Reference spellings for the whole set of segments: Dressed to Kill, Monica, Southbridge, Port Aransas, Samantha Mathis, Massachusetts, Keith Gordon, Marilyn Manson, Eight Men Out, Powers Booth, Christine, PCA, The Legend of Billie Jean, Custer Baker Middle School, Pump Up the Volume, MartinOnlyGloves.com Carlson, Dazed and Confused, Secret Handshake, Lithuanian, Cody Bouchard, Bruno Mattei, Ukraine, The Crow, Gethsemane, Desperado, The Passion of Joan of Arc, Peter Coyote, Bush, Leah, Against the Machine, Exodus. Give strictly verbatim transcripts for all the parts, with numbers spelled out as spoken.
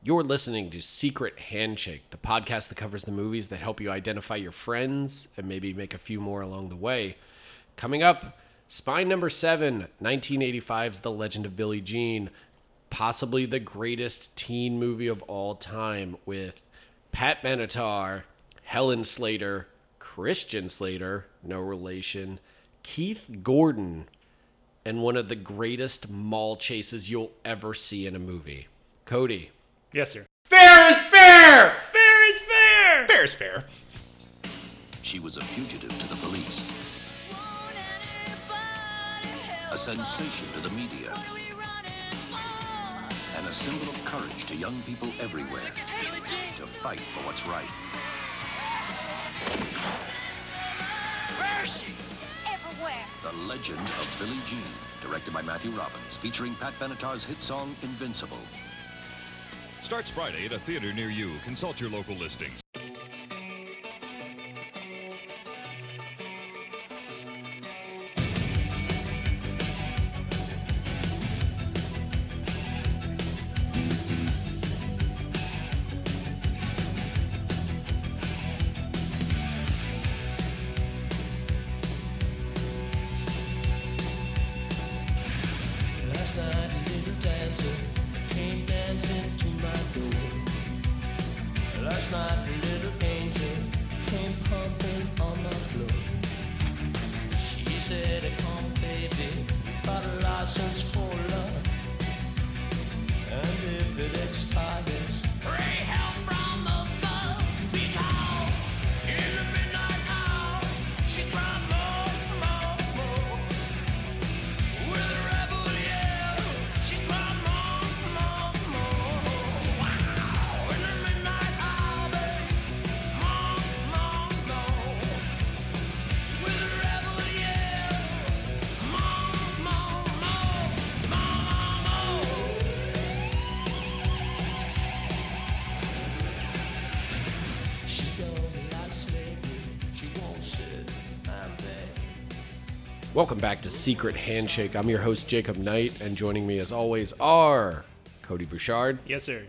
You're listening to Secret Handshake, the podcast that covers the movies that help you identify your friends and maybe make a few more along the way. Coming up, Spine Number seven, nineteen eighty-five's The Legend of Billie Jean, possibly the greatest teen movie of all time with Pat Benatar, Helen Slater, Christian Slater, no relation, Keith Gordon, and one of the greatest mall chases you'll ever see in a movie. Cody. Yes, sir. Fair is fair! Fair is fair! Fair is fair. She was a fugitive to the police. A sensation to the media. And a symbol of courage to young people everywhere to fight for what's right. Where is she? Everywhere. The Legend of Billie Jean, directed by Matthew Robbins, featuring Pat Benatar's hit song, Invincible. Starts Friday at a theater near you. Consult your local listings. Welcome back to Secret Handshake. I'm your host, Jacob Knight, and joining me as always are Cody Bouchard. Yes, sir.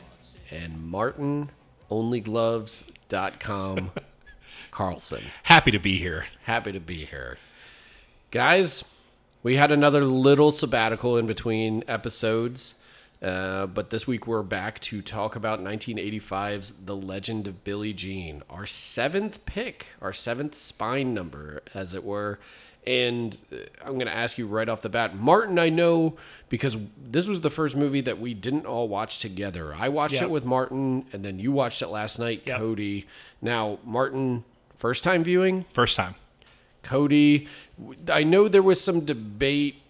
And Martin Only Gloves dot com Carlson. Happy to be here. Happy to be here. Guys, we had another little sabbatical in between episodes, uh, but this week we're back to talk about nineteen eighty-five's The Legend of Billie Jean, our seventh pick, our seventh spine number, as it were. And I'm going to ask you right off the bat, Martin, I know, because this was the first movie that we didn't all watch together. I watched yep. it with Martin, and then you watched it last night, yep. Cody. Now, Martin, first time viewing? First time. Cody, I know there was some debate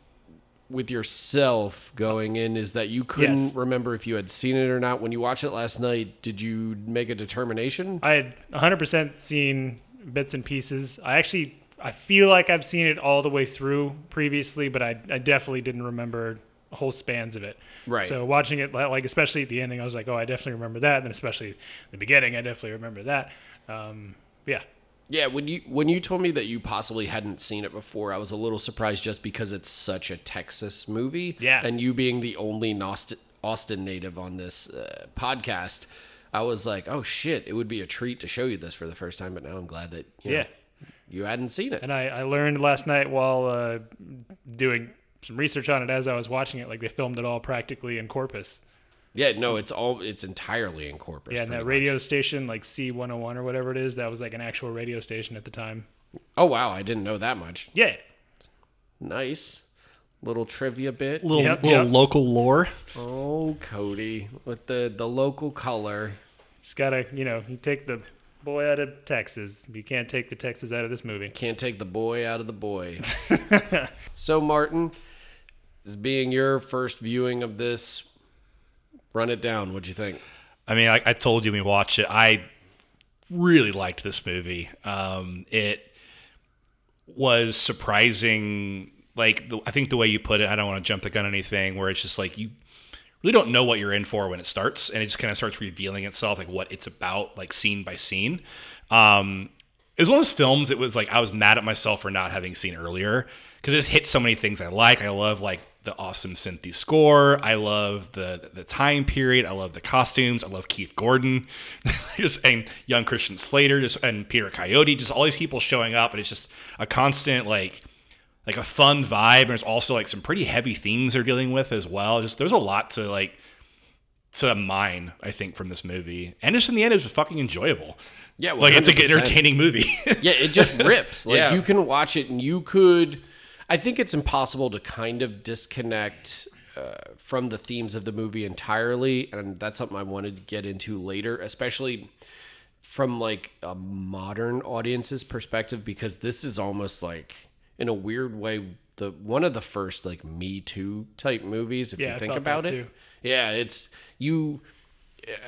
with yourself going in, is that you couldn't yes. remember if you had seen it or not. When you watched it last night, did you make a determination? I had one hundred percent seen bits and pieces. I actually... I feel like I've seen it all the way through previously, but I, I definitely didn't remember whole spans of it. Right. So watching it, like especially at the ending, I was like, oh, I definitely remember that. And then especially the beginning, I definitely remember that. Um, yeah. Yeah. When you when you told me that you possibly hadn't seen it before, I was a little surprised just because it's such a Texas movie. Yeah. And you being the only Austin native on this uh, podcast, I was like, oh shit, it would be a treat to show you this for the first time. But now I'm glad that you yeah. know, you hadn't seen it. And I, I learned last night while uh, doing some research on it as I was watching it, like they filmed it all practically in Corpus. Yeah, no, it's all it's entirely in Corpus. Yeah, and that radio much. station, like C one oh one or whatever it is, that was like an actual radio station at the time. Oh, wow. I didn't know that much. Yeah. Nice. Little trivia bit. Little, yep, little yep. local lore. Oh, Cody, with the, the local color. Just got to, you know, you take the... boy out of Texas. You can't take the Texas out of this movie. Can't take the boy out of the boy. So, Martin, this being your first viewing of this, run it down. What'd you think? I mean, I, I told you when we watched it, I really liked this movie. Um, it was surprising. Like, the, I think the way you put it, I don't want to jump the gun on anything, where it's just like you... really don't know what you're in for when it starts, and it just kind of starts revealing itself, like what it's about, like scene by scene. Um, it was one of those films. It was like I was mad at myself for not having seen earlier because it just hit so many things I like. I love like the awesome synthy score. I love the the time period. I love the costumes. I love Keith Gordon, just and young Christian Slater, just and Peter Coyote. Just all these people showing up, and it's just a constant like like a fun vibe. And there's also like some pretty heavy themes they're dealing with as well. Just there's a lot to like to mine, I think, from this movie. And just in the end, it was fucking enjoyable. Yeah, well, like it's an entertaining movie. Yeah, it just rips. Like yeah. You can watch it, and you could. I think it's impossible to kind of disconnect uh, from the themes of the movie entirely, and that's something I wanted to get into later, especially from like a modern audience's perspective, because this is almost like, in a weird way, the one of the first like Me Too type movies. If yeah, you think I felt about that it, too. Yeah, it's you.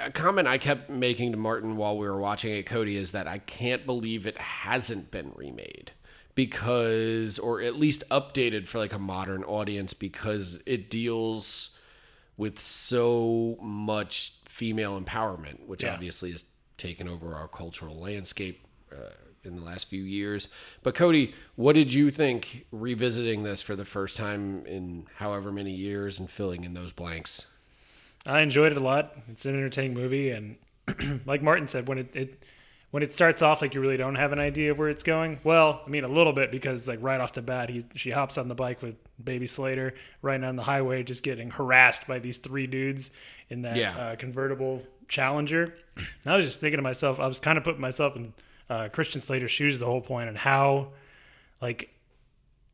A comment I kept making to Martin while we were watching it, Cody, is that I can't believe it hasn't been remade. Because, or at least updated for like a modern audience, because it deals with so much female empowerment, which yeah. obviously has taken over our cultural landscape uh, in the last few years. But Cody, what did you think revisiting this for the first time in however many years and filling in those blanks? I enjoyed it a lot. It's an entertaining movie, and like Martin said, when it... it When it starts off, like, you really don't have an idea of where it's going. Well, I mean, a little bit, because, like, right off the bat, he she hops on the bike with baby Slater, riding on the highway, just getting harassed by these three dudes in that yeah. uh, convertible Challenger. And I was just thinking to myself, I was kind of putting myself in uh, Christian Slater's shoes the whole point, and how, like,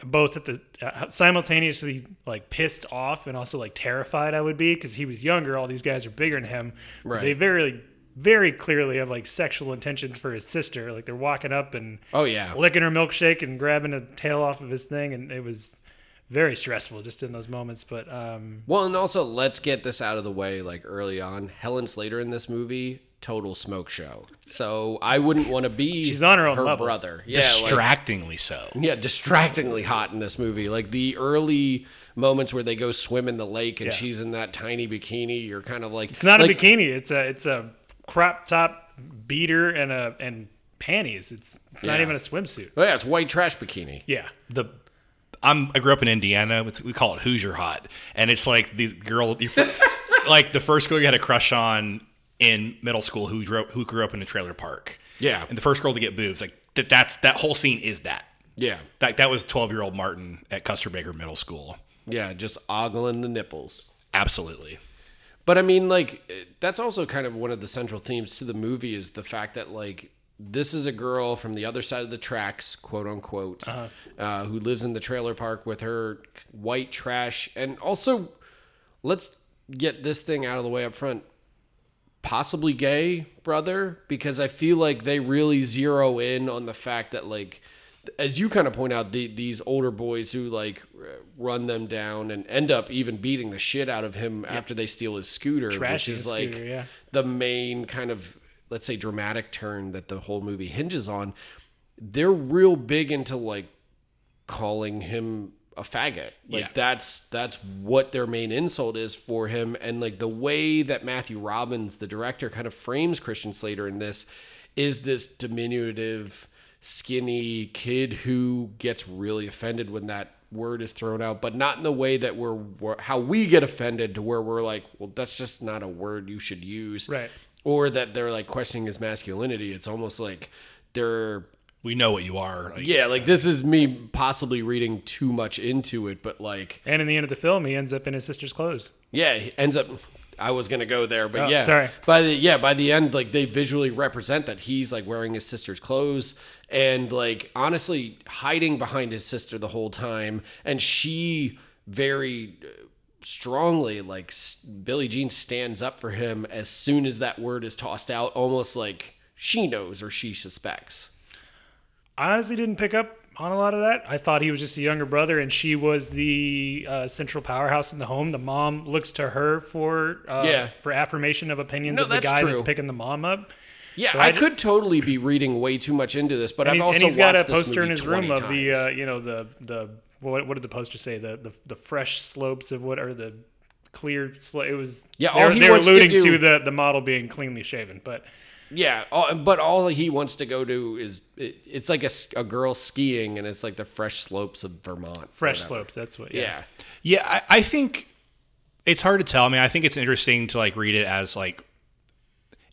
both at the uh, simultaneously like pissed off and also like terrified I would be, because he was younger. All these guys are bigger than him. Right. They very... very clearly have like sexual intentions for his sister. Like they're walking up and oh yeah, licking her milkshake and grabbing a tail off of his thing. And it was very stressful just in those moments. But, um, well, and also let's get this out of the way. Like early on, Helen Slater in this movie, total smoke show. So I wouldn't want to be she's on her own her level. Brother. Yeah, distractingly like, so. Yeah. Distractingly hot in this movie. Like the early moments where they go swim in the lake and yeah. she's in that tiny bikini. You're kind of like, it's not like, a bikini. It's a, it's a, crop top beater and a and panties. It's it's yeah. not even a swimsuit. Oh yeah, it's white trash bikini. Yeah. The I'm I grew up in Indiana. It's, we call it Hoosier Hot, and it's like the girl, like the first girl you had a crush on in middle school who grew up, who grew up in a trailer park. Yeah. And the first girl to get boobs, like that. That's that whole scene is that. Yeah. That that was twelve year old Martin at Custer Baker Middle School. Yeah, just ogling the nipples. Absolutely. But I mean, like, that's also kind of one of the central themes to the movie is the fact that, like, this is a girl from the other side of the tracks, quote unquote, uh-huh. uh, who lives in the trailer park with her white trash. And also, let's get this thing out of the way up front. Possibly gay brother, because I feel like they really zero in on the fact that, like, as you kind of point out, the, these older boys who like run them down and end up even beating the shit out of him yep. after they steal his scooter, Trashy which is like scooter, yeah. the main kind of, let's say, dramatic turn that the whole movie hinges on. They're real big into like calling him a faggot. Like yeah. that's, that's what their main insult is for him. And like the way that Matthew Robbins, the director, kind of frames Christian Slater in this is this diminutive, skinny kid who gets really offended when that word is thrown out, but not in the way that we're, we're how we get offended to where we're like, well, that's just not a word you should use. Right. Or that they're like questioning his masculinity. It's almost like they're, we know what you are. Like, yeah. Like this is me possibly reading too much into it, but like, and in the end of the film, he ends up in his sister's clothes. Yeah. He ends up, I was going to go there, but oh, yeah, sorry. By the, yeah, by the end, like they visually represent that he's like wearing his sister's clothes and like, honestly hiding behind his sister the whole time. And she very strongly, like Billie Jean stands up for him as soon as that word is tossed out, almost like she knows or she suspects. I honestly didn't pick up on a lot of that. I thought he was just a younger brother and she was the uh, central powerhouse in the home. The mom looks to her for uh, yeah. for affirmation of opinions no, of the that's guy true. That's picking the mom up. Yeah, so I, I could d- totally be reading way too much into this, but I've also watched this movie twenty times. And he's got a poster in his room of the, uh, you know, the, the what, what did the poster say? The, the the fresh slopes of what are the clear, sl- it was, yeah, all they, he they were alluding to, do- to the, the model being cleanly shaven, but Yeah, all, but all he wants to go to is, it, it's like a, a girl skiing, and it's like the fresh slopes of Vermont. Fresh slopes, that's what, yeah. Yeah, yeah I, I think it's hard to tell. I mean, I think it's interesting to like read it as like,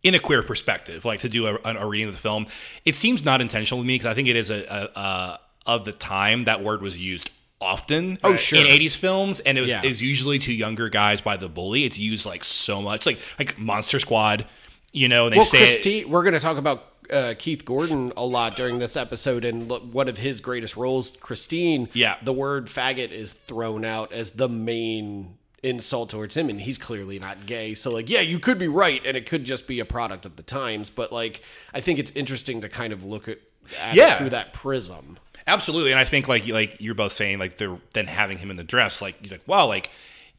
in a queer perspective, like to do a, a reading of the film. It seems not intentional to me, because I think it is a, a, a of the time that word was used often oh, right. sure. in eighties films, and it was, yeah. it was usually to younger guys by the bully. It's used like so much, like like Monster Squad. You know, they well, say Christine, we're going to talk about uh, Keith Gordon a lot during this episode, and one of his greatest roles, Christine. Yeah, the word faggot is thrown out as the main insult towards him, and he's clearly not gay. So, like, yeah, you could be right, and it could just be a product of the times. But like, I think it's interesting to kind of look at, at yeah. it through that prism. Absolutely, and I think like like you're both saying like they're then having him in the dress, like you're like, wow, like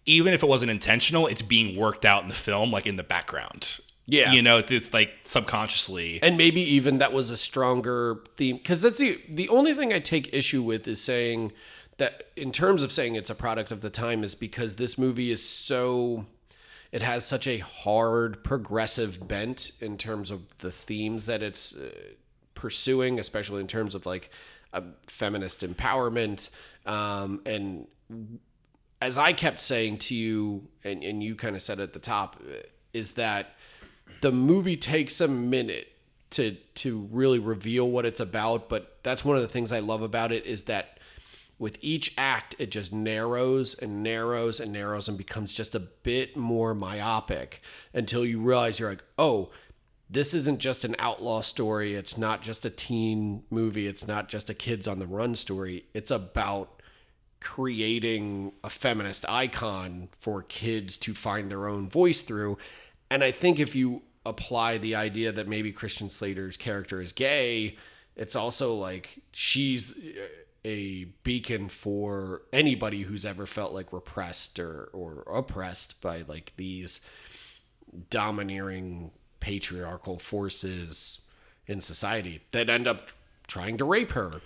even if it wasn't intentional, it's being worked out in the film, like in the background. Yeah. You know, it's like subconsciously. And maybe even that was a stronger theme. Because that's the, the only thing I take issue with is saying that in terms of saying it's a product of the time is because this movie is so, it has such a hard progressive bent in terms of the themes that it's uh, pursuing, especially in terms of like uh, feminist empowerment. Um, and as I kept saying to you, and, and you kind of said at the top, is that the movie takes a minute to to really reveal what it's about, but that's one of the things I love about it is that with each act, it just narrows and narrows and narrows and becomes just a bit more myopic until you realize you're like, oh, this isn't just an outlaw story. It's not just a teen movie. It's not just a kids on the run story. It's about creating a feminist icon for kids to find their own voice through. And I think if you apply the idea that maybe Christian Slater's character is gay, it's also like she's a beacon for anybody who's ever felt like repressed or, or oppressed by like these domineering patriarchal forces in society that end up trying to rape her.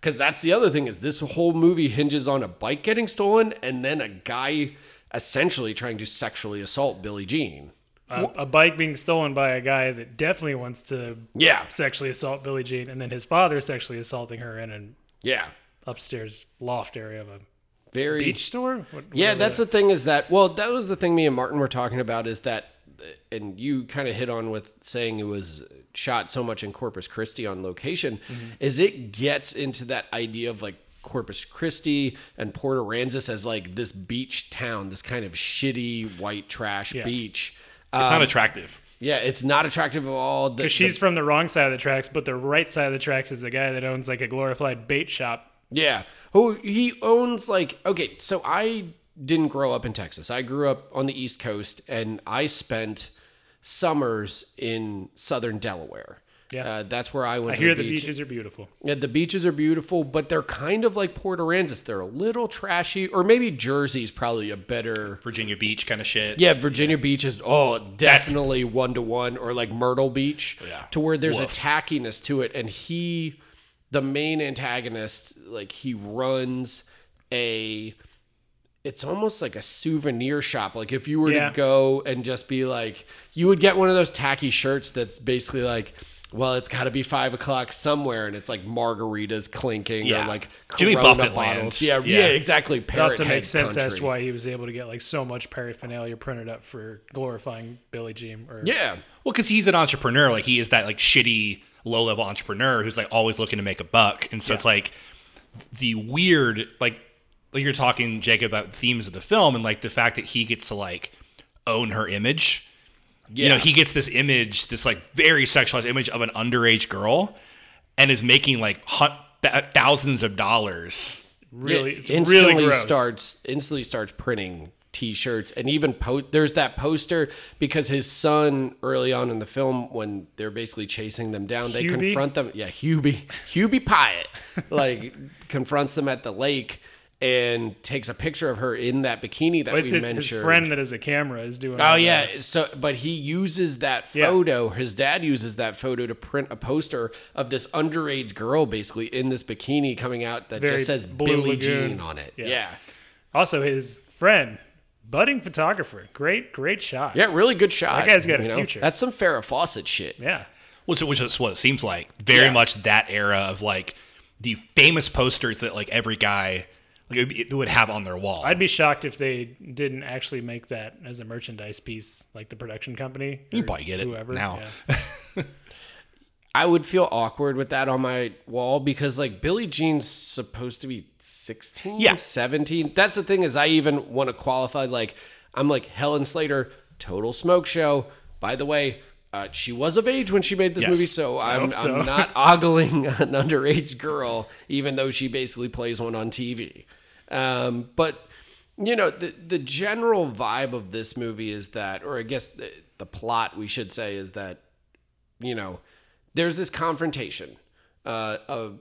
Because that's the other thing is this whole movie hinges on a bike getting stolen and then a guy essentially trying to sexually assault Billie Jean. Uh, a bike being stolen by a guy that definitely wants to yeah. sexually assault Billie Jean, and then his father sexually assaulting her in an yeah. upstairs loft area of a very beach store. What, yeah, that's the thing is that, well, that was the thing me and Martin were talking about is that, and you kind of hit on with saying it was shot so much in Corpus Christi on location, mm-hmm. is it gets into that idea of like Corpus Christi and Port Aransas as like this beach town, this kind of shitty white trash yeah. beach. It's not attractive. Um, yeah, it's not attractive at all. Because she's the, from the wrong side of the tracks, but the right side of the tracks is the guy that owns like a glorified bait shop. Yeah. Who he owns like, okay, so I didn't grow up in Texas. I grew up on the East Coast, and I spent summers in southern Delaware. Yeah. Uh, that's where I went I to hear the, the beach. beaches are beautiful. Yeah, the beaches are beautiful, but they're kind of like Port Aransas. They're a little trashy, or maybe Jersey's probably a better... Virginia Beach kind of shit. Yeah, Virginia yeah. Beach is oh definitely That's... one-to-one, or like Myrtle Beach, yeah. to where there's Woof. a tackiness to it, and he, the main antagonist, like he runs a... It's almost like a souvenir shop. Like if you were yeah. to go and just be like... You would get one of those tacky shirts that's basically like... Well, it's got to be five o'clock somewhere, and it's like margaritas clinking yeah. or like Jimmy Buffett bottles. Yeah, yeah, yeah, exactly. Parrot it also makes sense country. As to why he was able to get like so much paraphernalia printed up for glorifying Billie Jean. Or- yeah, well, because he's an entrepreneur. Like he is that like shitty low level entrepreneur who's like always looking to make a buck, and so yeah. it's like the weird like like you're talking, Jacob, about themes of the film and like the fact that he gets to like own her image. Yeah. You know, he gets this image, this like very sexualized image of an underage girl, and is making like thousands of dollars. Really, it it's instantly really gross. starts instantly starts printing T-shirts and even po- there's that poster because his son early on in the film when they're basically chasing them down, they Hubie? confront them. Yeah, Hubie, Hubie Pyatt, like confronts them at the lake. And takes a picture of her in that bikini that well, we his, mentioned. His friend that is a camera is doing. Oh yeah, that. so but he uses that photo. Yeah. His dad uses that photo to print a poster of this underage girl, basically in this bikini coming out that Very just says Billie Jean on it. Yeah. yeah. Also, his friend, budding photographer, great, great shot. Yeah, really good shot. That guy's got you a know? future. That's some Farrah Fawcett shit. Yeah. which, which is what it seems like. Very yeah. much that era of like the famous posters that like every guy like, it would have on their wall. I'd be shocked if they didn't actually make that as a merchandise piece, like the production company. You probably get it whoever. Now. Yeah. I would feel awkward with that on my wall because like Billie Jean's supposed to be sixteen, yeah. seventeen. That's the thing is I even want to qualify. Like I'm like Helen Slater, total smoke show. By the way, uh, she was of age when she made this yes. movie. So I'm, so I'm not ogling an underage girl, even though she basically plays one on T V. Um, but you know, the, the general vibe of this movie is that, or I guess the, the plot we should say is that, you know, there's this confrontation uh, of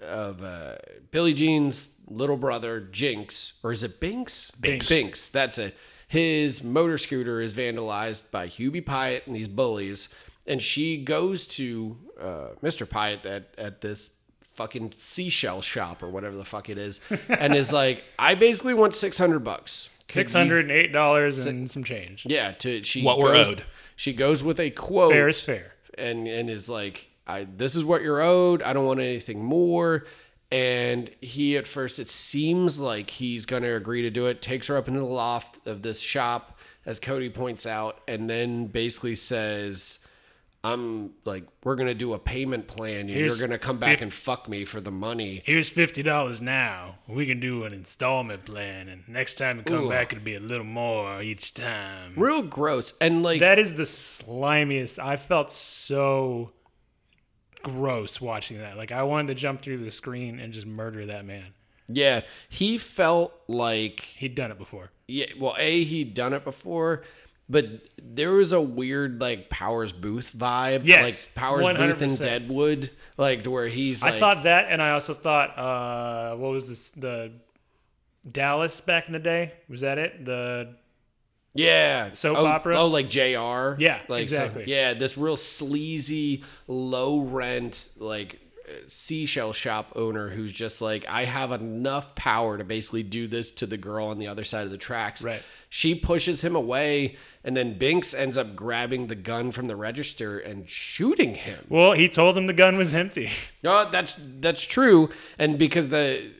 of uh, Billie Jean's little brother, Jinx, or is it Binx? Binx. Binx, that's it. His motor scooter is vandalized by Hubie Pyatt and these bullies, and she goes to uh, Mister Pyatt at, at this fucking seashell shop or whatever the fuck it is, and is like, I basically want six hundred bucks. six hundred eight dollars and some change. Yeah. To, she what goes, we're owed. She goes with a quote. Fair is fair. And and is like, I this is what you're owed. I don't want anything more. And he, at first, it seems like he's going to agree to do it. Takes her up into the loft of this shop, as Cody points out, and then basically says, I'm like, we're going to do a payment plan, and here's you're going to come back fifty and fuck me for the money. Here's fifty dollars now. We can do an installment plan, and next time you come Ooh. back, it'll be a little more each time. Real gross. And like, that is the slimiest. I felt so gross watching that. Like, I wanted to jump through the screen and just murder that man. Yeah. He felt like he'd done it before. Yeah. Well, A, he'd done it before. But there was a weird, like, Powers Booth vibe. Yes, like, Powers one hundred percent. Booth and Deadwood, like, to where he's, like... I thought that, and I also thought, uh, what was this, the Dallas back in the day? Was that it? The... Yeah. Soap oh, opera? Oh, like J R? Yeah, like, exactly. So, yeah, this real sleazy, low-rent, like, seashell shop owner who's just like, I have enough power to basically do this to the girl on the other side of the tracks. Right. She pushes him away, and then Binx ends up grabbing the gun from the register and shooting him. Well, he told him the gun was empty. No, that's that's true. And because the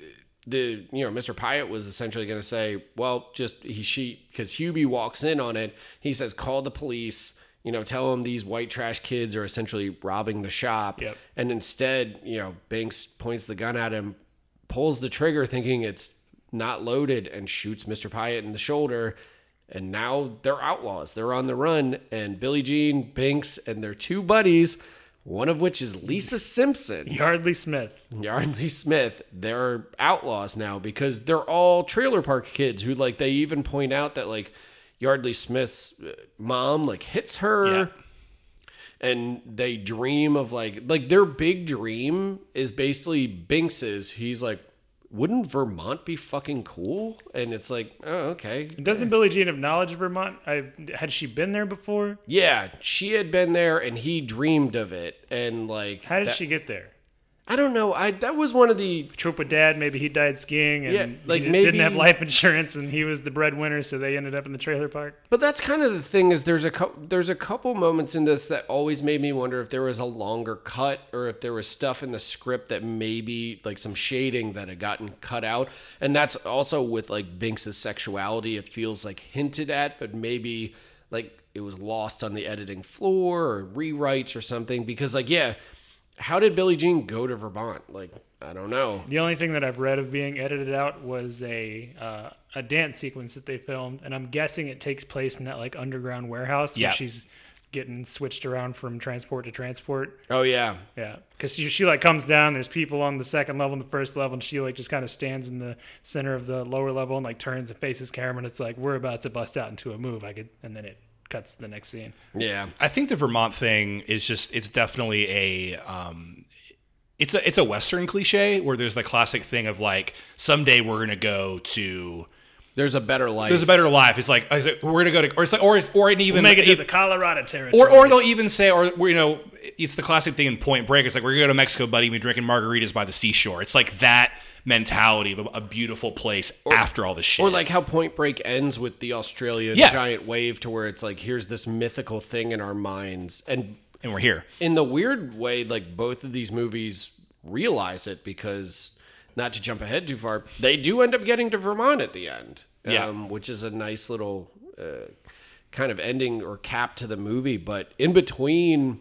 the you know Mister Pyatt was essentially going to say, well, just he she because Hubie walks in on it. He says, call the police. You know, tell them these white trash kids are essentially robbing the shop. Yep. And instead, you know, Binx points the gun at him, pulls the trigger, thinking it's not loaded, and shoots Mister Pyatt in the shoulder. And now they're outlaws. They're on the run. And Billie Jean, Binx, and their two buddies, one of which is Lisa Simpson. Yardley Smith. Yardley Smith. They're outlaws now because they're all trailer park kids who, like, they even point out that, like, Yardley Smith's mom, like, hits her. Yeah. And they dream of, like, like, their big dream is basically Binx's. He's like, wouldn't Vermont be fucking cool? And it's like, oh, okay. Doesn't Billie Jean acknowledge Vermont? I, had she been there before? Yeah, she had been there, and he dreamed of it. And like, how did that, she get there? I don't know. I that was one of the trip with Dad. Maybe he died skiing, and yeah, like he maybe, didn't have life insurance, and he was the breadwinner, so they ended up in the trailer park. But that's kind of the thing is there's a there's a couple moments in this that always made me wonder if there was a longer cut or if there was stuff in the script that maybe like some shading that had gotten cut out. And that's also with like Binx's sexuality. It feels like hinted at, but maybe like it was lost on the editing floor or rewrites or something. Because like yeah. How did Billie Jean go to Vermont? Like, I don't know. The only thing that I've read of being edited out was a uh, a dance sequence that they filmed, and I'm guessing it takes place in that like underground warehouse yep. where she's getting switched around from transport to transport. Oh yeah, yeah. Because she, she like comes down. There's people on the second level and the first level, and she like just kind of stands in the center of the lower level and like turns and faces camera, and it's like we're about to bust out into a move. I could, and then it. Cuts to the next scene. Yeah, I think the Vermont thing is just—it's definitely a, um, it's a it's a Western cliche where there's the classic thing of like someday we're gonna go to. There's a better life. There's a better life. It's like, we're gonna go to, or it's like, or or even we'll make it to the Colorado territory. Or or they'll even say, or you know, it's the classic thing in Point Break. It's like we're gonna go to Mexico, buddy. We're drinking margaritas by the seashore. It's like that mentality of a beautiful place or, after all this shit. Or like how Point Break ends with the Australian yeah. giant wave to where it's like, here's this mythical thing in our minds. And and we're here. In the weird way, like, both of these movies realize it, because, not to jump ahead too far, they do end up getting to Vermont at the end, um, yeah. which is a nice little uh, kind of ending or cap to the movie. But in between,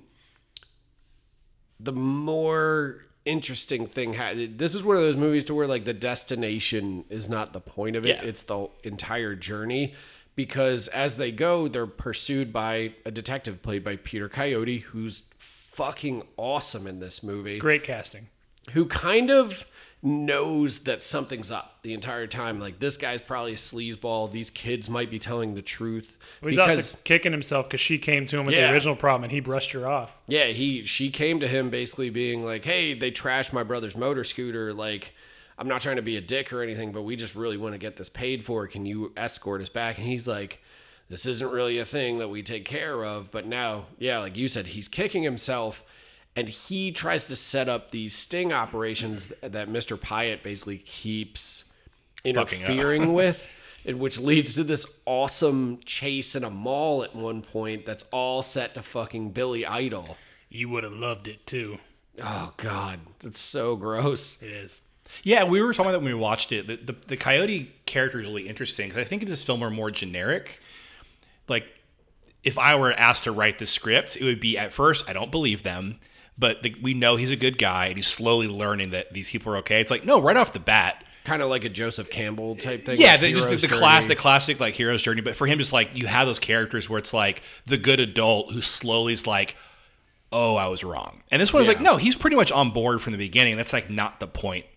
the more interesting thing, ha- this is one of those movies to where, like, the destination is not the point of it. Yeah. It's the entire journey, because as they go, they're pursued by a detective played by Peter Coyote, who's fucking awesome in this movie. Great casting. Who kind of knows that something's up the entire time. Like, this guy's probably a sleazeball. These kids might be telling the truth. Well, he's because, also kicking himself because she came to him with yeah. the original problem and he brushed her off. Yeah, he she came to him basically being like, hey, they trashed my brother's motor scooter. Like, I'm not trying to be a dick or anything, but we just really want to get this paid for. Can you escort us back? And he's like, this isn't really a thing that we take care of. But now, yeah, like you said, he's kicking himself. And he tries to set up these sting operations that Mister Pyatt basically keeps interfering with, which leads to this awesome chase in a mall at one point that's all set to fucking Billy Idol. You would have loved it, too. Oh, God. That's so gross. It is. Yeah, we were talking about that when we watched it. The, the, the Coyote character is really interesting, because I think in this film are more generic. Like, if I were asked to write the script, it would be, at first, I don't believe them. But the, we know he's a good guy, and he's slowly learning that these people are okay. It's like, no, right off the bat. Kind of like a Joseph Campbell type thing. Yeah, like the, just the, the, class, the classic like hero's journey. But for him, just like, you have those characters where it's like the good adult who slowly is like, oh, I was wrong. And this one is yeah. like, no, he's pretty much on board from the beginning. That's like not the point.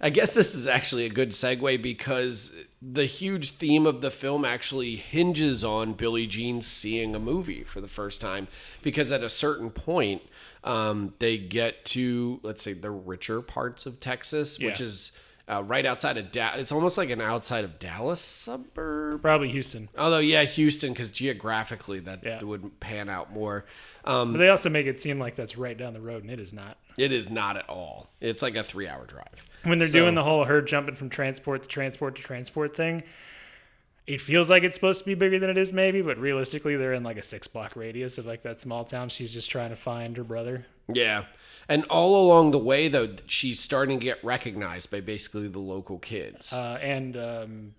I guess this is actually a good segue, because the huge theme of the film actually hinges on Billie Jean seeing a movie for the first time. Because at a certain point, Um, they get to, let's say, the richer parts of Texas, yeah. which is uh, right outside of Dallas. It's almost like an outside of Dallas suburb. Probably Houston. Although, yeah, Houston, because geographically that yeah. would pan out more. Um, but they also make it seem like that's right down the road, and it is not. It is not at all. It's like a three-hour drive. When they're so, doing the whole herd jumping from transport to transport to transport thing, it feels like it's supposed to be bigger than it is, maybe, but realistically, they're in like a six-block radius of like that small town. She's just trying to find her brother. Yeah. And all along the way, though, she's starting to get recognized by basically the local kids. Uh, and um,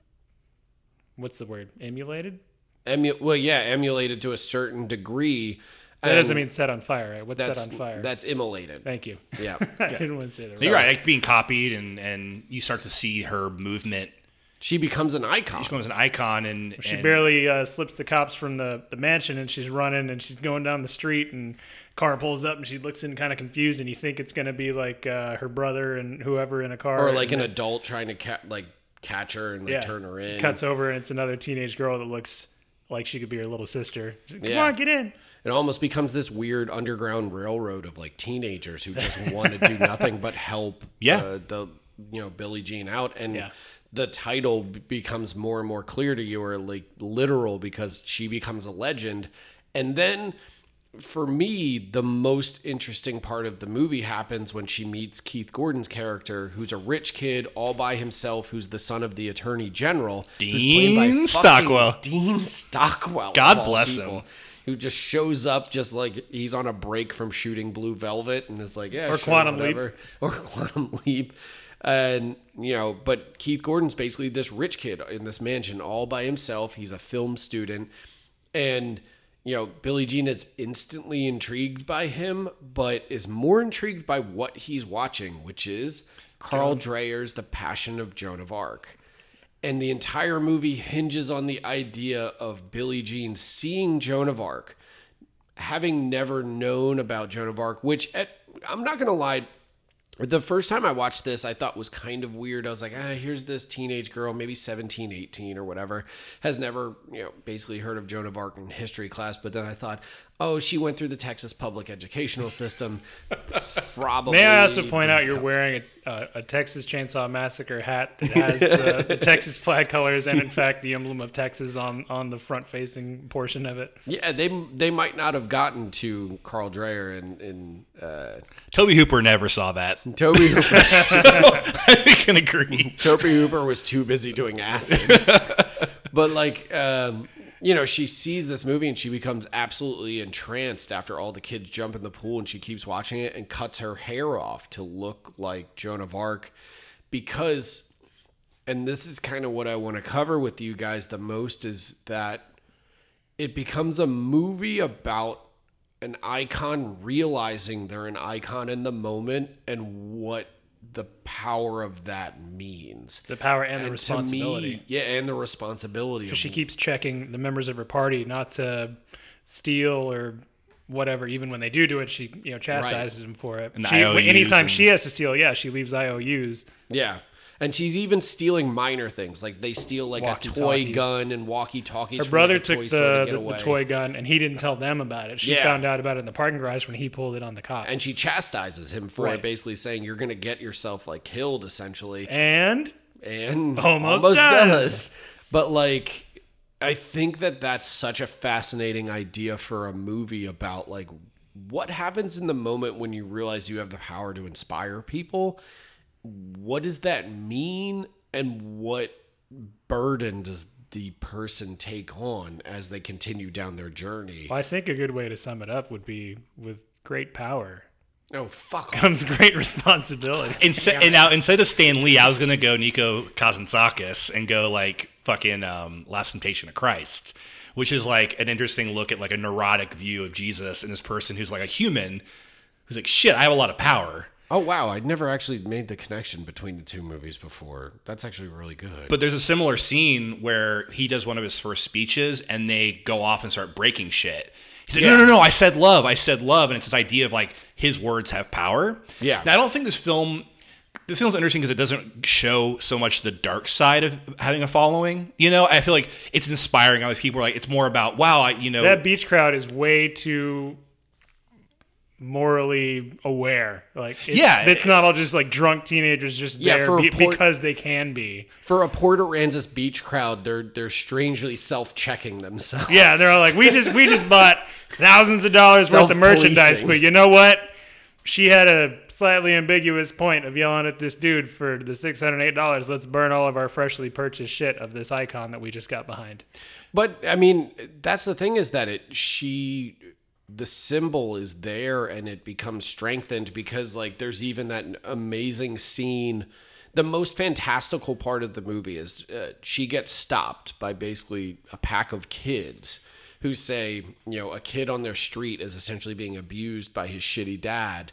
what's the word? Emulated? Emu- well, yeah, emulated to a certain degree. That doesn't mean set on fire, right? What's set on fire? That's immolated. Thank you. Yeah. I didn't want to say that. So right. You're right. Like being copied, and, and you start to see her movement. She becomes an icon. She becomes an icon, and she and barely uh, slips the cops from the, the mansion, and she's running, and she's going down the street, and a car pulls up, and she looks in kind of confused, and you think it's going to be like uh, her brother and whoever in a car, or like an then, adult trying to ca- like catch her and like, yeah, turn her in. Cuts over, and it's another teenage girl that looks like she could be her little sister. She's like, come yeah. on, get in. It almost becomes this weird underground railroad of like teenagers who just want to do nothing but help. Yeah. Uh, the you know Billie Jean out and. Yeah. The title becomes more and more clear to you, or like literal, because she becomes a legend. And then for me, the most interesting part of the movie happens when she meets Keith Gordon's character, who's a rich kid all by himself, who's the son of the attorney general. Dean Stockwell. Dean Stockwell. God bless him. Who just shows up just like he's on a break from shooting Blue Velvet and is like, yeah, or sure, Quantum whatever. Leap. Or Quantum Leap. And, you know, but Keith Gordon's basically this rich kid in this mansion all by himself. He's a film student. And, you know, Billie Jean is instantly intrigued by him, but is more intrigued by what he's watching, which is Carl Dreher's The Passion of Joan of Arc. And the entire movie hinges on the idea of Billie Jean seeing Joan of Arc, having never known about Joan of Arc, which at, I'm not going to lie. The first time I watched this, I thought was kind of weird. I was like, ah, here's this teenage girl, maybe seventeen, eighteen or whatever, has never, you know, basically heard of Joan of Arc in history class. But then I thought, oh, she went through the Texas public educational system. Probably. May I also point out you're come. wearing a, uh, a Texas Chainsaw Massacre hat that has the, the Texas flag colors and, in fact, the emblem of Texas on, on the front-facing portion of it. Yeah, they they might not have gotten to Carl Dreher and... and uh, Toby Hooper never saw that. Toby Hooper... I can agree. Toby Hooper was too busy doing acid. But, like... Um, you know, she sees this movie and she becomes absolutely entranced after all the kids jump in the pool, and she keeps watching it and cuts her hair off to look like Joan of Arc because, and this is kind of what I want to cover with you guys the most, is that it becomes a movie about an icon realizing they're an icon in the moment and what the power of that means. The power and, and the responsibility. Me, yeah, and the responsibility. Because she keeps checking the members of her party not to steal or whatever. Even when they do do it, she you know chastises right. them for it. And she, anytime and... she has to steal, yeah, she leaves I O Us. Yeah. And she's even stealing minor things. Like they steal like a toy gun and walkie-talkies. Her brother took the, to the, the toy gun and he didn't tell them about it. She yeah. found out about it in the parking garage when he pulled it on the cop. And she chastises him for right. it, basically saying, you're going to get yourself like killed, essentially. And? And almost, almost does. does. But like, I think that that's such a fascinating idea for a movie about like what happens in the moment when you realize you have the power to inspire people. What does that mean, and what burden does the person take on as they continue down their journey? Well, I think a good way to sum it up would be with great power. Oh, fuck. Comes great responsibility. Inse- yeah. And now, instead of Stan Lee, I was going to go Nico Kazantzakis and go like fucking um, Last Temptation of Christ, which is like an interesting look at like a neurotic view of Jesus and this person who's like a human who's like, shit, I have a lot of power. Oh, wow. I'd never actually made the connection between the two movies before. That's actually really good. But there's a similar scene where he does one of his first speeches and they go off and start breaking shit. He's like, yeah. no, no, no, I said love. I said love. And it's this idea of like his words have power. Yeah. Now, I don't think this film, this film's interesting because it doesn't show so much the dark side of having a following. You know, I feel like it's inspiring. All these people are like, it's more about, wow, I, you know. That beach crowd is way too... morally aware, like it's, yeah it's not all just like drunk teenagers just yeah, there be, Port, because they can be. For a Port Aransas beach crowd, they're they're strangely self-checking themselves. Yeah, they're all like, we just we just bought thousands of dollars worth of merchandise, but you know what, she had a slightly ambiguous point of yelling at this dude for the six hundred eight dollars. Let's burn all of our freshly purchased shit of this icon that we just got behind. But I mean, that's the thing, is that it she the symbol is there and it becomes strengthened because like there's even that amazing scene. The most fantastical part of the movie is uh, she gets stopped by basically a pack of kids who say, you know, a kid on their street is essentially being abused by his shitty dad.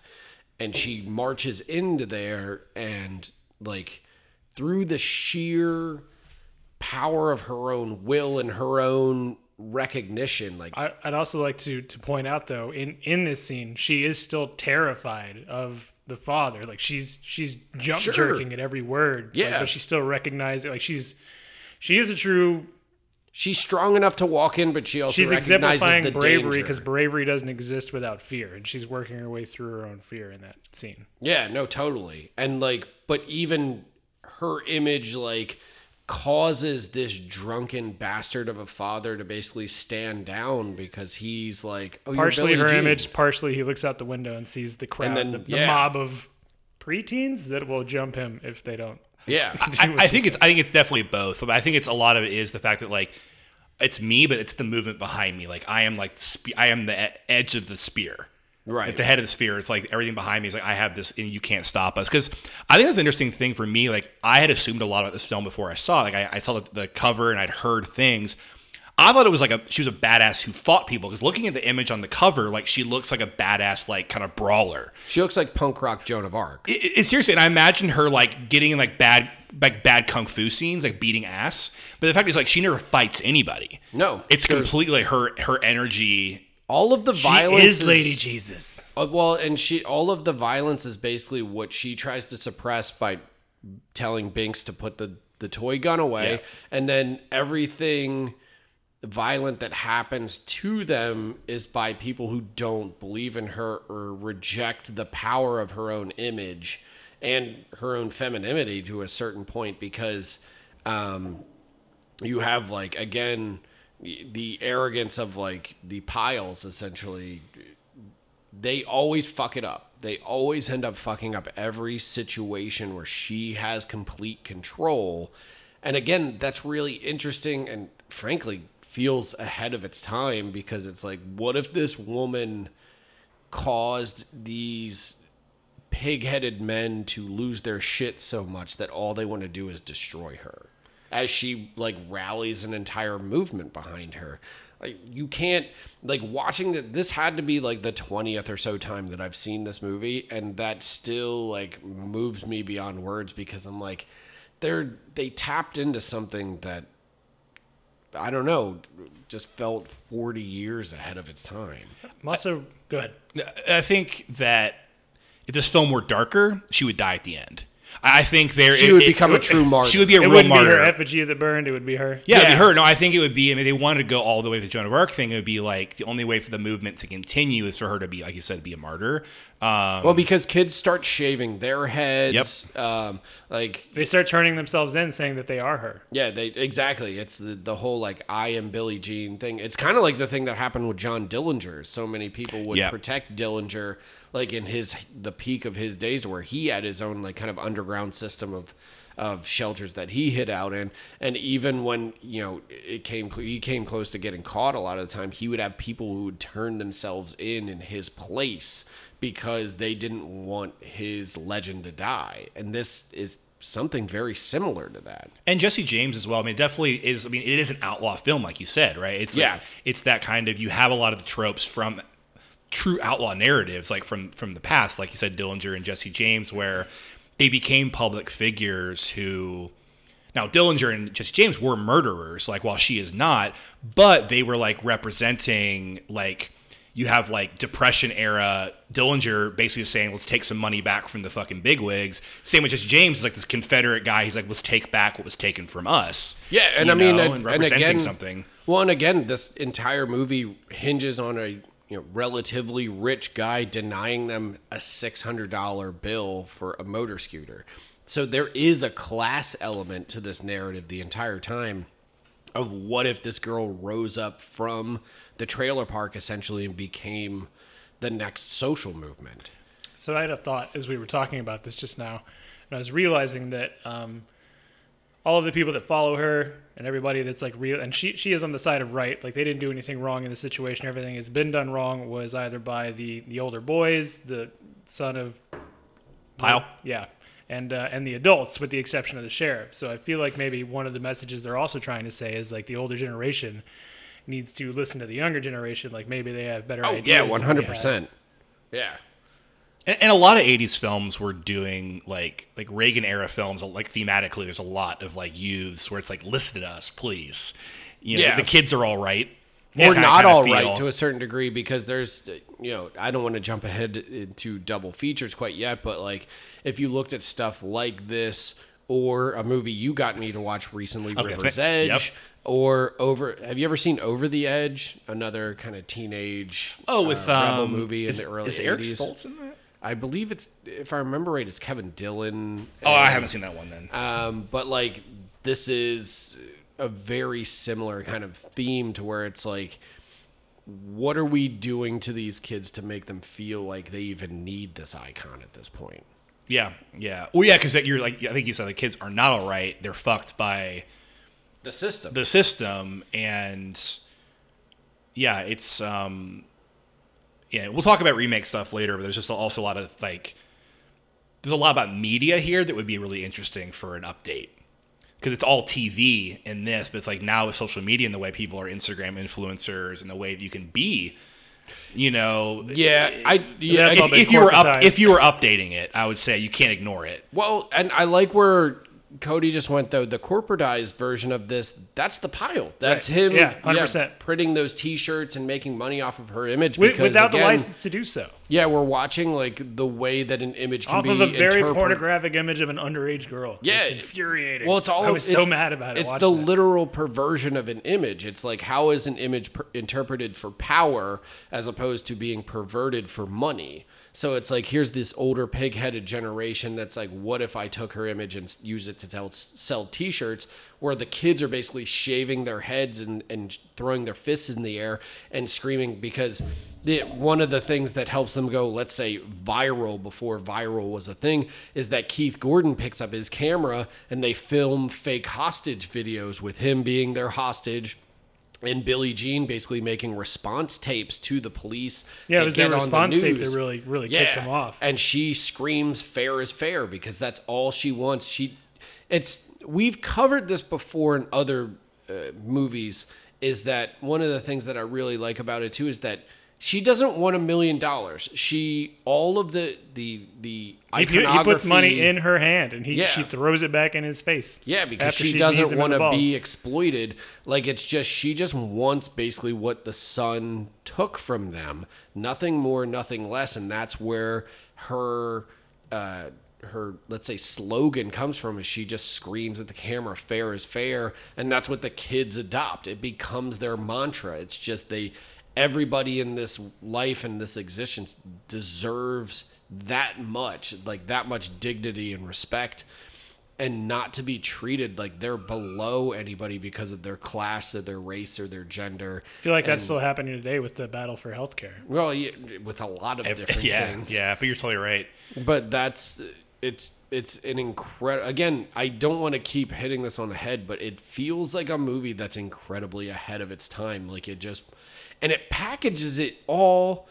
And she marches into there and like through the sheer power of her own will and her own recognition, like I, I'd also like to to point out though, in in this scene she is still terrified of the father. Like she's she's jump sure. jerking at every word, yeah like, but she still recognizes it. Like she's she is a true she's strong enough to walk in, but she also she's recognizes exemplifying the bravery, because bravery doesn't exist without fear, and she's working her way through her own fear in that scene. Yeah no totally and like, but even her image like causes this drunken bastard of a father to basically stand down because he's like, oh, partially you're Billie her Jean. Image, partially he looks out the window and sees the crowd, and then, the, yeah. the mob of preteens that will jump him if they don't. Yeah, do I, I think it's, I think it's definitely both. But I think it's a lot of it is the fact that like it's me, but it's the movement behind me. Like I am like spe- I am the edge of the spear. Right. At the head of the sphere, it's like everything behind me is like, I have this and you can't stop us. Because I think that's an interesting thing for me. Like, I had assumed a lot about this film before I saw it. Like, I, I saw the, the cover and I'd heard things. I thought it was like a she was a badass who fought people. Because looking at the image on the cover, like, she looks like a badass, like, kind of brawler. She looks like punk rock Joan of Arc. It, it, it, seriously. And I imagine her, like, getting in, like, bad... like bad kung fu scenes, like beating ass. But the fact is, like, she never fights anybody. No. It's sure. completely her her energy... All of the violence she is Lady is, Jesus. Uh, well, and she all of the violence is basically what she tries to suppress by telling Binks to put the, the toy gun away. Yeah. And then everything violent that happens to them is by people who don't believe in her or reject the power of her own image and her own femininity to a certain point, because um, you have, like, again... the arrogance of, like, the Pyles, essentially. They always fuck it up. They always end up fucking up every situation where she has complete control. And again, that's really interesting and frankly feels ahead of its time, because it's like, what if this woman caused these pig-headed men to lose their shit so much that all they want to do is destroy her, as she like rallies an entire movement behind her? Like, you can't, like, watching that, this had to be like the twentieth or so time that I've seen this movie, and that still like moves me beyond words, because I'm like, they're they tapped into something that, I don't know, just felt forty years ahead of its time. I'm also, I, go ahead. I think that if this film were darker, she would die at the end. I think there she it, would become it, a true martyr. She would be a it real wouldn't martyr. Be her effigy that burned. It would be her. Yeah, yeah, it'd be her. No, I think it would be. I mean, they wanted to go all the way to the Joan of Arc thing. It would be like the only way for the movement to continue is for her to be, like you said, be a martyr. Um, well, because kids start shaving their heads. Yep. Um, like they start turning themselves in, saying that they are her. Yeah, they exactly. It's the the whole like I am Billie Jean thing. It's kind of like the thing that happened with John Dillinger. So many people would yep. protect Dillinger. Like in his the peak of his days, where he had his own like kind of underground system of of shelters that he hid out in, and even when, you know, it came he came close to getting caught a lot of the time, he would have people who would turn themselves in in his place because they didn't want his legend to die. And this is something very similar to that. And Jesse James as well. I mean, it definitely is. I mean, it is an outlaw film, like you said, right? It's yeah. Like, it's that kind of, you have a lot of the tropes from true outlaw narratives, like from from the past, like you said, Dillinger and Jesse James, where they became public figures who, now Dillinger and Jesse James were murderers, like while she is not, but they were like representing, like you have like Depression era Dillinger basically saying, let's take some money back from the fucking bigwigs. Same with Jesse James, is like this Confederate guy. He's like, let's take back what was taken from us. Yeah, and I mean, know, and, and representing and again, something. Well, and again, this entire movie hinges on a, you know, relatively rich guy denying them a six hundred dollars bill for a motor scooter. So there is a class element to this narrative the entire time of what if this girl rose up from the trailer park essentially and became the next social movement. So I had a thought as we were talking about this just now, and I was realizing that um, all of the people that follow her and everybody that's like real, and she she is on the side of right. Like, they didn't do anything wrong in the situation. Everything that's been done wrong was either by the, the older boys, the son of Pyle, yeah, and uh, and the adults, with the exception of the sheriff. So I feel like maybe one of the messages they're also trying to say is like the older generation needs to listen to the younger generation. Like, maybe they have better oh, ideas. Oh yeah, one hundred percent. Yeah. And a lot of eighties films were doing, like, like Reagan-era films, like, thematically, there's a lot of, like, youths where it's, like, listen to us, please. You know, yeah. the, the kids are all right. Or not all right, to a certain degree, because there's, you know, I don't want to jump ahead into double features quite yet, but, like, if you looked at stuff like this, or a movie you got me to watch recently, okay, River's Edge, yep. or Over, have you ever seen Over the Edge? Another kind of teenage oh, with, uh, rebel um, movie in is, the early is eighties. Is Eric Stoltz in that? I believe it's, if I remember right, it's Kevin Dillon. Oh, and I haven't seen that one then. Um, but, like, this is a very similar kind of theme to where it's like, what are we doing to these kids to make them feel like they even need this icon at this point? Yeah, yeah. Well, yeah, because you're like, I think you said the kids are not all right. They're fucked by the system. The system, and yeah, it's. Um, Yeah, we'll talk about remake stuff later, but there's just also a lot of, like, there's a lot about media here that would be really interesting for an update. Because it's all T V in this, but it's like now with social media and the way people are Instagram influencers and the way that you can be, you know. Yeah, it, I yeah. If, if, you were up, if you were updating it, I would say you can't ignore it. Well, and I like where Cody just went, though. The corporatized version of this, that's the pile. That's right. Him yeah, one hundred percent. Yeah, printing those T-shirts and making money off of her image. Because, without again, the license to do so. Yeah, we're watching like the way that an image can off be interpreted. Off of a very interpret- pornographic image of an underage girl. Yeah. It's infuriating. Well, it's all, I was so mad about it. It's the that. literal perversion of an image. It's like, how is an image per- interpreted for power as opposed to being perverted for money? So it's like, here's this older pig-headed generation that's like, what if I took her image and use it to tell, sell T-shirts, where the kids are basically shaving their heads and, and throwing their fists in the air and screaming, because the, one of the things that helps them go, let's say, viral before viral was a thing, is that Keith Gordon picks up his camera and they film fake hostage videos with him being their hostage. and Billie Jean basically making response tapes to the police. Yeah, it was their response the tape that really, really yeah. kicked them off. And she screams fair is fair because that's all she wants. She, it's we've covered this before in other uh, movies, is that one of the things that I really like about it too is that she doesn't want a million dollars. She, all of the, the, the iconography. He puts money in her hand and he, yeah. she throws it back in his face. Yeah, because she, she doesn't want to be exploited. Like, it's just, she just wants basically what the son took from them. Nothing more, nothing less. And that's where her, uh, her, let's say, slogan comes from, is she just screams at the camera, fair is fair. And that's what the kids adopt. It becomes their mantra. It's just they... Everybody in this life and this existence deserves that much, like that much dignity and respect, and not to be treated like they're below anybody because of their class or their race or their gender. I feel like and, that's still happening today with the battle for healthcare. Well, yeah, with a lot of different yeah, things. Yeah, but you're totally right. But that's it's it's an incredible. Again, I don't want to keep hitting this on the head, but it feels like a movie that's incredibly ahead of its time. Like it just. And it packages it all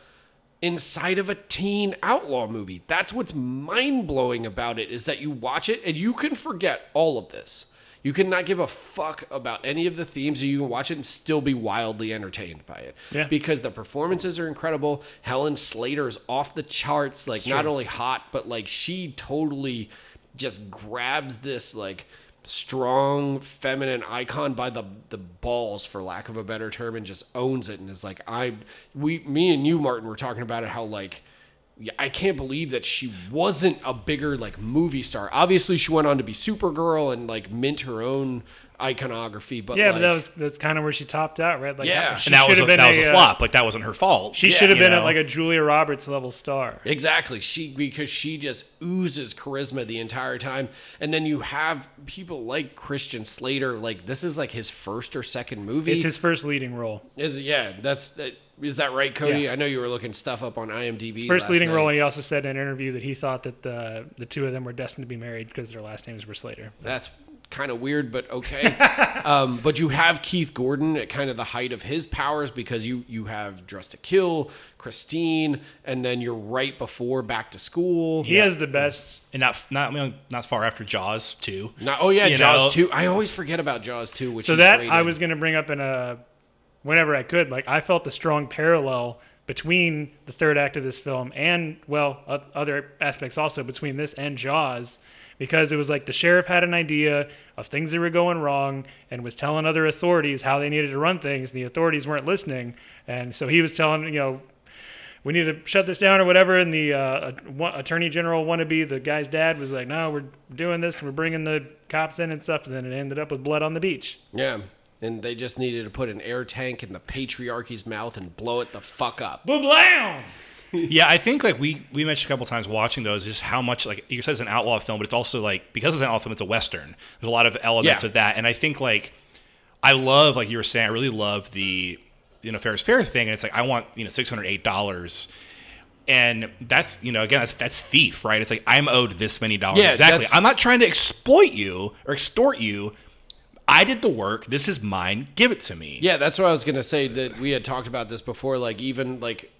inside of a teen outlaw movie. That's what's mind-blowing about it, is that you watch it and you can forget all of this. You cannot give a fuck about any of the themes. You can watch it and still be wildly entertained by it. Yeah. Because the performances are incredible. Helen Slater is off the charts. Like, not only hot, but like she totally just grabs this like... strong feminine icon by the the balls, for lack of a better term, and just owns it and is like, I we me and you, Martin, were talking about it, how like I can't believe that she wasn't a bigger like movie star. Obviously she went on to be Supergirl and like mint her own iconography, but yeah, like, but that was that's kind of where she topped out, right? Like, yeah, and that was a, that a, was a flop. Like that wasn't her fault. She yeah, should have been know? at like a Julia Roberts level star. Exactly. She because she just oozes charisma the entire time, and then you have people like Christian Slater. Like this is like his first or second movie. It's his first leading role. Is it? Yeah, that's. That, Is that right, Cody? Yeah. I know you were looking stuff up on IMDb. His first leading night. role, and he also said in an interview that he thought that the the two of them were destined to be married because their last names were Slater. But. That's kind of weird, but okay. um, but you have Keith Gordon at kind of the height of his powers, because you you have Dressed to Kill, Christine, and then you're right before Back to School. He yeah. has the best, and not not not far after Jaws two. Not, oh yeah, you Jaws know? two. I always forget about Jaws two. Which so is that rated. I was going to bring up in a. Whenever I could, like I felt the strong parallel between the third act of this film and, well, uh, other aspects also between this and Jaws, because it was like the sheriff had an idea of things that were going wrong and was telling other authorities how they needed to run things, and the authorities weren't listening. And so he was telling, you know, we need to shut this down or whatever. And the uh, attorney general wannabe, the guy's dad, was like, no, we're doing this. We're bringing the cops in and stuff. And then it ended up with blood on the beach. Yeah. And they just needed to put an air tank in the patriarchy's mouth and blow it the fuck up. Boom-blam! Yeah, I think like we, we mentioned a couple times watching those, just how much, like, you said it's an outlaw film, but it's also like, because it's an outlaw film, it's a Western. There's a lot of elements yeah. of that. And I think like, I love, like you were saying, I really love the, you know, fair is fair thing. And it's like, I want, you know, six hundred eight dollars. And that's, you know, again, that's, that's thief, right? It's like, I'm owed this many dollars. Yeah, exactly. I'm not trying to exploit you or extort you. I did the work. This is mine. Give it to me. Yeah, that's what I was going to say, that we had talked about this before. Like, even, like,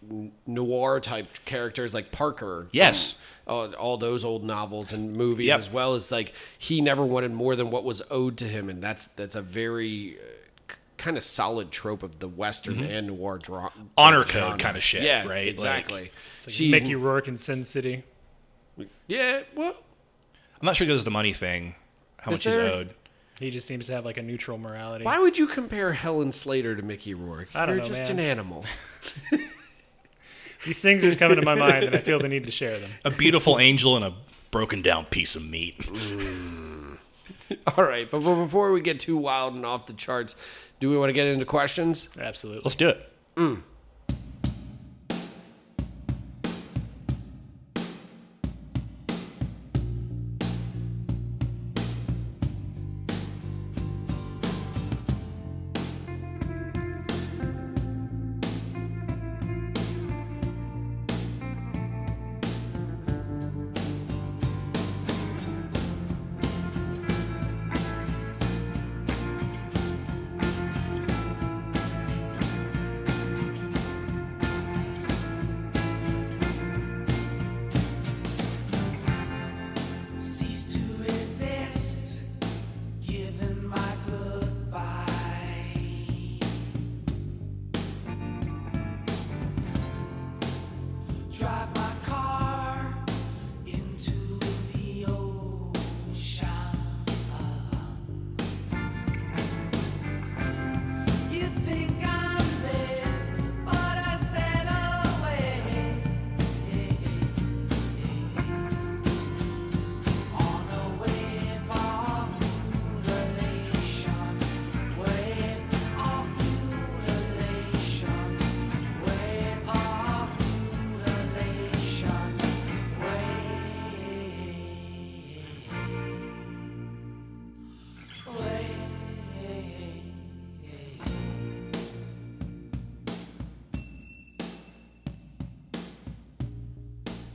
noir-type characters like Parker. Yes. From, uh, all those old novels and movies yep. as well. As like, he never wanted more than what was owed to him. And that's that's a very uh, kind of solid trope of the Western mm-hmm. and noir drama. Honor genre. Code kind of shit, yeah, right? Exactly. Like, it's like she's, Mickey Rourke in Sin City. Yeah, well. I'm not sure it goes to the money thing, how much there, he's owed. He just seems to have like a neutral morality. Why would you compare Helen Slater to Mickey Rourke? I don't You're know, just man. an animal. These things just come into my mind, and I feel the need to share them. A beautiful angel and a broken down piece of meat. Mm. All right, but before we get too wild and off the charts, do we want to get into questions? Absolutely. Let's do it. Mm.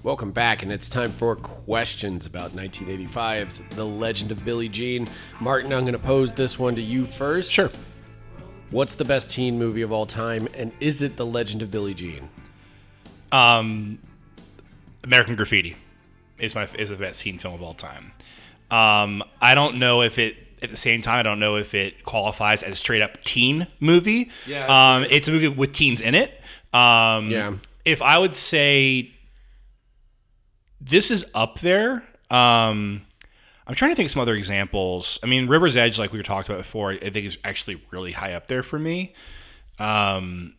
Welcome back, and it's time for questions about nineteen eighty-five's The Legend of Billie Jean. Martin, I'm going to pose this one to you first. Sure. What's the best teen movie of all time, and is it The Legend of Billie Jean? Um, American Graffiti is my is the best teen film of all time. Um, I don't know if it, at the same time, I don't know if it qualifies as a straight-up teen movie. Yeah. Um, it's a movie with teens in it. Um, yeah. If I would say... This is up there. Um, I'm trying to think of some other examples. I mean, River's Edge, like we were talking about before, I think is actually really high up there for me. Um,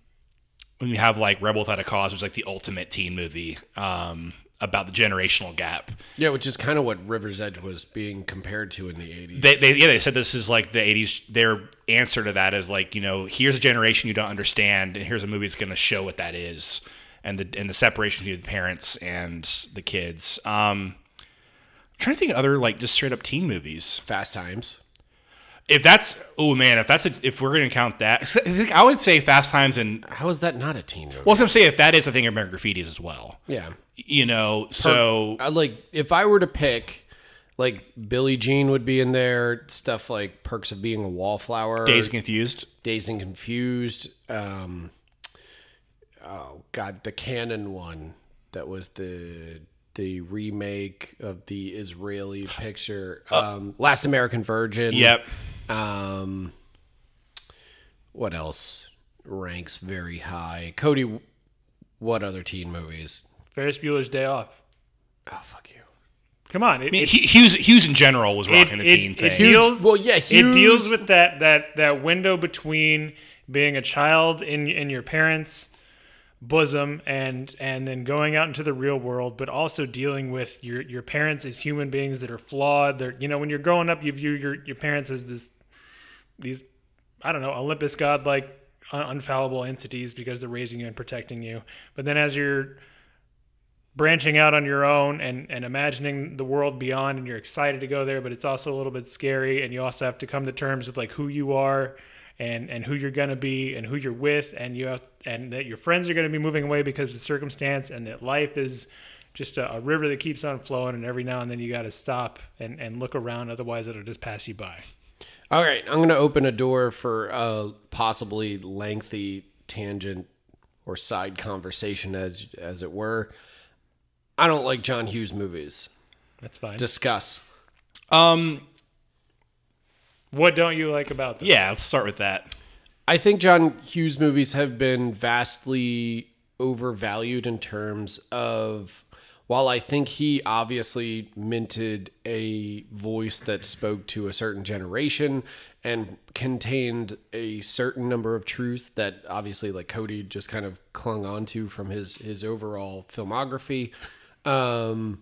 when you have like Rebel Without a Cause, which is like the ultimate teen movie um, about the generational gap. Yeah, which is kind of what River's Edge was being compared to in the eighties. They, they, yeah, they said this is like the eighties. Their answer to that is like, you know, here's a generation you don't understand, and here's a movie that's going to show what that is. And the and the separation between the parents and the kids. Um, I'm trying to think of other like just straight up teen movies. Fast Times. If that's oh man, if that's a, if we're gonna count that, I think I would say Fast Times and how is that not a teen movie? Well, I was gonna say if that is, I think American Graffiti is as well. Yeah, you know. So per- I like if I were to pick, like Billie Jean would be in there. Stuff like Perks of Being a Wallflower. Dazed and Confused. Dazed and Confused. Um, Oh God, the Cannon one that was the the remake of the Israeli picture, um, uh, Last American Virgin. Yep. Um, what else ranks very high? Cody, what other teen movies? Ferris Bueller's Day Off. Oh fuck you! Come on, it, I mean, it, Hughes Hughes in general was rocking it, the teen it, thing. It deals, well, yeah, Hughes. It deals with that that that window between being a child in in your parents' bosom and and then going out into the real world, but also dealing with your your parents as human beings that are flawed. They're, you know, when you're growing up, you view your your parents as this these I don't know Olympus godlike un- unfallible entities because they're raising you and protecting you. But then as you're branching out on your own and and imagining the world beyond, and you're excited to go there, but it's also a little bit scary, and you also have to come to terms with like who you are and and who you're gonna be and who you're with, and you have, and that your friends are going to be moving away because of the circumstance, and that life is just a, a river that keeps on flowing, and every now and then you got to stop and, and look around, otherwise it'll just pass you by. All right, I'm going to open a door for a possibly lengthy tangent or side conversation, as as it were. I don't like John Hughes movies. That's fine. Discuss. Um, what don't you like about them? Yeah, let's start with that. I think John Hughes movies have been vastly overvalued in terms of, while I think he obviously minted a voice that spoke to a certain generation and contained a certain number of truths that obviously like Cody just kind of clung onto from his, his overall filmography. Um,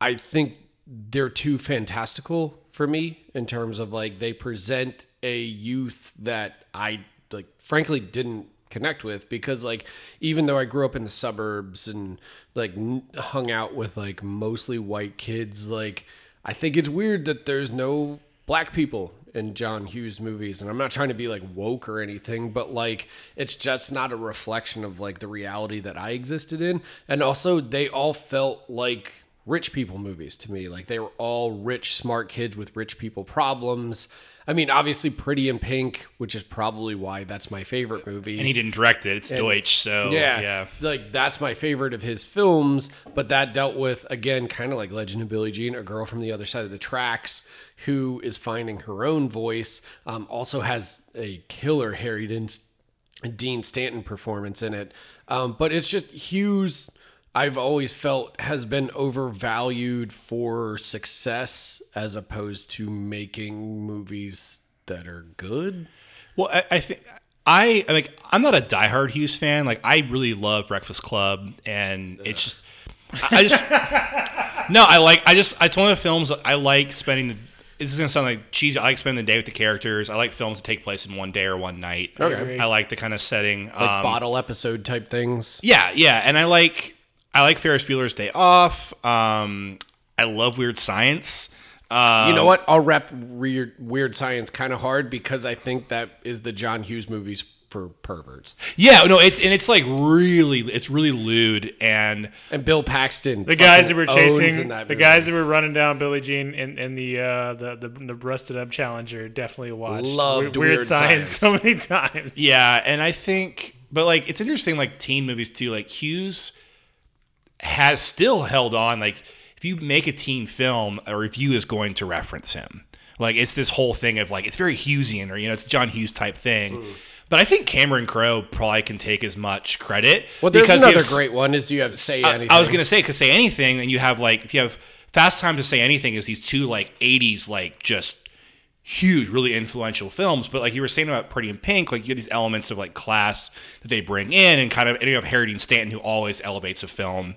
I think they're too fantastical for me in terms of like they present a youth that I like frankly didn't connect with, because like even though I grew up in the suburbs and like n- hung out with like mostly white kids, like I think it's weird that there's no black people in John Hughes movies, and I'm not trying to be like woke or anything, but like it's just not a reflection of like the reality that I existed in. And also they all felt like rich people movies to me. Like they were all rich smart kids with rich people problems. I mean, obviously Pretty in Pink, which is probably why that's my favorite movie. And he didn't direct it. It's and, Deutsch, so yeah, yeah. Like, that's my favorite of his films, but that dealt with, again, kind of like Legend of Billie Jean, a girl from the other side of the tracks who is finding her own voice, um, also has a killer Harry Dean Stanton performance in it. Um, but it's just Hughes, I've always felt, has been overvalued for success as opposed to making movies that are good. Well, I, I think I like I'm not a diehard Hughes fan. Like I really love Breakfast Club, and Ugh. it's just I, I just no. I like I just it's one of the films I like spending. The, this is gonna sound like cheesy. I like spending the day with the characters. I like films that take place in one day or one night. Okay. I like the kind of setting, like um, bottle episode type things. Yeah, yeah, and I like. I like Ferris Bueller's Day Off. Um, I love Weird Science. Um, you know what? I'll rep Weird Weird Science kind of hard because I think that is the John Hughes movies for perverts. Yeah, no, it's and it's like really, it's really lewd and and Bill Paxton, the guys that were chasing, that the guys that were running down Billie Jean and and the uh, the the, the Rusted Up Challenger definitely watched loved Weird, Weird Science so many times. Yeah, and I think, but like it's interesting, like teen movies too. Like Hughes has still held on. Like if you make a teen film, a review is going to reference him. Like it's this whole thing of like it's very Hughesian, or you know, it's a John Hughes type thing. Mm. But I think Cameron Crowe probably can take as much credit. Well, there's because another have, great one is you have Say Anything. I, I was going to say, because Say Anything, and you have like, if you have Fast Times to Say Anything is these two like eighties, like just huge, really influential films. But like you were saying about Pretty in Pink, like you have these elements of like class that they bring in and kind of, and you have Harry Dean Stanton who always elevates a film.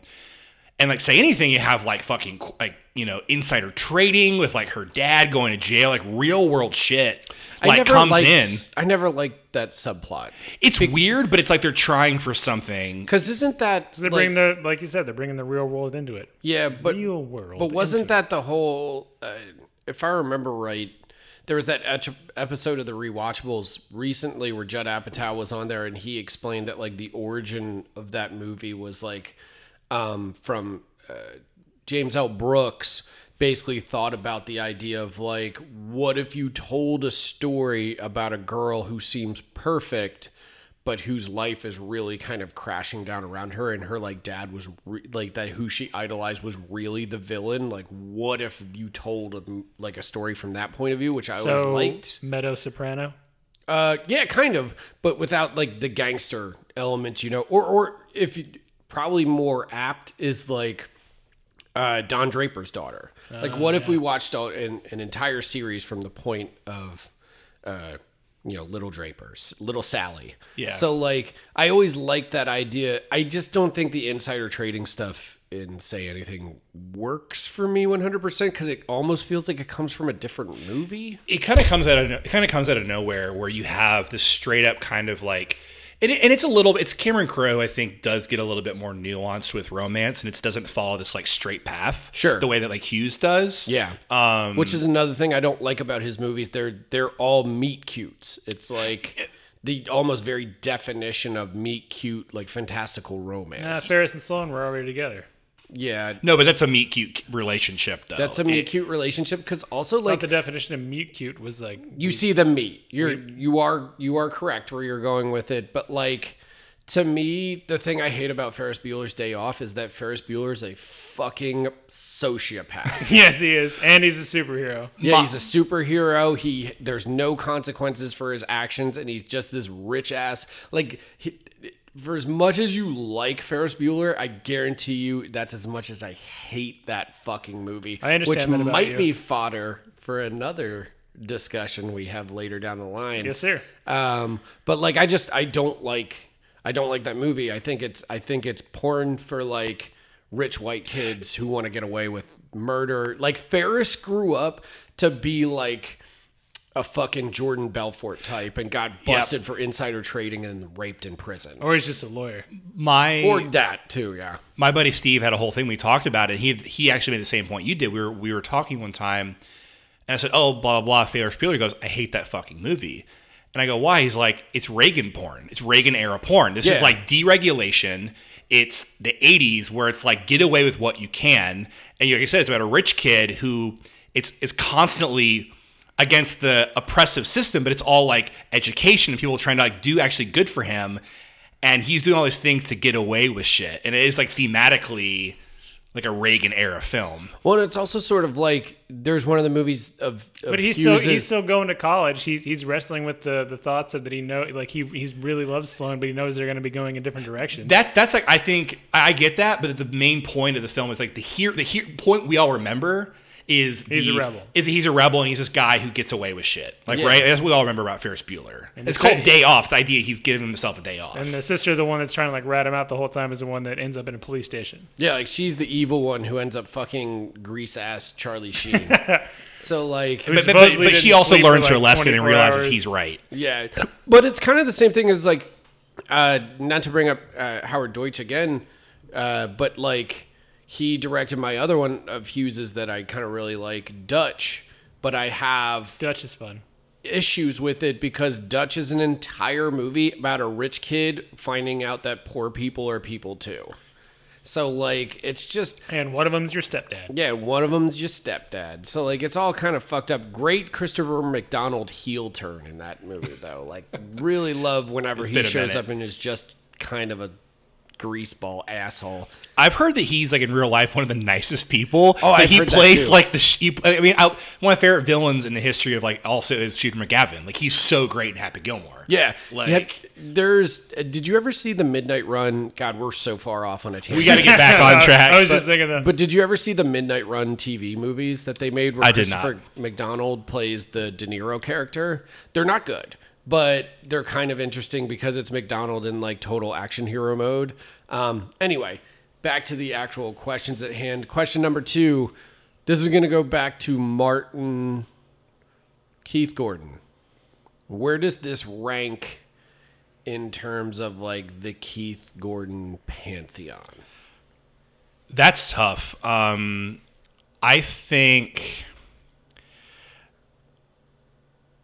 And like Say Anything, you have like fucking like, you know, insider trading with like her dad going to jail, like real world shit. Like I never comes liked, in. I never liked that subplot. It's Be- weird, but it's like they're trying for something. Because isn't that they like, bring the like you said they're bringing the real world into it? Yeah, but real world. But wasn't that it. the whole? Uh, if I remember right, there was that et- episode of the Rewatchables recently where Judd Apatow was on there, and he explained that like the origin of that movie was like. Um, from uh, James L. Brooks basically thought about the idea of like, what if you told a story about a girl who seems perfect, but whose life is really kind of crashing down around her, and her like dad was re- like that who she idolized was really the villain. Like, what if you told a, like a story from that point of view, which I so, always liked. Meadow Soprano. Uh, yeah, kind of, but without like the gangster element, you know, or or if you. Probably more apt is like uh, Don Draper's daughter. Uh, like, what yeah. if we watched an, an entire series from the point of, uh, you know, Little Draper's, Little Sally? Yeah. So, like, I always liked that idea. I just don't think the insider trading stuff in Say Anything works for me one hundred percent because it almost feels like it comes from a different movie. It kind of comes out of it kind of comes out of nowhere where you have this straight up kind of like. And, it, and it's a little bit, it's Cameron Crowe, I think, does get a little bit more nuanced with romance, and it doesn't follow this, like, straight path. Sure. The way that, like, Hughes does. Yeah. Um, Which is another thing I don't like about his movies. They're they're all meet-cutes. It's, like, it, the almost very definition of meet-cute, like, fantastical romance. Nah, Ferris and Sloan were already together. Yeah. No, but that's a meet-cute relationship, though. That's a meet-cute relationship, because also, like... the definition of meet-cute was, like... You meet, see them meet. You're, you are you are correct where you're going with it, but, like, to me, the thing I hate about Ferris Bueller's Day Off is that Ferris Bueller's a fucking sociopath. Yes, he is, and he's a superhero. Yeah, he's a superhero. He There's no consequences for his actions, and he's just this rich-ass... Like... He, For as much as you like Ferris Bueller, I guarantee you that's as much as I hate that fucking movie. I understand that about you. Which might be fodder for another discussion we have later down the line. Yes, sir. Um, but like, I just I don't like I don't like that movie. I think it's I think it's porn for like rich white kids who want to get away with murder. Like Ferris grew up to be like. A fucking Jordan Belfort type and got busted yep. for insider trading and raped in prison. Or he's just a lawyer. My Or that too, yeah. My buddy Steve had a whole thing we talked about it. He he actually made the same point you did. We were we were talking one time and I said, "Oh, blah blah blah." Ferris Bueller goes, "I hate that fucking movie." And I go, "Why?" He's like, "It's Reagan porn. It's Reagan era porn. This yeah. is like deregulation. It's the eighties where it's like get away with what you can." And like I said, it's about a rich kid who it's it's constantly against the oppressive system, but it's all like education and people trying to like do actually good for him. And he's doing all these things to get away with shit. And it is like thematically like a Reagan era film. Well, it's also sort of like there's one of the movies of, of but he's Hughes still he's still going to college. He's he's wrestling with the, the thoughts of that he know like he he's really loves Sloan, but he knows they're going to be going in different directions. That's that's like I think I get that, but the main point of the film is like the here the here point we all remember. Is he's the, a rebel? Is he's a rebel and he's this guy who gets away with shit, like yeah. right? That's what we all remember about Ferris Bueller. And it's called Day Off. The idea he's giving himself a day off. And the sister, the one that's trying to like rat him out the whole time, is the one that ends up in a police station. Yeah, like she's the evil one who ends up fucking grease ass Charlie Sheen. So like, but, but, but, but she also learns like her lesson and realizes hours. He's right. Yeah, but it's kind of the same thing as like, uh, not to bring up uh, Howard Deutsch again, uh, but like. He directed my other one of Hughes's that I kind of really like, Dutch, but I have... Dutch is fun. issues with it because Dutch is an entire movie about a rich kid finding out that poor people are people too. So, like, it's just... And one of them's your stepdad. Yeah, one of them's your stepdad. So, like, it's all kind of fucked up. Great Christopher McDonald heel turn in that movie, though. Like, really love whenever he shows up and is just kind of a greaseball asshole. I've heard that he's, like, in real life one of the nicest people. Oh, I've he heard plays, that too. Like, the... She, I mean, I, one of my favorite villains in the history of, like, also is Shooter McGavin. Like, he's so great in Happy Gilmore. Yeah. Like... Yeah. There's, did you ever see the Midnight Run? God, we're so far off on a tangent. We got to get back on track. I was but, just thinking that. But did you ever see the Midnight Run T V movies that they made where I Christopher McDonald plays the De Niro character? They're not good, but they're kind of interesting because it's McDonald in like total action hero mode. Um, anyway, back to the actual questions at hand. Question number two. This is going to go back to Martin Keith Gordon. Where does this rank in terms of like the Keith Gordon pantheon? That's tough. Um, I think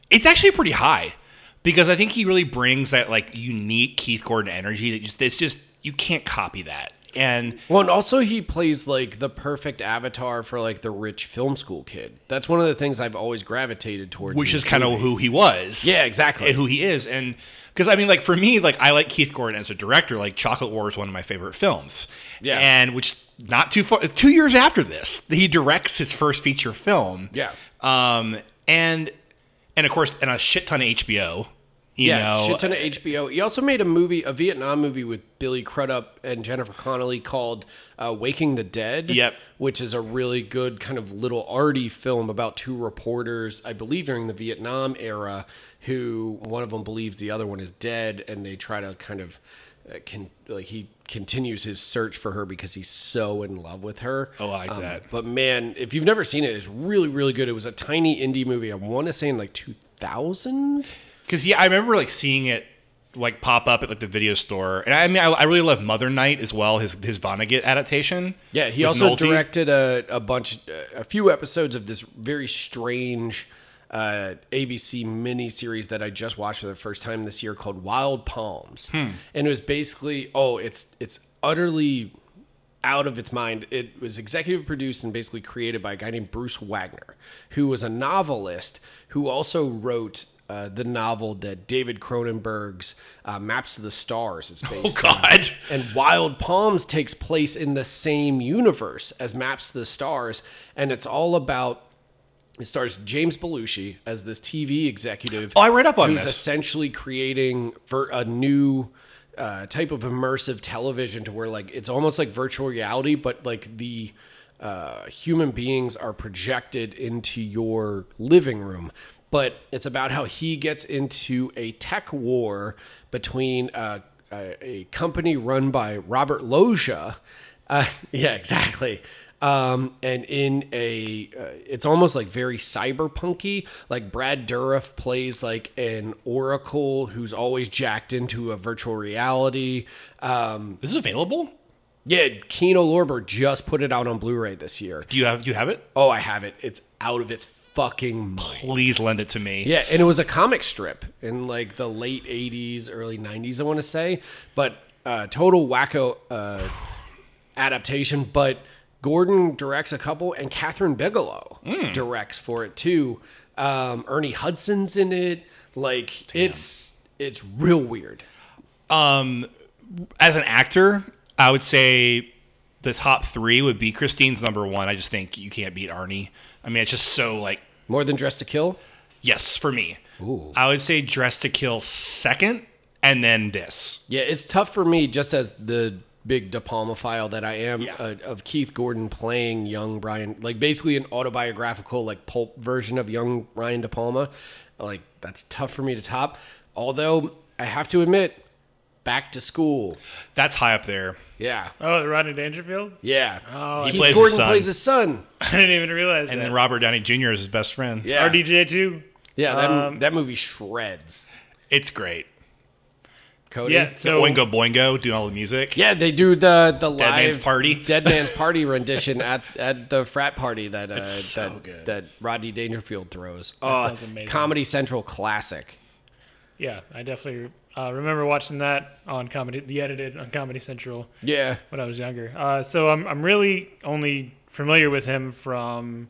it's actually pretty high because I think he really brings that like unique Keith Gordon energy that just, it's just, you can't copy that. And well, and also he plays like the perfect avatar for like the rich film school kid. That's one of the things I've always gravitated towards, which is kind of who he was. Yeah, exactly, who he is. And because I mean, like for me, like I like Keith Gordon as a director. Like Chocolate War is one of my favorite films. Yeah, and which not too far, two years after this, he directs his first feature film. Yeah, um, and and of course, and a shit ton of H B O. You yeah, know, shit ton of H B O. He also made a movie, a Vietnam movie with Billy Crudup and Jennifer Connelly called uh, Waking the Dead, yep. which is a really good kind of little arty film about two reporters, I believe during the Vietnam era, who one of them believes the other one is dead, and they try to kind of, uh, can, like he continues his search for her because he's so in love with her. I like um, that. But man, if you've never seen it, it's really, really good. It was a tiny indie movie, I want to say in like two thousand? Because, yeah, I remember, like, seeing it, like, pop up at, like, the video store. And, I mean, I, I really love Mother Night as well, his his Vonnegut adaptation. Yeah, he also Nolte. directed a, a bunch, a few episodes of this very strange uh, A B C miniseries that I just watched for the first time this year called Wild Palms. Hmm. And it was basically, oh, it's it's utterly out of its mind. It was executive produced and basically created by a guy named Bruce Wagner, who was a novelist who also wrote... Uh, the novel that David Cronenberg's uh, Maps to the Stars is based oh, God. on. And Wild Palms takes place in the same universe as Maps to the Stars. And it's all about, it stars James Belushi as this T V executive. Oh, I read up on who's this. Who's essentially creating ver- a new uh, type of immersive television to where like it's almost like virtual reality, but like the... Uh, human beings are projected into your living room, but it's about how he gets into a tech war between uh, a, a company run by Robert Loggia. Uh, yeah, exactly. Um, and in a, uh, it's almost like very cyberpunky, like Brad Dourif plays like an oracle who's always jacked into a virtual reality. Um, this is available? Yeah, Kino Lorber just put it out on Blu-ray this year. Do you have do you have it? Oh, I have it. It's out of its fucking mind. Please lend it to me. Yeah, and it was a comic strip in like the late eighties, early nineties, I want to say. But uh, total wacko uh, adaptation. But Gordon directs a couple, and Catherine Bigelow mm. directs for it too. Um, Ernie Hudson's in it. Like Damn. it's it's real weird. Um, as an actor. I would say the top three would be Christine's number one. I just think you can't beat Arnie. I mean, it's just so like... More than Dressed to Kill? Yes, for me. Ooh. I would say Dressed to Kill second, and then this. Yeah, it's tough for me just as the big De Palma-phile that I am yeah. uh, of Keith Gordon playing young Brian, like basically an autobiographical like pulp version of young Brian De Palma. Like that's tough for me to top. Although I have to admit... Back to School. That's high up there. Yeah. Oh, Rodney Dangerfield? Yeah. Oh, he Keith plays Gordon his son. plays his son. I didn't even realize and that. And then Robert Downey Junior is his best friend. Yeah. R D J two. Yeah, that, um, that movie shreds. It's great. Cody. Yeah, so Oingo Boingo doing all the music. Yeah, they do the the live Dead Man's Party, Dead Man's Party rendition at, at the frat party that uh, it's so that, good. that Rodney Dangerfield throws. That uh, sounds amazing. Comedy Central classic. Yeah, I definitely uh, remember watching that on Comedy, the edited on Comedy Central. Yeah, when I was younger. Uh, so I'm I'm really only familiar with him from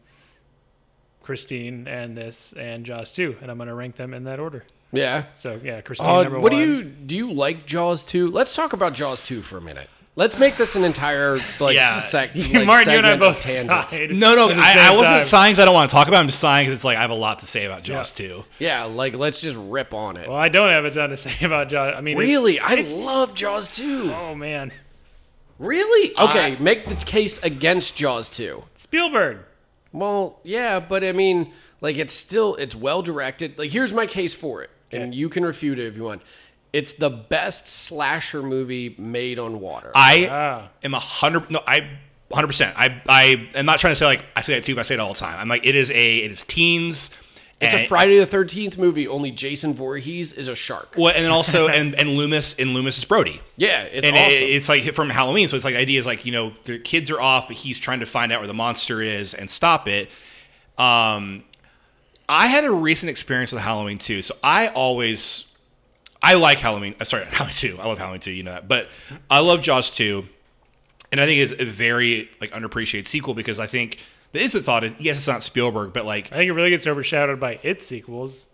Christine and this and Jaws two, and I'm gonna rank them in that order. Yeah. So yeah, Christine uh, number what one. What do you do? You like Jaws two? Let's talk about Jaws two for a minute. Let's make this an entire like yeah. sec. Like, Martin, you and I both signed. No, no, I, I wasn't sighing because I don't want to talk about it. I'm just sighing because it's like I have a lot to say about Jaws yeah. two. Yeah, like let's just rip on it. Well, I don't have a ton to say about Jaws. I mean, really, it, I it, love Jaws two. Oh man, really? Okay, I, make the case against Jaws two. Spielberg. Well, yeah, but I mean, like it's still it's well directed. Like here's my case for it. Okay. And you can refute it if you want. It's the best slasher movie made on water. I ah. am a hundred. No, I hundred percent. I I am not trying to say like I say that too. But I say it all the time. I'm like it is a it is teens. It's a Friday the thirteenth movie. Only Jason Voorhees is a shark. Well, and also and and Loomis and Loomis is Brody. Yeah, it's and awesome. It, it's like from Halloween. So it's like the idea is like you know the kids are off, but he's trying to find out where the monster is and stop it. Um, I had a recent experience with Halloween too. So I always. I like Halloween. Sorry, Halloween two. I love Halloween two, you know that. But I love Jaws two. And I think it's a very like underappreciated sequel because I think the instant thought is, yes, it's not Spielberg, but like... I think it really gets overshadowed by its sequels.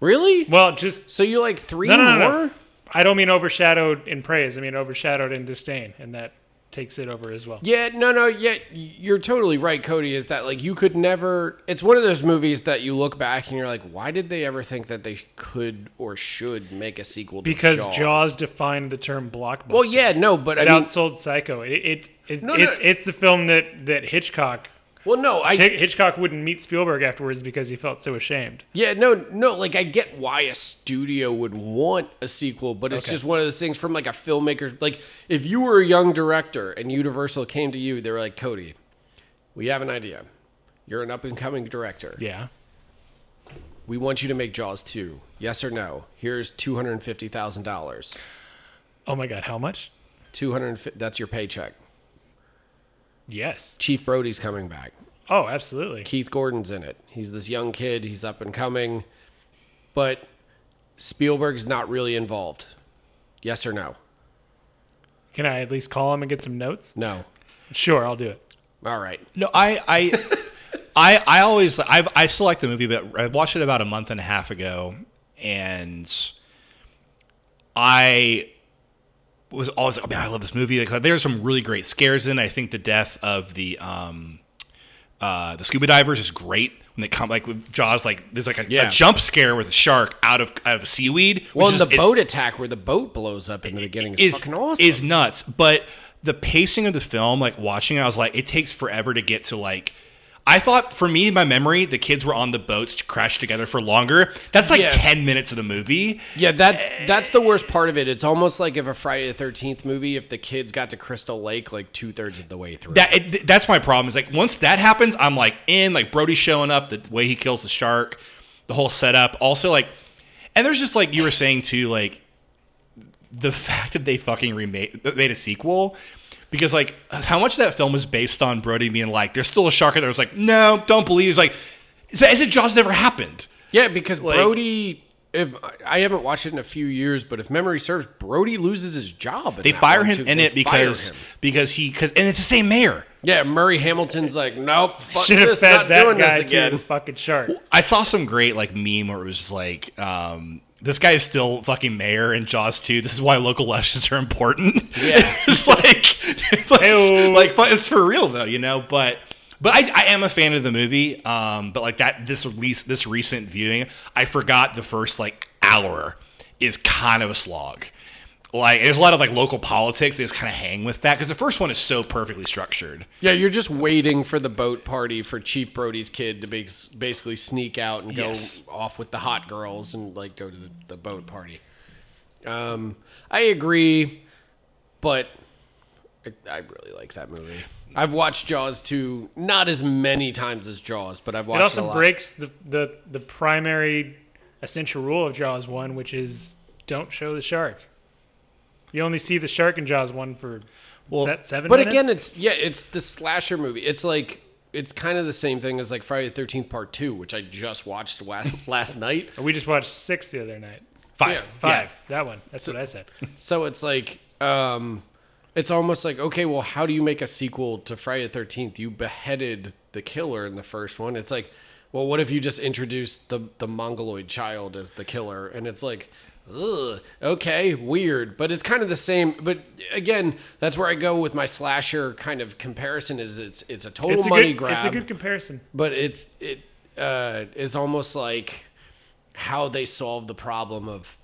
Really? Well, just... So you like three no, no, no, more? No. I don't mean overshadowed in praise. I mean overshadowed in disdain. And that takes it over as well. Yeah, no, no, yeah. You're totally right, Cody, is that like you could never... It's one of those movies that you look back and you're like, why did they ever think that they could or should make a sequel to Jaws? Because Jaws defined the term blockbuster. Well, yeah, no, but it I mean... It outsold Psycho. It, it, it, no, it, no. It's, it's the film that, that Hitchcock... Well, no, I... Hitchcock wouldn't meet Spielberg afterwards because he felt so ashamed. Yeah, no, no, like, I get why a studio would want a sequel, but it's okay. just one of those things from, like, a filmmaker... Like, if you were a young director and Universal came to you, they were like, Cody, we have an idea. You're an up-and-coming director. Yeah. We want you to make Jaws two. Yes or no? Here's two hundred fifty thousand dollars. Oh, my God, how much? two hundred fifty thousand dollars. That's your paycheck. Yes. Chief Brody's coming back. Oh, absolutely. Keith Gordon's in it. He's this young kid. He's up and coming. But Spielberg's not really involved. Yes or no? Can I at least call him and get some notes? No. Sure, I'll do it. All right. No, I I I, I always I've I still like the movie, but I watched it about a month and a half ago, and I was always like, oh man, I love this movie. Like, there's some really great scares in it. I think the death of the um, uh, the scuba divers is great when they come, like with Jaws, like there's like a, yeah. a jump scare with a shark out of out of seaweed. Well, and is, the boat attack where the boat blows up in the beginning is, is fucking awesome. Is nuts. But the pacing of the film, like watching it, I was like, it takes forever to get to like. I thought, for me, my memory, the kids were on the boats to crash together for longer. That's like yeah. ten minutes of the movie. Yeah, that's, that's the worst part of it. It's almost like if a Friday the thirteenth movie, if the kids got to Crystal Lake like two-thirds of the way through. That, it, that's my problem. It's like, once that happens, I'm like in. Like, Brody's showing up, the way he kills the shark, the whole setup. Also, like, and there's just like you were saying, too, like, the fact that they fucking remade made a sequel... Because, like, how much of that film is based on Brody being like, there's still a shark in there. It's like, no, don't believe. It's like, is that, is it Jaws never happened? Yeah, because like, Brody, if I haven't watched it in a few years, but if memory serves, Brody loses his job. They fire him in it because because he, cause, and it's the same mayor. Yeah, Murray Hamilton's like, nope, fuck this, not doing this again. Fucking shark. I saw some great, like, meme where it was like, um... this guy is still fucking mayor in Jaws two. This is why local elections are important. Yeah. It's like, it's like, hey, like, it's for real though, you know, but, but I, I am a fan of the movie. Um, but like that, this release, this recent viewing, I forgot the first like hour is kind of a slog. Like, there's a lot of like local politics. They just kind of hang with that because the first one is so perfectly structured. Yeah, you're just waiting for the boat party for Chief Brody's kid to be, basically sneak out and go yes. off with the hot girls and like go to the, the boat party. Um, I agree, but I, I really like that movie. I've watched Jaws two not as many times as Jaws, but I've watched it also it a lot. breaks the, the the primary essential rule of Jaws one, which is don't show the shark. You only see the shark and Jaws one for well, set seven but minutes. But again, it's yeah, it's the slasher movie. It's like it's kind of the same thing as like Friday the thirteenth Part Two, which I just watched last, last night. We just watched six the other night. Five, yeah, five. Yeah. That one. That's so, what I said. So it's like, um, it's almost like, okay, well, how do you make a sequel to Friday the thirteenth? You beheaded the killer in the first one. It's like, well, what if you just introduced the the mongoloid child as the killer? And it's like, ugh, okay, weird. But it's kind of the same. But again, that's where I go with my slasher kind of comparison. Is it's it's a total it's a money good, grab. It's a good comparison. But it's it uh, is almost like how they solve the problem of,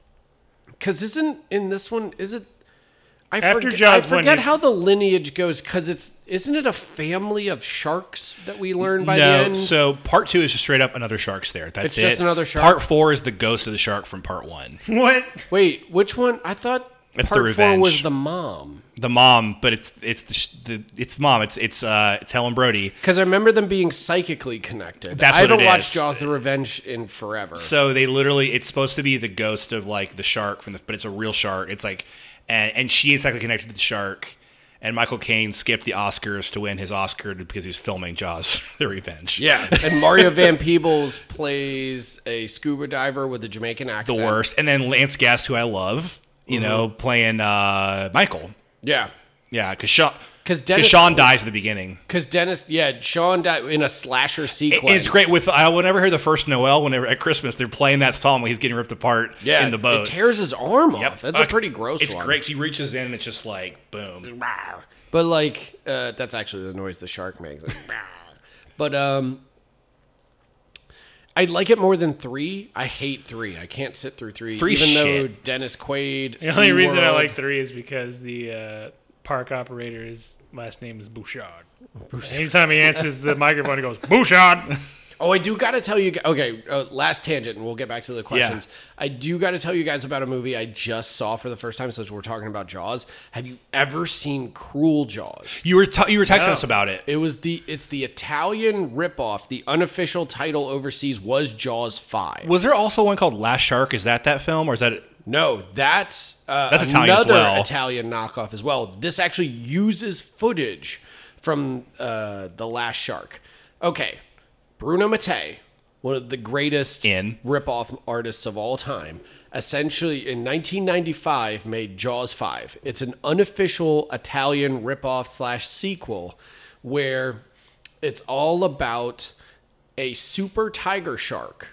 because isn't in this one is it? I After forget, Jaws I forget how the lineage goes because it's isn't it a family of sharks that we learn by no, the end? No, so part two is just straight up another shark's there. That's it's it. It's just another shark. Part four is the ghost of the shark from part one. What? Wait, which one? I thought it's part the revenge. four was the mom. The mom, but it's it's the, the it's mom. It's it's uh it's Helen Brody. Because I remember them being psychically connected. That's I what haven't watched Jaws the Revenge in forever. So they literally it's supposed to be the ghost of like the shark from the, but it's a real shark. It's like. And, and she is technically connected to the shark. And Michael Caine skipped the Oscars to win his Oscar because he was filming Jaws: The Revenge. Yeah, and Mario Van Peebles plays a scuba diver with a Jamaican accent. The worst. And then Lance Guest, who I love, you mm-hmm. know, playing uh, Michael. Yeah, yeah, because Sean, because Sean dies at the beginning. Because Dennis, yeah, Sean died in a slasher sequence. It, it's great. With I will never hear the first Noel. Whenever at Christmas they're playing that song when he's getting ripped apart yeah, in the boat. It tears his arm yep. off. That's uh, a pretty gross. It's one. great. Cause he reaches in and it's just like boom. But like uh, that's actually the noise the shark makes. Like, but um, I like it more than three. I hate three. I can't sit through three. Three even shit. Though Dennis Quaid. The only SeaWorld, reason I like three is because the. Uh, Park operator's last name is Bouchard. Bouchard. Anytime he answers the microphone, he goes, Bouchard! Oh, I do got to tell you... Okay, uh, last tangent, and we'll get back to the questions. Yeah. I do got to tell you guys about a movie I just saw for the first time since we're talking about Jaws. Have you ever seen Cruel Jaws? You were t- you were texting no. us about it. It was the It's the Italian ripoff. The unofficial title overseas was Jaws five. Was there also one called Last Shark? Is that that film, or is that... No, that's, uh, that's Italian another well. Italian knockoff as well. This actually uses footage from uh, The Last Shark. Okay, Bruno Mattei, one of the greatest In. ripoff artists of all time, essentially in nineteen ninety-five made Jaws five. It's an unofficial Italian ripoff slash sequel where it's all about a super tiger shark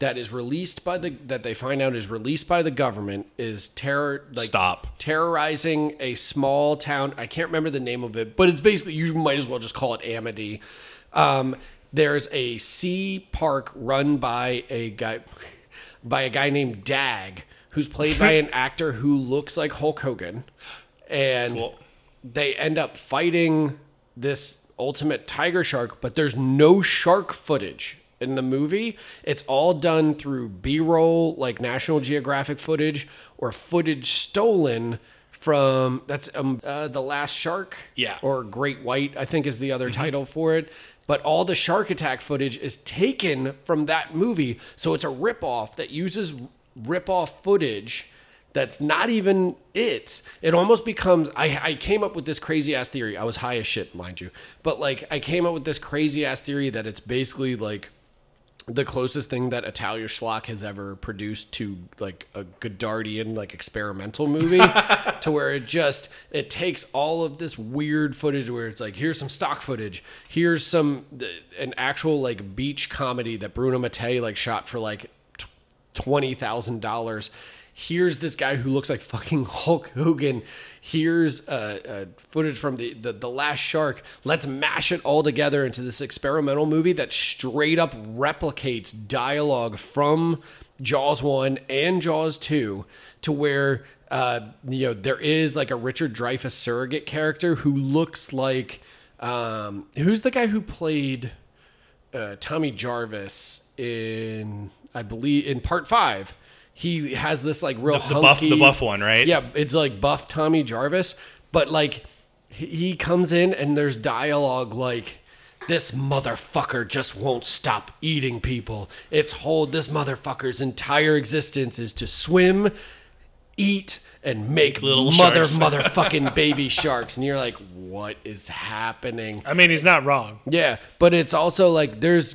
that is released by the that they find out is released by the government is terror like Stop. terrorizing a small town. I can't remember the name of it, but it's basically you might as well just call it Amity. Um, there's a sea park run by a guy by a guy named Dag, who's played by an actor who looks like Hulk Hogan, and cool. they end up fighting this ultimate tiger shark, but there's no shark footage. In the movie, it's all done through B-roll, like National Geographic footage, or footage stolen from, that's um, uh, The Last Shark, yeah, or Great White, I think is the other mm-hmm. title for it. But all the shark attack footage is taken from that movie. So it's a ripoff that uses ripoff footage that's not even it. It almost becomes, I, I came up with this crazy-ass theory. I was high as shit, mind you. But like, I came up with this crazy-ass theory that it's basically like, the closest thing that Italia Schlock has ever produced to like a Godardian like experimental movie to where it just, it takes all of this weird footage where it's like, here's some stock footage. Here's some, an actual like beach comedy that Bruno Mattei like shot for like twenty thousand dollars. Here's this guy who looks like fucking Hulk Hogan. Here's uh, uh, footage from the, the the Last Shark. Let's mash it all together into this experimental movie that straight up replicates dialogue from Jaws one and Jaws two to where uh, you know there is like a Richard Dreyfuss surrogate character who looks like um, who's the guy who played uh, Tommy Jarvis in I believe in part five. He has this like real the, the hunky, buff, the buff one, right? Yeah, it's like buff Tommy Jarvis, but like he comes in and there's dialogue like, "This motherfucker just won't stop eating people. Its whole this motherfucker's entire existence is to swim, eat, and make little mother sharks. motherfucking baby sharks. And you're like, what is happening? I mean, he's not wrong. Yeah, but it's also like there's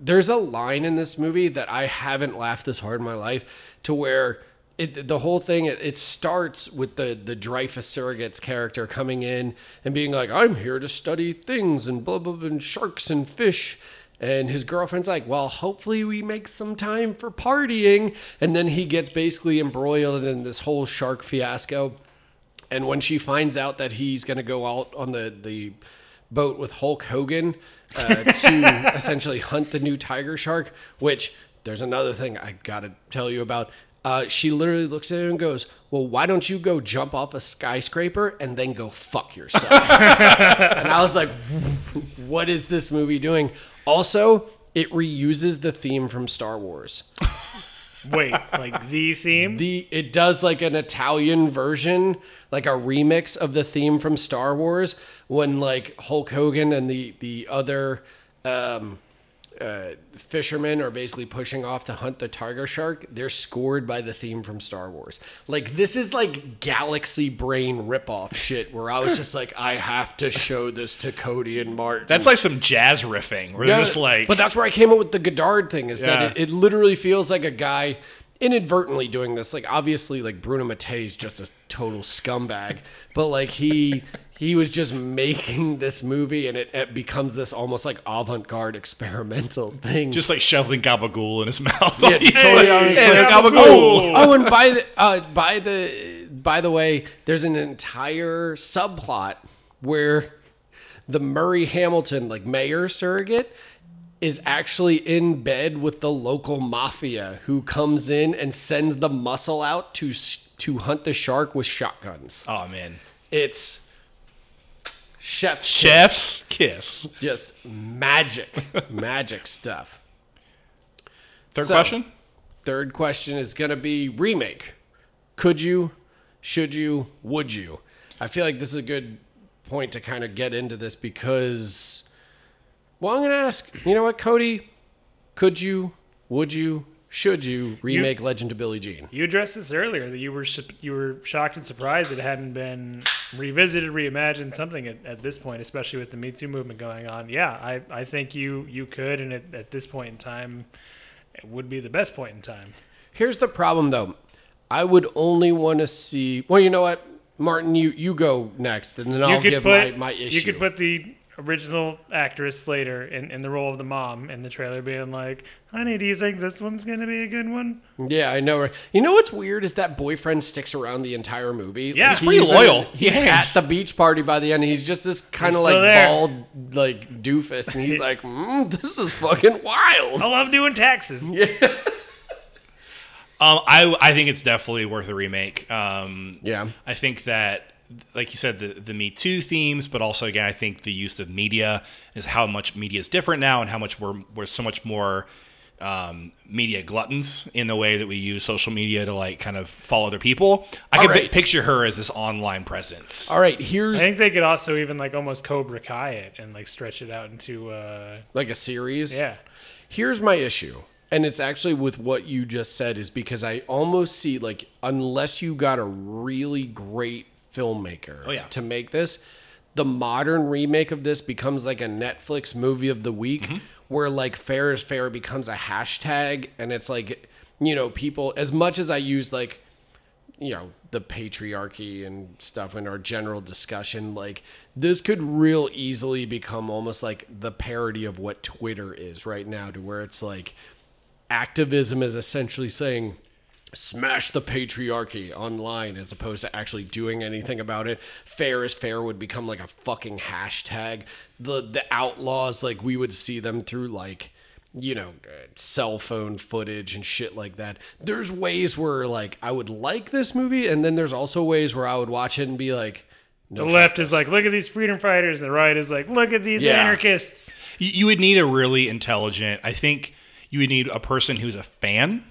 there's a line in this movie that I haven't laughed this hard in my life, to where it, the whole thing, it, it starts with the, the Dreyfus surrogate's character coming in and being like, I'm here to study things and blah, blah, blah, and sharks and fish. And his girlfriend's like, well, hopefully we make some time for partying. And then he gets basically embroiled in this whole shark fiasco. And when she finds out that he's going to go out on the, the boat with Hulk Hogan uh, to essentially hunt the new tiger shark, which there's another thing I got to tell you about. Uh, she literally looks at him and goes, well, why don't you go jump off a skyscraper and then go fuck yourself? And I was like, what is this movie doing? Also, it reuses the theme from Star Wars. Wait, like the theme? The It does like an Italian version, like a remix of the theme from Star Wars, when like Hulk Hogan and the, the other um, uh, fishermen are basically pushing off to hunt the tiger shark. They're scored by the theme from Star Wars. Like, this is like Galaxy Brain ripoff shit, where I was just like, I have to show this to Cody and Martin. That's like some jazz riffing where yeah, they're just like... But that's where I came up with the Godard thing, is yeah. that it, it literally feels like a guy inadvertently doing this. Like, obviously, like, Bruno Mattei is just a total scumbag, but like he... He was just making this movie, and it, it becomes this almost like avant-garde experimental thing. Just like shoveling gabagool in his mouth. Yeah, totally. Hey, hey, gabagool. Oh, oh, and by the uh, by the by the way, there's an entire subplot where the Murray Hamilton, like mayor surrogate, is actually in bed with the local mafia, who comes in and sends the muscle out to to hunt the shark with shotguns. Oh man, it's. Chef's Chef's kiss. kiss. Just magic, magic stuff. Third so, question? Third question is going to be remake. Could you, should you, would you? I feel like this is a good point to kind of get into this because, well, I'm going to ask, you know what, Cody? Could you, would you, should you remake you, Legend of Billie Jean? You addressed this earlier, that you were, you were shocked and surprised it hadn't been... revisited, reimagined, something at, at this point, especially with the Me Too movement going on. Yeah, I, I think you you could, and at, at this point in time, it would be the best point in time. Here's the problem, though. I would only want to see... Well, you know what? Martin, you, you go next, and then I'll give put, my, my issue. You could put the original actress, Slater, in, in the role of the mom in the trailer, being like, honey, do you think this one's going to be a good one? Yeah, I know. You know what's weird is that boyfriend sticks around the entire movie. Yeah, like, he's pretty loyal. He's yes. at the beach party by the end, and he's just this kind of like there. bald like doofus, and he's like, mm, this is fucking wild. I love doing taxes. Yeah. um, I, I think it's definitely worth a remake. Um, yeah. I think that like you said, the, the Me Too themes, but also, again, I think the use of media is how much media is different now, and how much we're, we're so much more um, media gluttons in the way that we use social media to, like, kind of follow other people. I All could right. b- picture her as this online presence. All right, here's... I think they could also even, like, almost Cobra Kai it and, like, stretch it out into... Uh... Like a series? Yeah. Here's my issue, and it's actually with what you just said, is because I almost see, like, unless you got a really great filmmaker oh, yeah. to make this, the modern remake of this becomes like a Netflix movie of the week, mm-hmm. where like fair is fair becomes a hashtag, and it's like, you know, people, as much as I use like, you know, the patriarchy and stuff in our general discussion, like this could real easily become almost like the parody of what Twitter is right now, to where it's like activism is essentially saying smash the patriarchy online, as opposed to actually doing anything about it. Fair is fair would become like a fucking hashtag. The the outlaws, like we would see them through like, you know, cell phone footage and shit like that. There's ways where like I would like this movie, and then there's also ways where I would watch it and be like, no, the left is like, look at these freedom fighters, and the right is like, look at these yeah. anarchists. You, you would need a really intelligent, I think you would need a person who's a fan,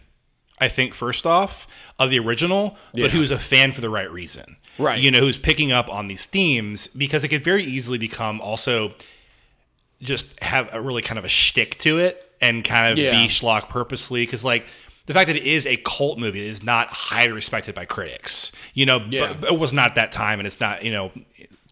I think, first off, of the original, yeah. but who's a fan for the right reason. Right. You know, who's picking up on these themes, because it could very easily become also just have a really kind of a shtick to it, and kind of yeah. be schlock purposely. Because, like, the fact that it is a cult movie is not highly respected by critics, you know, yeah. but, but it was not that time, and it's not, you know...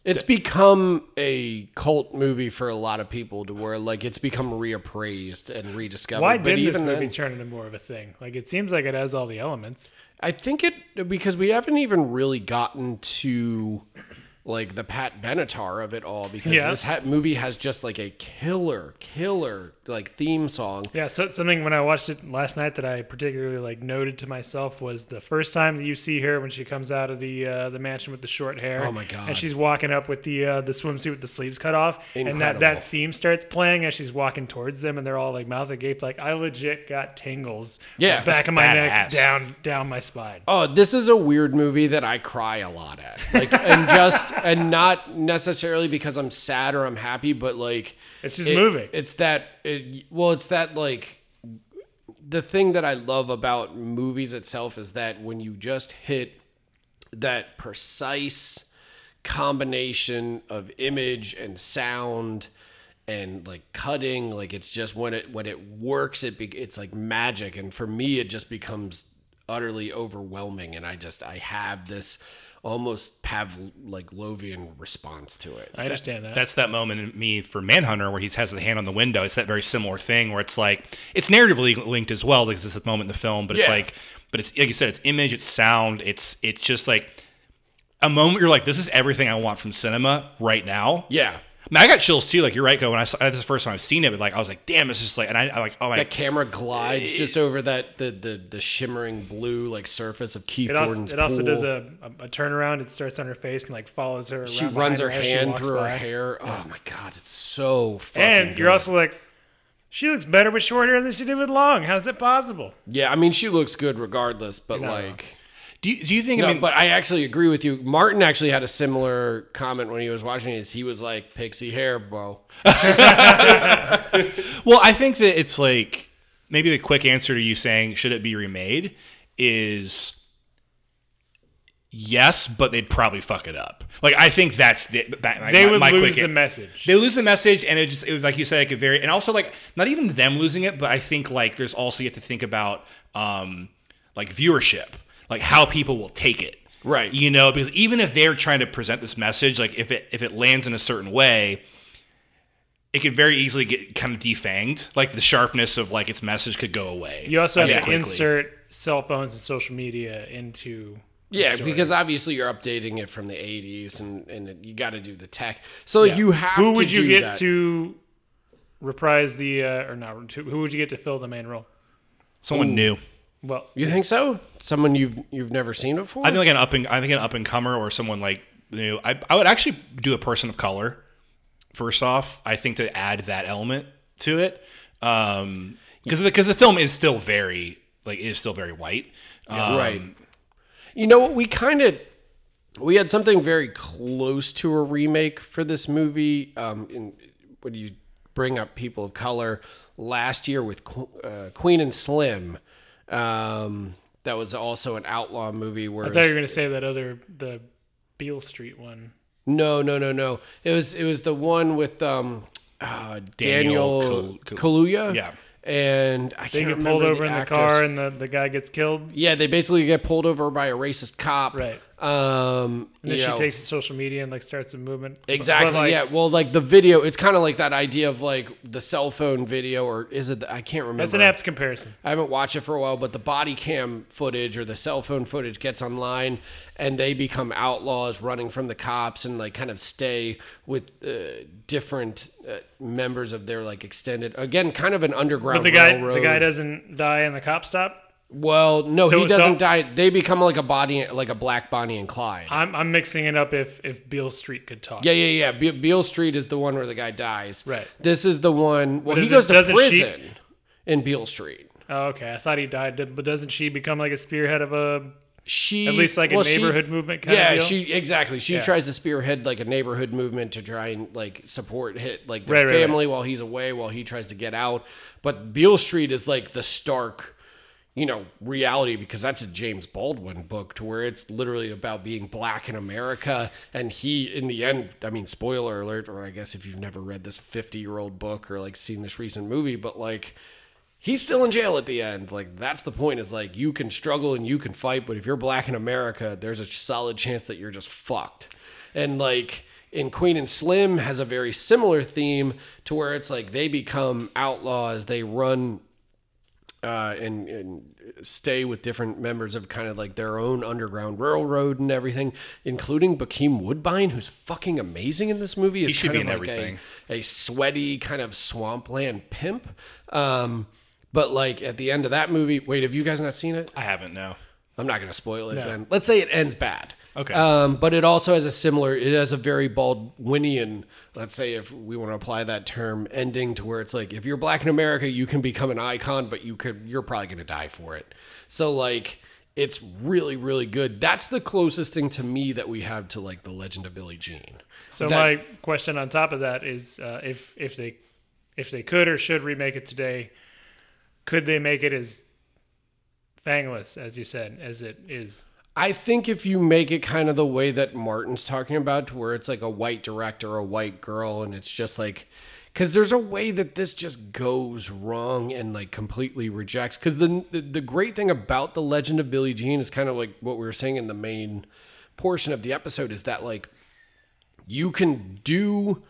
It's become a cult movie for a lot of people, to where like it's become reappraised and rediscovered. Why didn't this movie then, turn into more of a thing? Like it seems like it has all the elements. I think it because we haven't even really gotten to like the Pat Benatar of it all, because yeah. this ha- movie has just like a killer, killer like theme song. Yeah, so something when I watched it last night that I particularly like noted to myself was the first time that you see her when she comes out of the uh, the mansion with the short hair. Oh my god! And she's walking up with the uh, the swimsuit with the sleeves cut off, Incredible. and that, that theme starts playing as she's walking towards them, and they're all like mouth agape. Like I legit got tingles. Yeah, like, back of my neck, ass. down down my spine. Oh, this is a weird movie that I cry a lot at, like and just. And not necessarily because I'm sad or I'm happy, but like it's just it, moving. It's that it, well, it's that like the thing that I love about movies itself is that when you just hit that precise combination of image and sound and like cutting, like it's just when it when it works, it be, it's like magic. And for me, it just becomes utterly overwhelming. And I just I have this. almost Pavlovian response to it. I understand that, that. That's that moment in me for Manhunter where he has the hand on the window. It's that very similar thing where it's like, it's narratively linked as well because it's this moment in the film, but yeah. it's like, but it's like you said, it's image, it's sound, it's it's just like a moment you're like, this is everything I want from cinema right now. Yeah. I, mean, I got chills too. Like you're right, Go. When I saw this is the first time I've seen it, but like I was like, damn, it's just like, and I, I like, oh my. That camera glides it, just over that the, the the shimmering blue like surface of Keith Gordon's pool. It also does a, a, a turnaround. It starts on her face and like follows her. She runs her, her hand through by. her hair. Yeah. Oh my god, it's so fucking. And you're good. Also like, she looks better with short hair than she did with long. How's it possible? Yeah, I mean she looks good regardless, but no. like. Do you, do you think? No, I mean, but I actually agree with you. Martin actually had a similar comment when he was watching it. He was like, "Pixie hair, bro." Well, I think that it's like maybe the quick answer to you saying should it be remade is yes, but they'd probably fuck it up. Like I think that's the that, my, they would my, my lose quick the message. They lose the message, and it just it was like you said, it could vary. And also like not even them losing it, but I think like there's also you have to think about um, like viewership. Like how people will take it. Right. You know, because even if they're trying to present this message, like if it if it lands in a certain way, it could very easily get kind of defanged. Like the sharpness of like its message could go away. You also have yeah. to insert cell phones and social media into Yeah, story. Because obviously you're updating it from the eighties and, and you gotta do the tech. So yeah. you have Who to Who would you do get that. to reprise the uh, or not who would you get to fill the main role? Someone Ooh. new. Well, you think so? Someone you've you've never seen before? I think like an up and I think an up and comer or someone like you know, I I would actually do a person of color. First off, I think to add that element to it, because um, because the, the film is still very like it is still very white, yeah, um, right? You know what? We kind of we had something very close to a remake for this movie. Um, in, when you bring up people of color last year with uh, Queen and Slim. Um, that was also an outlaw movie. Where I thought you were going to say that other the Beale Street one. No, no, no, no. It was it was the one with um uh, Daniel, Daniel Kal- Kaluuya. Yeah, and I they can't get remember pulled over the in actress. the car, and the, the guy gets killed. Yeah, they basically get pulled over by a racist cop. Right. Um, and then she know. takes to social media and like starts a movement. Exactly. But, but like, yeah. Well, like the video, it's kind of like that idea of like the cell phone video, or is it? The, I can't remember. That's an apt comparison. I haven't watched it for a while, but the body cam footage or the cell phone footage gets online, and they become outlaws running from the cops and like kind of stay with uh, different uh, members of their like extended. Again, kind of an underground. But the railroad. guy, the guy doesn't die, and the cops stop. Well, no, so, he doesn't so, die. They become like a body, like a black Bonnie and Clyde. I'm I'm mixing it up. If if Beale Street could talk. Yeah, yeah, yeah. Be- Beale Street is the one where the guy dies. Right. This is the one. Well, he goes it, to prison she... in Beale Street. Oh, okay. I thought he died, but doesn't she become like a spearhead of a? She at least like well, a neighborhood she, movement kind yeah, of deal? she exactly. She yeah. tries to spearhead like a neighborhood movement to try and like support hit like their right, family right, right. while he's away, while he tries to get out. But Beale Street is like the stark. You know, reality, because that's a James Baldwin book to where it's literally about being black in America. And he, in the end, I mean, spoiler alert, or I guess if you've never read this fifty year old book or like seen this recent movie, but like he's still in jail at the end. Like, that's the point, is like, you can struggle and you can fight, but if you're black in America, there's a solid chance that you're just fucked. And like, in Queen and Slim has a very similar theme to where it's like they become outlaws, they run uh, and, and stay with different members of kind of like their own underground railroad and everything, including Bokeem Woodbine, who's fucking amazing in this movie. He should be in everything. A, a sweaty kind of swampland pimp. Um, but like at the end of that movie, wait, have you guys not seen it? I haven't, no. I'm not going to spoil it no. then. Let's say it ends bad. Okay. Um, but it also has a similar, it has a very Baldwinian, let's say if we want to apply that term, ending to where it's like, if you're black in America, you can become an icon, but you could, you're probably going to die for it. So like, it's really, really good. That's the closest thing to me that we have to like The Legend of Billie Jean. So that, my question on top of that is, uh, if, if they, if they could or should remake it today, could they make it as fangless, as you said, as it is? I think if you make it kind of the way that Martin's talking about, to where it's like a white director, a white girl, and it's just like, because there's a way that this just goes wrong and like completely rejects. Because the, the the great thing about The Legend of Billie Jean is kind of like what we were saying in the main portion of the episode, is that like you can do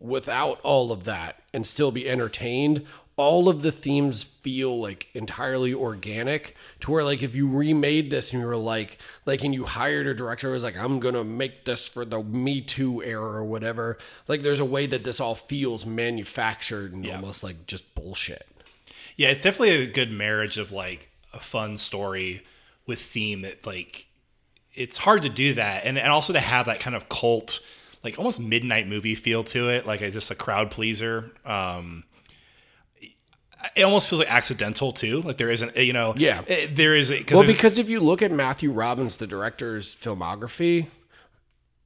without all of that and still be entertained. All of the themes feel like entirely organic, to where like if you remade this and you were like, like, and you hired a director who was like, I'm going to make this for the Me Too era or whatever. Like, there's a way that this all feels manufactured and yeah. almost like just bullshit. Yeah. It's definitely a good marriage of like a fun story with theme, that like, it's hard to do that. And, and also to have that kind of cult, like almost midnight movie feel to it. Like, it's just a crowd pleaser. Um, It almost feels like accidental too. Like there isn't, you know, yeah, it, there is. Cause well, because if you look at Matthew Robbins, the director's filmography,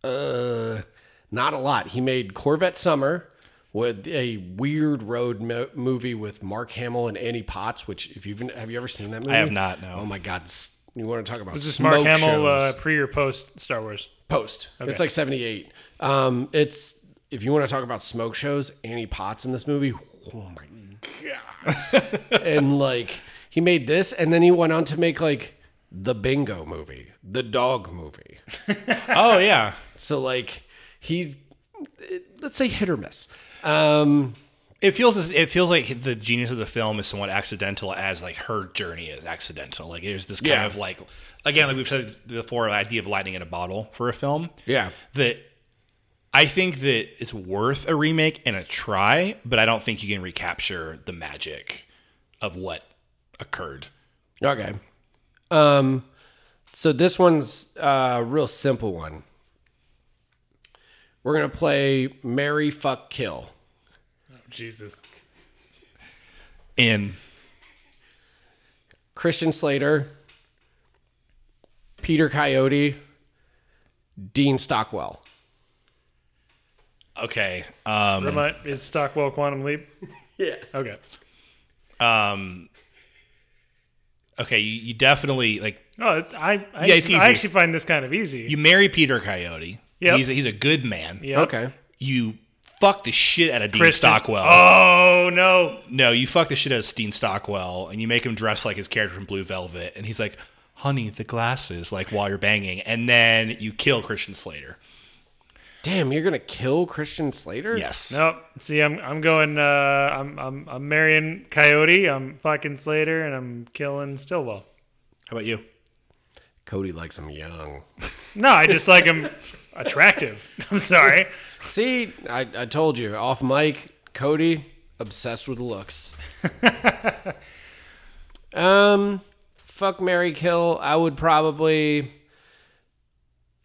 uh, not a lot. He made Corvette Summer, with a weird road mo- movie with Mark Hamill and Annie Potts. Which, if you've have you ever seen that movie? I have not. No. Oh my God, you want to talk about? Was this Mark Hamill uh, pre or post Star Wars? Post. Okay. It's like seventy-eight. Um, it's if you want to talk about smoke shows, Annie Potts in this movie. Oh my God. And like he made this, and then he went on to make like the Bingo movie, the dog movie. Oh yeah. So like he's, let's say, hit or miss. Um, it feels it feels like the genius of the film is somewhat accidental, as like her journey is accidental. Like there's this kind yeah. of like, again, like we've said before, the idea of lightning in a bottle for a film. Yeah. That. I think that it's worth a remake and a try, but I don't think you can recapture the magic of what occurred. Okay. Um, so this one's a real simple one. We're going to play Marry, Fuck, Kill. Oh, Jesus. In. Christian Slater, Peter Coyote, Dean Stockwell. Okay. Um, Remind, is Stockwell Quantum Leap? Yeah. Okay. Um. Okay, you, you definitely like. No, I. I, yeah, actually, I actually find this kind of easy. You marry Peter Coyote. Yeah. He's a, he's a good man. Yep. Okay. You fuck the shit out of Dean Christian. Stockwell. Oh no. No, you fuck the shit out of Dean Stockwell, and you make him dress like his character from Blue Velvet, and he's like, "Honey, the glasses," like while you're banging, and then you kill Christian Slater. Damn, you're gonna kill Christian Slater? Yes. Nope. See, I'm I'm going. Uh, I'm I'm I'm marrying Coyote. I'm fucking Slater, and I'm killing Stillwell. How about you? Cody likes him young. No, I just like him attractive. I'm sorry. See, I I told you off mic. Cody obsessed with looks. um, fuck, marry, kill. I would probably.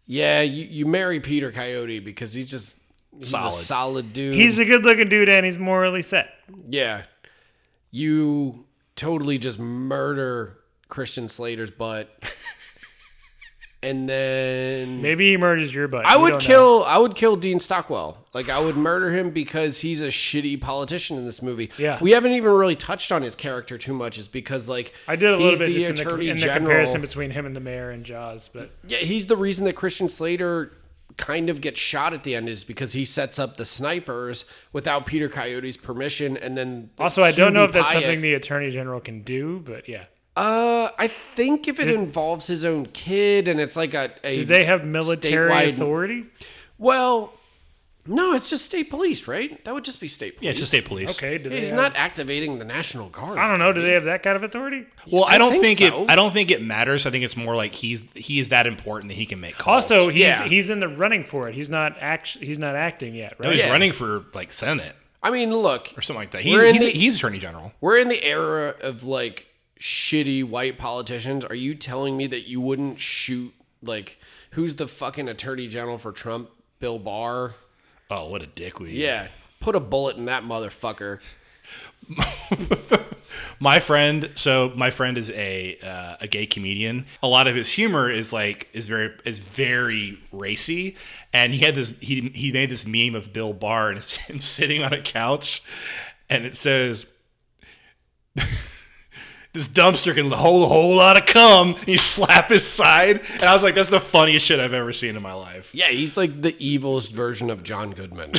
Yeah, you, you marry Peter Coyote because he's just he's solid. a solid dude. He's a good-looking dude, and he's morally set. Yeah. You totally just murder Christian Slater's butt. And then maybe he murders your butt. I would kill know. I would kill Dean Stockwell. Like I would murder him because he's a shitty politician in this movie. Yeah. We haven't even really touched on his character too much, is because like I did a little bit just in the, in the comparison between him and the mayor and Jaws, but yeah, he's the reason that Christian Slater kind of gets shot at the end is because he sets up the snipers without Peter Coyote's permission. And then also, I don't know if that's something the Attorney General can do, but yeah. Uh, I think if it involves his own kid and it's like a, a do they have military authority? Well, no, it's just state police, right? That would just be state police. Yeah, it's just state police. Okay. Do they He's have... not activating the National Guard. I don't know. Do they have that kind of authority? Well, I don't I think, think so. it. I don't think it matters. I think it's more like he's he is that important that he can make calls. Also, he's yeah. he's in the running for it. He's not act, He's not acting yet, right? No, he's yeah. running for like Senate. I mean, look, or something like that. He, he's, the, he's Attorney General. We're in the era of like shitty white politicians. Are you telling me that you wouldn't shoot like who's the fucking Attorney General for Trump? Bill Barr. Oh, what a dickweed. Yeah. Put a bullet in that motherfucker. my friend, so my friend is a uh, a gay comedian. A lot of his humor is like is very is very racy, and he had this he he made this meme of Bill Barr and it's him sitting on a couch and it says this dumpster can hold a whole lot of cum. You slap his side. And I was like, that's the funniest shit I've ever seen in my life. Yeah, he's like the evilest version of John Goodman.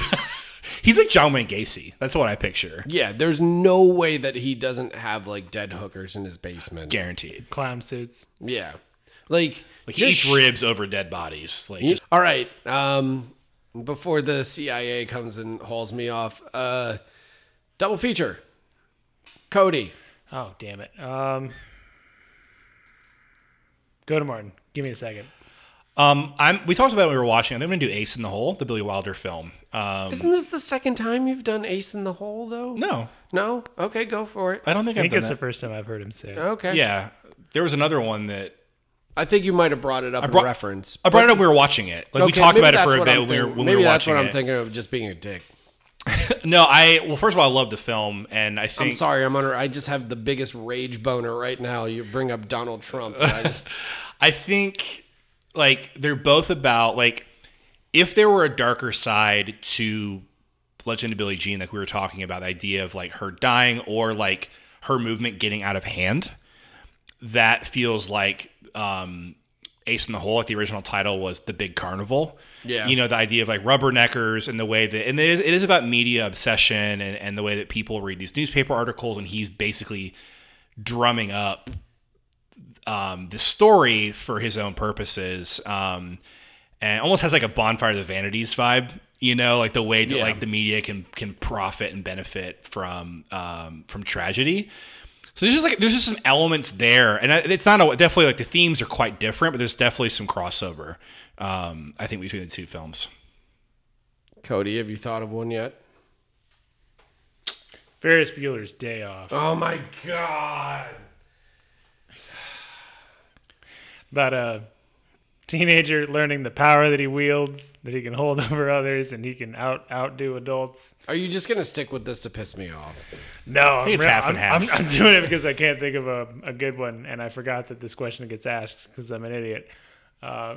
He's like John Wayne Gacy. That's what I picture. Yeah, there's no way that he doesn't have like dead hookers in his basement. Guaranteed. Clown suits. Yeah. Like, like he eats sh- ribs over dead bodies. Like, just- All right. Um, before the C I A comes and hauls me off, uh, double feature. Cody. Oh, damn it. Um, go to Martin. Give me a second. Um, I'm. We talked about it when we were watching. I think I'm going to do Ace in the Hole, the Billy Wilder film. Um, Isn't this the second time you've done Ace in the Hole, though? No. No? Okay, go for it. I don't think I think I've done it's that. The first time I've heard him say it. Okay. Yeah. There was another one that... I think you might have brought it up I brought, in reference. I brought it up when we were watching it. Like okay, we talked about it for a bit when we were, when maybe we were watching it. Maybe that's what I'm it. thinking of, just being a dick. No, I well, first of all, I love the film, and I think I'm sorry, I'm under. I just have the biggest rage boner right now. You bring up Donald Trump. And I, just... I think like they're both about like if there were a darker side to Legend of Billie Jean, like we were talking about, the idea of like her dying or like her movement getting out of hand. That feels like um, Ace in the Hole, like the original title was The Big Carnival. Yeah. You know, the idea of like rubberneckers and the way that, and it is, it is about media obsession and, and the way that people read these newspaper articles. And he's basically drumming up um, the story for his own purposes. Um, and almost has like a Bonfire of the Vanities vibe, you know, like the way that yeah. like the media can, can profit and benefit from, um, from tragedy. So there's just like there's just some elements there, and it's not a, definitely like the themes are quite different, but there's definitely some crossover. Um, I think between the two films. Cody, have you thought of one yet? Ferris Bueller's Day Off. Oh my god! About a teenager learning the power that he wields, that he can hold over others, and he can out outdo adults. Are you just gonna stick with this to piss me off? No, I'm it's real, half I'm, and half. I'm, I'm doing it because I can't think of a, a good one, and I forgot that this question gets asked because I'm an idiot, uh,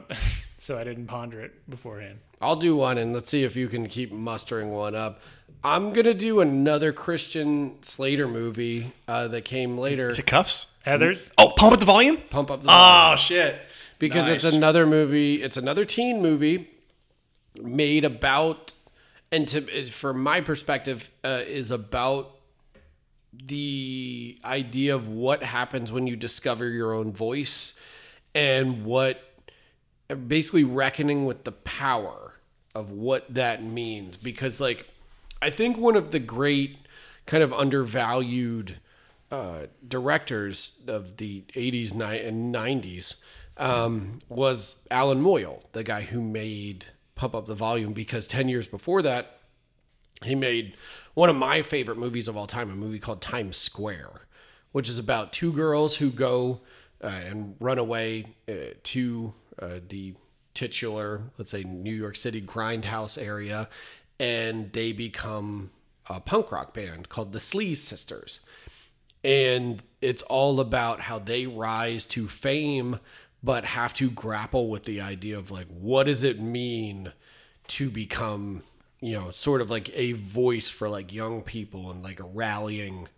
so I didn't ponder it beforehand. I'll do one, and let's see if you can keep mustering one up. I'm gonna do another Christian Slater movie uh, that came later. Is it Cuffs? Heathers? Oh, Pump Up the Volume. Pump Up the Volume. Oh shit. Because nice. It's another movie, it's another teen movie made about, and to, from my perspective, uh, is about the idea of what happens when you discover your own voice and what, basically reckoning with the power of what that means. Because, like, I think one of the great kind of undervalued uh, directors of the eighties and nineties Um, was Alan Moyle, the guy who made Pump Up the Volume, because ten years before that, he made one of my favorite movies of all time, a movie called Times Square, which is about two girls who go uh, and run away uh, to uh, the titular, let's say, New York City grindhouse area, and they become a punk rock band called the Sleaze Sisters. And it's all about how they rise to fame but have to grapple with the idea of like, what does it mean to become, you know, sort of like a voice for like young people and like a rallying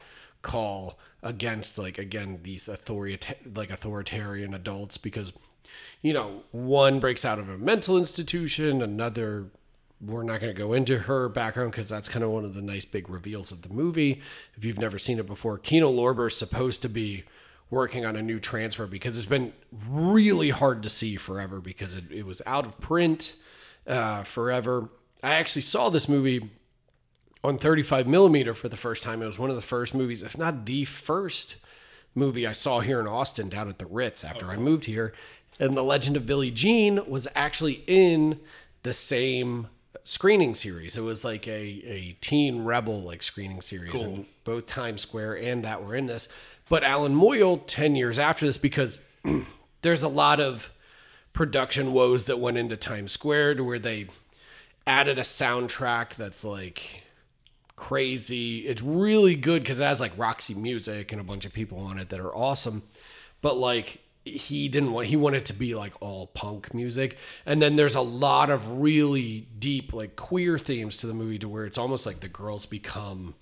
call against, like, again, these authorita- like authoritarian adults, because, you know, one breaks out of a mental institution, another, we're not going to go into her background because that's kind of one of the nice big reveals of the movie. If you've never seen it before, Kino Lorber is supposed to be working on a new transfer because it's been really hard to see forever because it, it was out of print uh, forever. I actually saw this movie on thirty-five millimeter for the first time. It was one of the first movies, if not the first movie I saw here in Austin down at the Ritz after okay. I moved here. And The Legend of Billie Jean was actually in the same screening series. It was like a, a teen rebel like screening series. Cool. And both Times Square and that were in this. But Alan Moyle, ten years after this, because there's a lot of production woes that went into Times Square to where they added a soundtrack that's like crazy. It's really good because it has like Roxy Music and a bunch of people on it that are awesome. But like, he didn't want, he wanted to be like all punk music. And then there's a lot of really deep, like queer themes to the movie to where it's almost like the girls become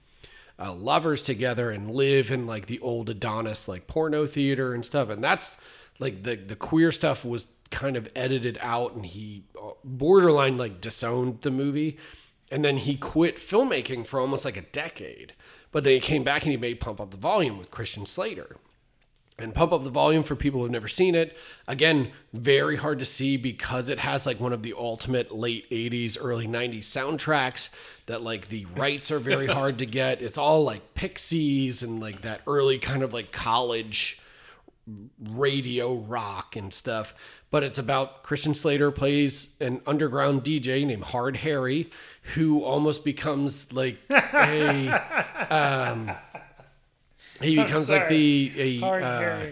uh, lovers together and live in like the old Adonis, like porno theater and stuff. And that's like the, the queer stuff was kind of edited out, and he borderline like disowned the movie. And then he quit filmmaking for almost like a decade, but then he came back and he made Pump Up the Volume with Christian Slater. And Pump Up the Volume, for people who've never seen it, again, very hard to see because it has like one of the ultimate late eighties, early nineties soundtracks that like the rights are very hard to get. It's all like Pixies and like that early kind of like college radio rock and stuff. But it's about Christian Slater plays an underground D J named Hard Harry who almost becomes like a... um, He becomes like the a uh,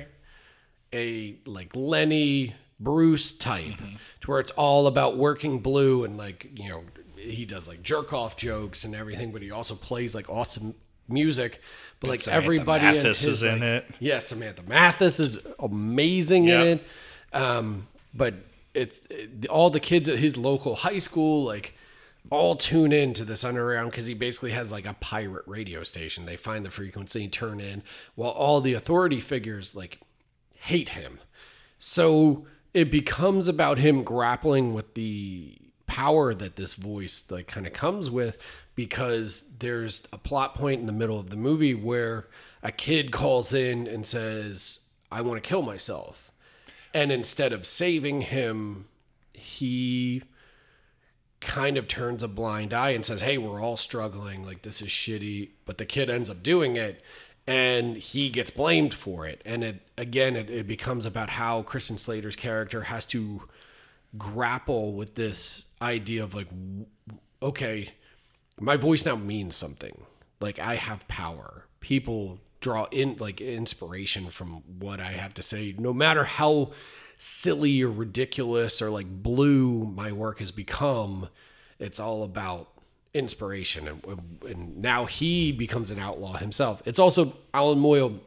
a like Lenny Bruce type, mm-hmm. to where it's all about working blue and like, you know, he does like jerk off jokes and everything, but he also plays like awesome music. But like Samantha everybody Mathis in his, is in like, it. Yeah, Samantha Mathis is amazing yep. in it. Um, but it's it, all the kids at his local high school like all tune in to this underground because he basically has like a pirate radio station. They find the frequency, turn in, while all the authority figures like hate him. So it becomes about him grappling with the power that this voice like kind of comes with, because there's a plot point in the middle of the movie where a kid calls in and says, I want to kill myself. And instead of saving him, he kind of turns a blind eye and says, hey, we're all struggling, like this is shitty, but the kid ends up doing it and he gets blamed for it. And it again it, it becomes about how Kristen Slater's character has to grapple with this idea of like, okay, my voice now means something, like I have power, people draw in like inspiration from what I have to say, no matter how silly or ridiculous or like blue my work has become. It's all about inspiration. And, and now he becomes an outlaw himself. It's also, Alan Moyle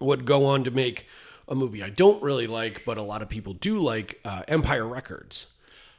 would go on to make a movie I don't really like, but a lot of people do like, uh, Empire Records,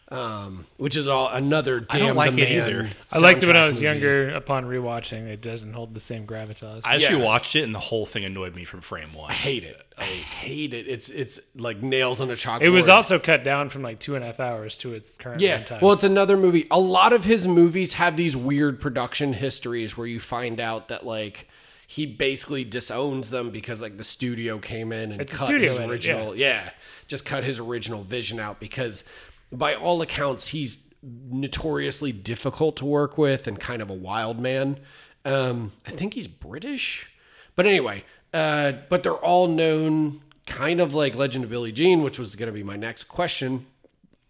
um, which is all another damn I don't like it either. I liked it when I was movie. Younger. Upon rewatching, it doesn't hold the same gravitas. I actually yeah. watched it, and the whole thing annoyed me from frame one. I hate it. I hate it. It's it's like nails on a chalkboard. It was also cut down from like two and a half hours to its current yeah. time. Well, it's another movie. A lot of his movies have these weird production histories where you find out that like he basically disowns them because like the studio came in and it's cut his original edit, yeah. yeah, just cut his original vision out, because by all accounts he's notoriously difficult to work with and kind of a wild man. Um, I think he's British, but anyway. Uh, but they're all known, kind of like Legend of Billie Jean, which was going to be my next question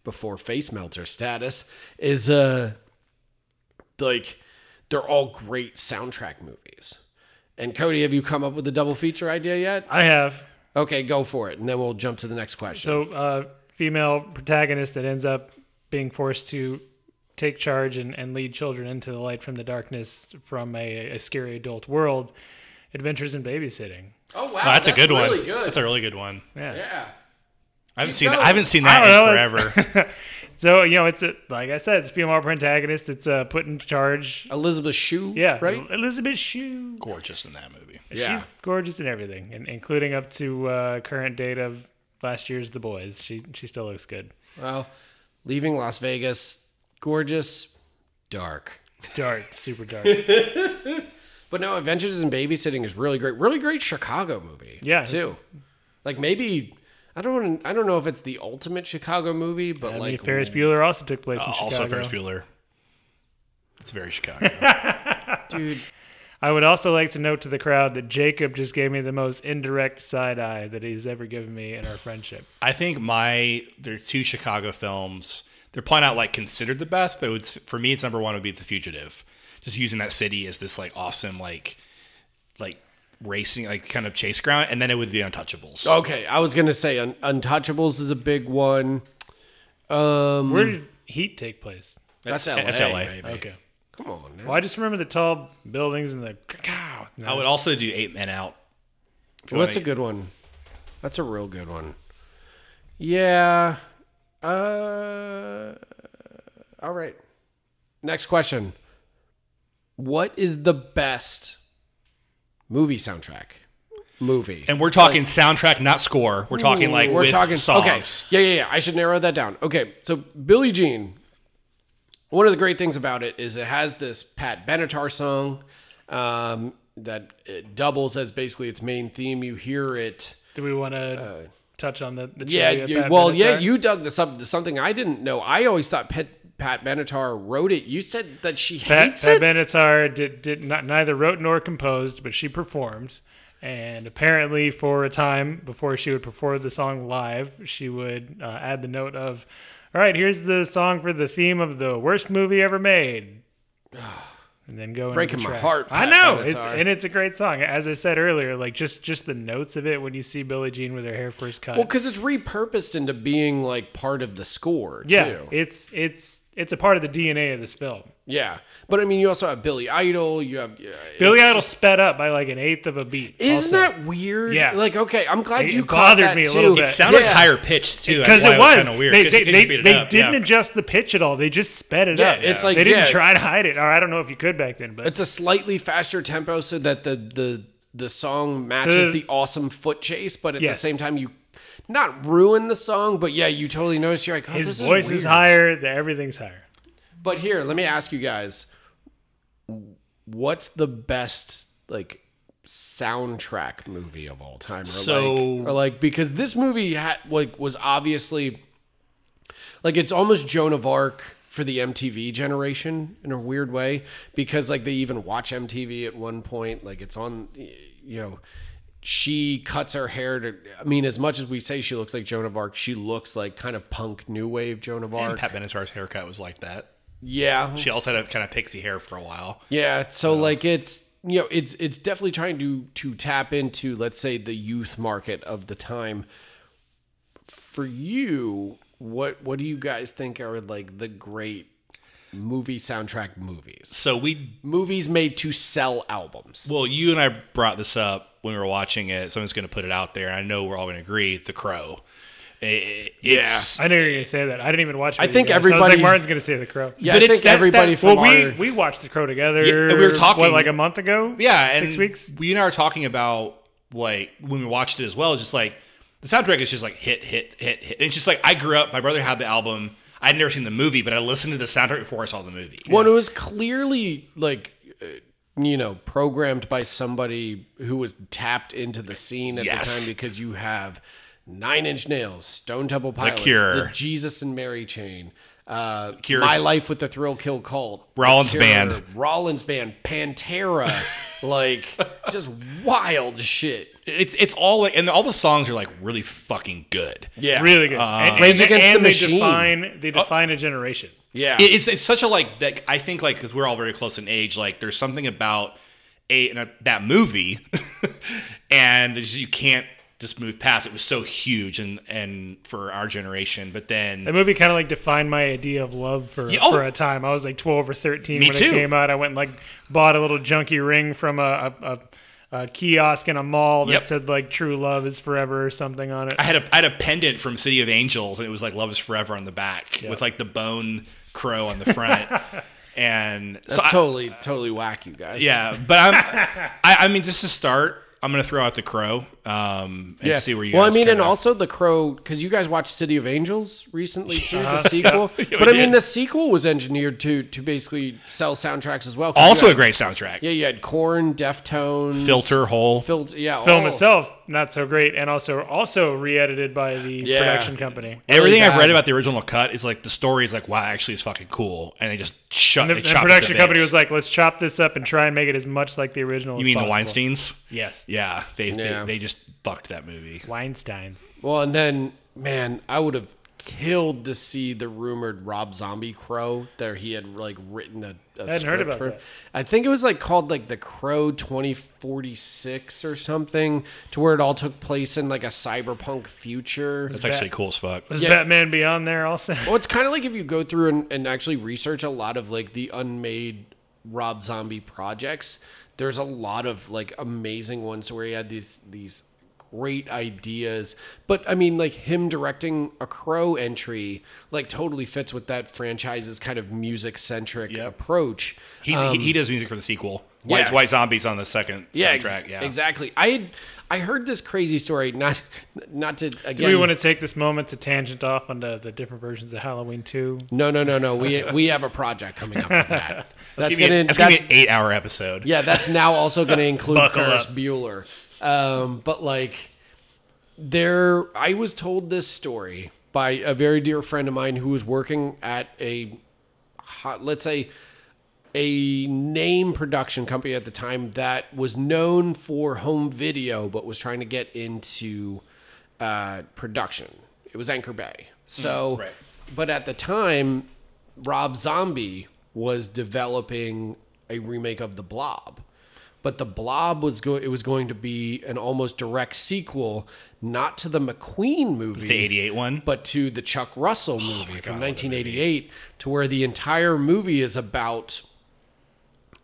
before Face Melter status, is uh, like they're all great soundtrack movies. And Cody, have you come up with a double feature idea yet? I have. Okay, go for it, and then we'll jump to the next question. So, uh, female protagonist that ends up being forced to take charge and, and lead children into the light from the darkness from a, a scary adult world. Adventures in Babysitting. Oh wow, oh, that's, that's a good really one. Good. That's a really good one. Yeah, yeah. I haven't Keep seen. Going. I haven't seen that in forever. So you know, it's a, like I said, it's a female protagonist. It's uh, put in charge. Elizabeth Shue. Yeah, right. Elizabeth Shue. Gorgeous in that movie. Yeah. She's gorgeous in everything, and including up to uh, current date of last year's The Boys. She she still looks good. Well, leaving Las Vegas, gorgeous, dark. Dark, super dark. But no, Adventures in Babysitting is really great. Really great Chicago movie. Yeah. Too. Like maybe... I don't I don't know if it's the ultimate Chicago movie, but yeah, like... I mean, Ferris Bueller also took place uh, in Chicago. Also Ferris Bueller. It's very Chicago. Dude. I would also like to note to the crowd that Jacob just gave me the most indirect side eye that he's ever given me in our friendship. I think my... There are two Chicago films. They're probably not like considered the best, but it would, for me, it's number one would be The Fugitive. Just using that city as this like awesome like... like racing, like kind of chase ground, and then it would be Untouchables. Okay, I was gonna say un- Untouchables is a big one. Um, Where did Heat take place? That's, that's L A. L A. Maybe. Okay, come on. Man. Well, I just remember the tall buildings and the. Cow. No, I would also do Eight Men Out. Well, that's a good one. That's a real good one. Yeah. Uh. All right. Next question. What is the best? Movie soundtrack. Movie. And we're talking like, soundtrack, not score. We're talking like we're with talking, songs. Okay. Yeah, yeah, yeah. I should narrow that down. Okay, so Billie Jean, one of the great things about it is it has this Pat Benatar song um, that it doubles as basically its main theme. You hear it. Do we want to uh, touch on the, the yeah, of Pat well, Benatar? Yeah, you dug this up to something I didn't know. I always thought Pat Pat Benatar wrote it. You said that she hates Pat, it? Pat Benatar did, did not, neither wrote nor composed, but she performed. And apparently for a time before she would perform the song live, she would uh, add the note of, all right, here's the song for the theme of the worst movie ever made. And then go Breaking into the track. My heart. Pat I know. Benatar. It's, and it's a great song. As I said earlier, like just, just the notes of it when you see Billie Jean with her hair first cut. Well, because it's repurposed into being like part of the score, too. Yeah, it's it's... It's a part of the D N A of this film. Yeah. But, I mean, you also have Billy Idol. You have uh, Billy Idol sped up by like an eighth of a beat. Isn't also. That weird? Yeah. Like, okay, I'm glad it, you it caught that, me a little too. Bit. It sounded yeah. higher pitched, too. Because it was. It was kind of weird. They, they, they, it they didn't yeah. adjust the pitch at all. They just sped it yeah, up. It's yeah. like, they didn't yeah. try to hide it. Or I don't know if you could back then. But it's a slightly faster tempo so that the, the, the song matches so, the awesome foot chase. But at yes. the same time, you not ruin the song, but yeah, you totally notice you're like, oh, his this voice is, weird. Is higher, the, everything's higher. But here, let me ask you guys, what's the best like soundtrack movie of all time? Or so, like, or like because this movie had, like was obviously like it's almost Joan of Arc for the M T V generation in a weird way because like they even watch M T V at one point, like it's on, you know. She cuts her hair to, I mean, as much as we say she looks like Joan of Arc, she looks like kind of punk new wave Joan of Arc. And Pat Benatar's haircut was like that. Yeah. She also had a kind of pixie hair for a while. Yeah. So uh, like it's, you know, it's, it's definitely trying to, to tap into, let's say the youth market of the time. For you, what, what do you guys think are like the great movie soundtrack movies? So we movies made to sell albums. Well, you and I brought this up when we were watching it, so I'm just going to put it out there. I know we're all going to agree. The Crow. It, yeah, I knew you were going to say that. I didn't even watch it. I think everybody. I was like, Martin's going to say The Crow. Yeah, but I it's think that's, everybody. That, from well, our, we we watched The Crow together. Yeah, we were talking what, like a month ago. Yeah, six and weeks. We and I were talking about like when we watched it as well. It's just like the soundtrack is just like hit, hit, hit, hit. And it's just like I grew up. My brother had the album. I'd never seen the movie, but I listened to the soundtrack before I saw the movie. Well, yeah. It was clearly like, you know, programmed by somebody who was tapped into the scene at yes. the time because you have Nine Inch Nails, Stone Temple Pilots, The Cure, the Jesus and Mary Chain, uh, Cure's My Life with the Thrill Kill Cult, Rollins Cure, Band, Rollins Band, Pantera, like just wild shit. It's it's all like, and all the songs are like really fucking good. Yeah, really good. Uh, and and, and, and the they machine. define they define oh. a generation. Yeah, it, it's it's such a like that. I think like because we're all very close in age. Like there's something about a, a that movie, and you can't just move past. It was so huge and and for our generation. But then that movie kind of like defined my idea of love for yeah, oh, for a time. I was like twelve or thirteen when too. it came out. I went and like bought a little junky ring from a. a, a A kiosk in a mall that yep. said like "True Love is Forever" or something on it. I had a I had a pendant from City of Angels, and it was like "Love is Forever" on the back yep. with like the bone crow on the front. And that's so totally, I, totally whack, you guys. Yeah, but I'm, I, I mean, just to start, I'm going to throw out The Crow um, and yeah. see where you well, guys Well, I mean, and out. also The Crow, because you guys watched City of Angels recently, too, the sequel. yeah, but I did. mean, the sequel was engineered to to basically sell soundtracks as well. Also had, a great soundtrack. Yeah, you had Korn, Deftones. Filter, Hole. Fil- yeah, Film all. itself, not so great, and also also re-edited by the yeah. production company. Everything really I've read about the original cut is like, the story is like, wow, actually it's fucking cool. And they just shut and the, they the production it company was like, let's chop this up and try and make it as much like the original you as possible. You mean the Weinsteins? Yes. Yeah, they, yeah. They they just fucked that movie. Weinsteins. Well, and then, man, I would have killed to see the rumored Rob Zombie Crow that he had like written a, a I hadn't script heard about for. That. I think it was like called like The Crow twenty forty-six or something, to where it all took place in like a cyberpunk future. That's actually Bat- cool as fuck. Was yeah. Batman Beyond there also? Well, it's kind of like if you go through and, and actually research a lot of like the unmade Rob Zombie projects, there's a lot of like amazing ones where he had these these great ideas. But I mean, like him directing a Crow entry, like totally fits with that franchise's kind of music centric yep. approach. He's, um, he, he does music for the sequel. White, yeah. White Zombies on the second yeah, soundtrack. Ex- yeah, exactly. I had, I heard this crazy story. Not not to again. Do we want to take this moment to tangent off on the, the different versions of Halloween two? No, no, no, no. We we have a project coming up for that. That's gonna, a, that's, that's gonna be an eight hour episode. Yeah, that's now also gonna include Ferris Bueller. Um, but like, there, I was told this story by a very dear friend of mine who was working at a, let's say, a name production company at the time that was known for home video, but was trying to get into uh, production. It was Anchor Bay. So, mm, right. But at the time, Rob Zombie was developing a remake of The Blob. But The Blob was go- it was going to be an almost direct sequel, not to the McQueen movie, the eighty-eight one, but to the Chuck Russell movie oh from God, nineteen eighty-eight, to where the entire movie is about,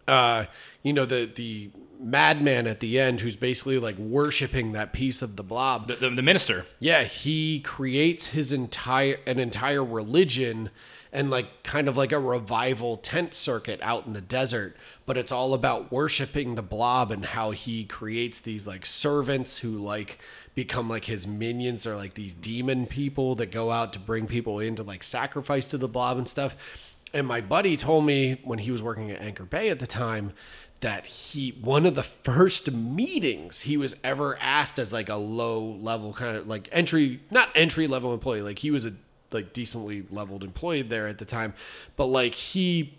uh, you know, the the madman at the end who's basically like worshiping that piece of the blob, the, the, the minister. Yeah, he creates his entire an entire religion. And like kind of like a revival tent circuit out in the desert, but it's all about worshiping the blob and how he creates these like servants who like become like his minions, or like these demon people that go out to bring people in to like sacrifice to the blob and stuff. And my buddy told me when he was working at Anchor Bay at the time that he, one of the first meetings he was ever asked as like a low level kind of like entry, not entry level employee, like he was a like decently leveled employee there at the time. But like he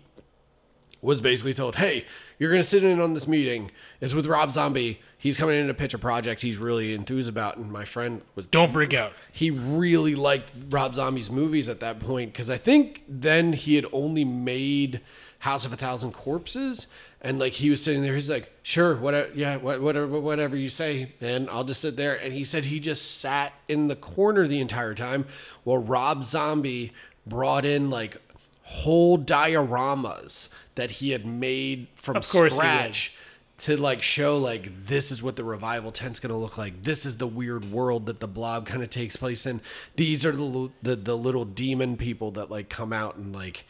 was basically told, hey, you're going to sit in on this meeting. It's with Rob Zombie. He's coming in to pitch a project he's really enthused about. And my friend was... Don't freak out. He really liked Rob Zombie's movies at that point, because I think then he had only made House of a Thousand Corpses. And like he was sitting there, he's like, sure, whatever, yeah, whatever, whatever you say, man, I'll just sit there. And he said he just sat in the corner the entire time while Rob Zombie brought in like whole dioramas that he had made from scratch to like show like, this is what the revival tent's gonna look like. This is the weird world that the blob kind of takes place in. These are the, the the little demon people that like come out and like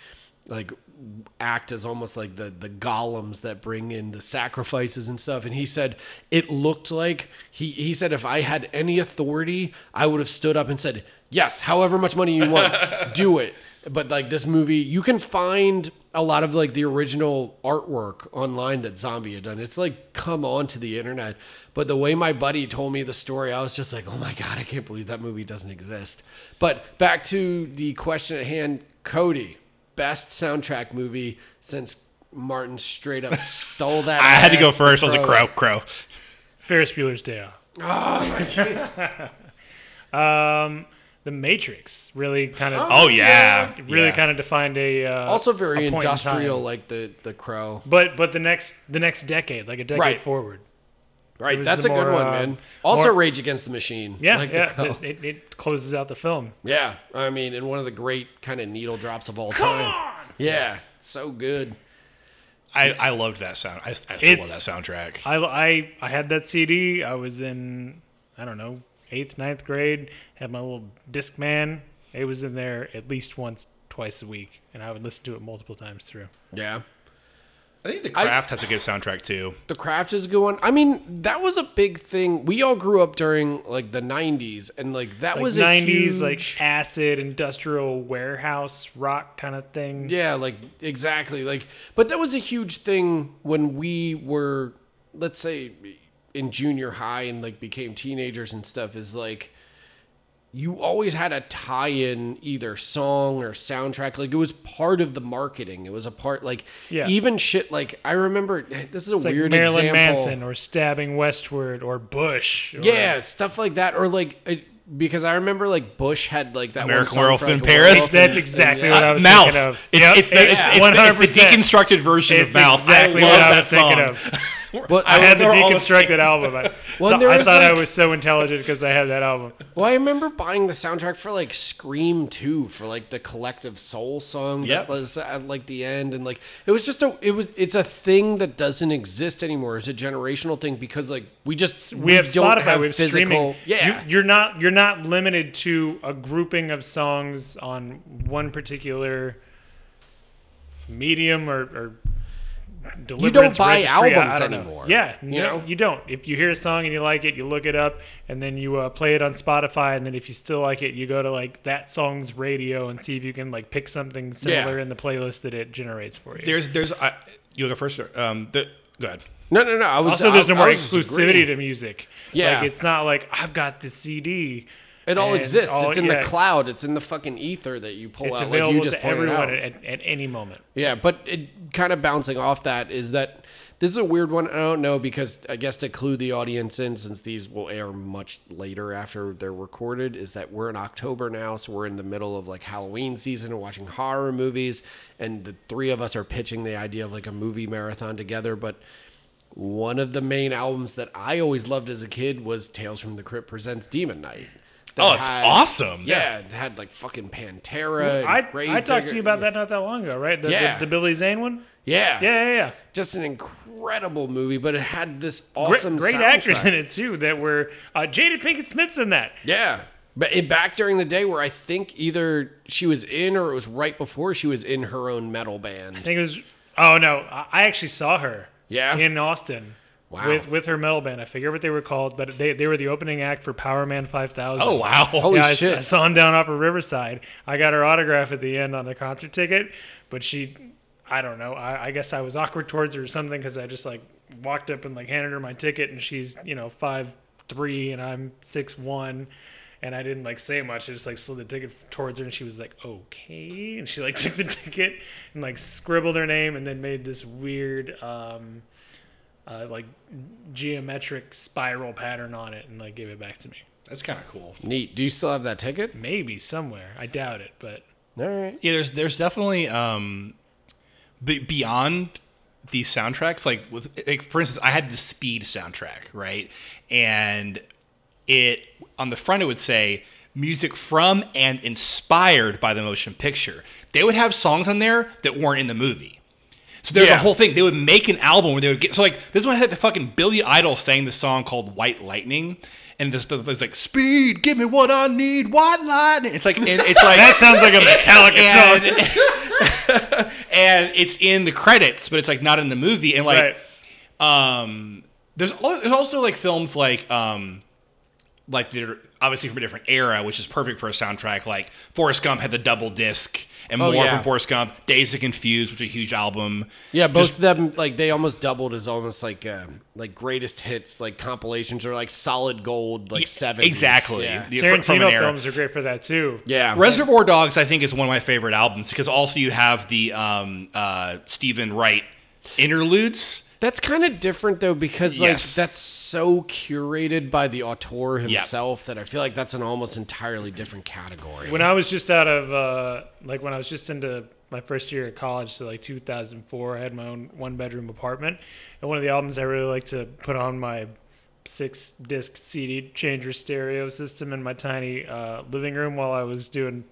like. act as almost like the the golems that bring in the sacrifices and stuff. And he said it looked like he he said if I had any authority, I would have stood up and said, yes, however much money you want, do it. But like this movie, you can find a lot of like the original artwork online that Zombie had done. It's like come onto the internet. But the way my buddy told me the story, I was just like, oh my God, I can't believe that movie doesn't exist. But back to the question at hand, Cody, best soundtrack movie since Martin straight up stole that. I had to go first. Crow. I was like, Crow, Crow. Ferris Bueller's Day Off. Oh, my um, The Matrix really kind of. Oh, yeah. Really yeah. kind of defined a. Uh, also very a industrial, in like the, the Crow. But but the next the next decade, like a decade right. forward. Right, that's a more, good one, man. Um, also, more, Rage Against the Machine. Yeah, like yeah it, it, it closes out the film. Yeah, I mean, and one of the great kind of needle drops of all Come time. On! Yeah, yeah, so good. I, I loved that sound. I, I still love that soundtrack. I, I, I had that C D. I was in, I don't know, eighth, ninth grade. Had my little Discman. It was in there at least once, twice a week, and I would listen to it multiple times through. Yeah. I think The Craft I, has a good soundtrack, too. The Craft is a good one. I mean, that was a big thing. We all grew up during, like, the nineties, and, like, that like was a nineties, huge... like, acid, industrial, warehouse, rock kind of thing. Yeah, like, exactly. Like, but that was a huge thing when we were, let's say, in junior high and, like, became teenagers and stuff, is, like... you always had a tie-in either song or soundtrack. Like, it was part of the marketing. It was a part, like, yeah. even shit, like, I remember, this is a it's weird like Marilyn example. Marilyn Manson or Stabbing Westward or Bush. Or yeah, a, stuff like that. Or, like, it, because I remember, like, Bush had, like, that American one American Werewolf in Paris. Wolf That's and, exactly and, yeah. what I was Mouth. thinking of. It's, yep. it's, the, yeah. it's, one hundred percent. It's the deconstructed version it's of Mouth. exactly I love what I was that thinking song. of. Well, I, I had to deconstruct that album. I, well, th- I thought like, I was so intelligent because I had that album. Well, I remember buying the soundtrack for like Scream two for like the Collective Soul song yep. that was at like the end, and like it was just a it was it's a thing that doesn't exist anymore. It's a generational thing because like we just we, we have don't Spotify, have we have physical, streaming. Yeah, you, you're not you're not limited to a grouping of songs on one particular medium or. or You don't buy registry. albums anymore. Yeah, no, you know? you don't. If you hear a song and you like it, you look it up, and then you uh, play it on Spotify, and then if you still like it, you go to like that song's radio and see if you can like pick something similar yeah. in the playlist that it generates for you. There's, there's, uh, you'll go first. Or, um, the, go ahead. No, no, no. I was, also, there's I, no more exclusivity to music. Yeah, like, it's not like I've got this C D. It all and exists. All, it's in yeah. the cloud. It's in the fucking ether that you pull it's out. Like you just to everyone at, at any moment. Yeah, but it kind of bouncing off that is that this is a weird one. I don't know because I guess to clue the audience in, since these will air much later after they're recorded, is that we're in October now, so we're in the middle of like Halloween season and watching horror movies, and the three of us are pitching the idea of like a movie marathon together, but. One of the main albums that I always loved as a kid was Tales from the Crypt Presents Demon Knight. Oh, it's had, awesome. Yeah, it had like fucking Pantera. Well, I, I talked to you about that not that long ago, right? The, yeah. the, the Billy Zane one? Yeah. Yeah, yeah, yeah. Just an incredible movie, but it had this awesome Great, great actors in it, too, that were... Uh, Jada Pinkett Smith's in that. Yeah. But it, back during the day where I think either she was in or it was right before she was in her own metal band. I think it was... Oh, no. I actually saw her. Yeah. In Austin. Wow. With with her metal band. I forget what they were called, but they, they were the opening act for Power Man five thousand. Oh, wow. Holy yeah, I, shit. I saw them down off of Riverside. I got her autograph at the end on the concert ticket, but she, I don't know, I, I guess I was awkward towards her or something because I just, like, walked up and, like, handed her my ticket, and she's, you know, five three, and I'm six one. And I didn't, like, say much. I just, like, slid the ticket towards her, and she was like, okay. And she, like, took the ticket and, like, scribbled her name and then made this weird, um, uh, like, geometric spiral pattern on it and, like, gave it back to me. That's kind of cool. Neat. Do you still have that ticket? Maybe somewhere. I doubt it, but. All right. Yeah, there's there's definitely um, b- beyond these soundtracks. Like, with like for instance, I had the Speed soundtrack, right? And it... on the front, it would say music from and inspired by the motion picture. They would have songs on there that weren't in the movie. So there's yeah. a whole thing. They would make an album where they would get... So, like, this one had the fucking Billy Idol sang the song called White Lightning. And there's, there's like, Speed, give me what I need, White Lightning. It's like... And it's like that sounds like a Metallica and, song. And it's in the credits, but it's, like, not in the movie. And, like... Right. Um, there's, there's also, like, films like... Um, like they're obviously from a different era, which is perfect for a soundtrack. Like Forrest Gump had the double disc, and oh, more yeah. from Forrest Gump. Dazed and Confused, which is a huge album. Yeah, both Just, of them like they almost doubled as almost like uh, like greatest hits, like compilations or like solid gold, like seven. Yeah, exactly. Yeah. The, Tarantino from an era. Films are great for that too. Yeah, Reservoir Dogs I think is one of my favorite albums because also you have the um, uh, Stephen Wright interludes. That's kind of different, though, because like yes. that's so curated by the auteur himself yep. that I feel like that's an almost entirely different category. When I was just out of, uh, like, when I was just into my first year at college, so, like, two thousand four, I had my own one-bedroom apartment, and one of the albums I really like to put on my six-disc C D changer stereo system in my tiny uh, living room while I was doing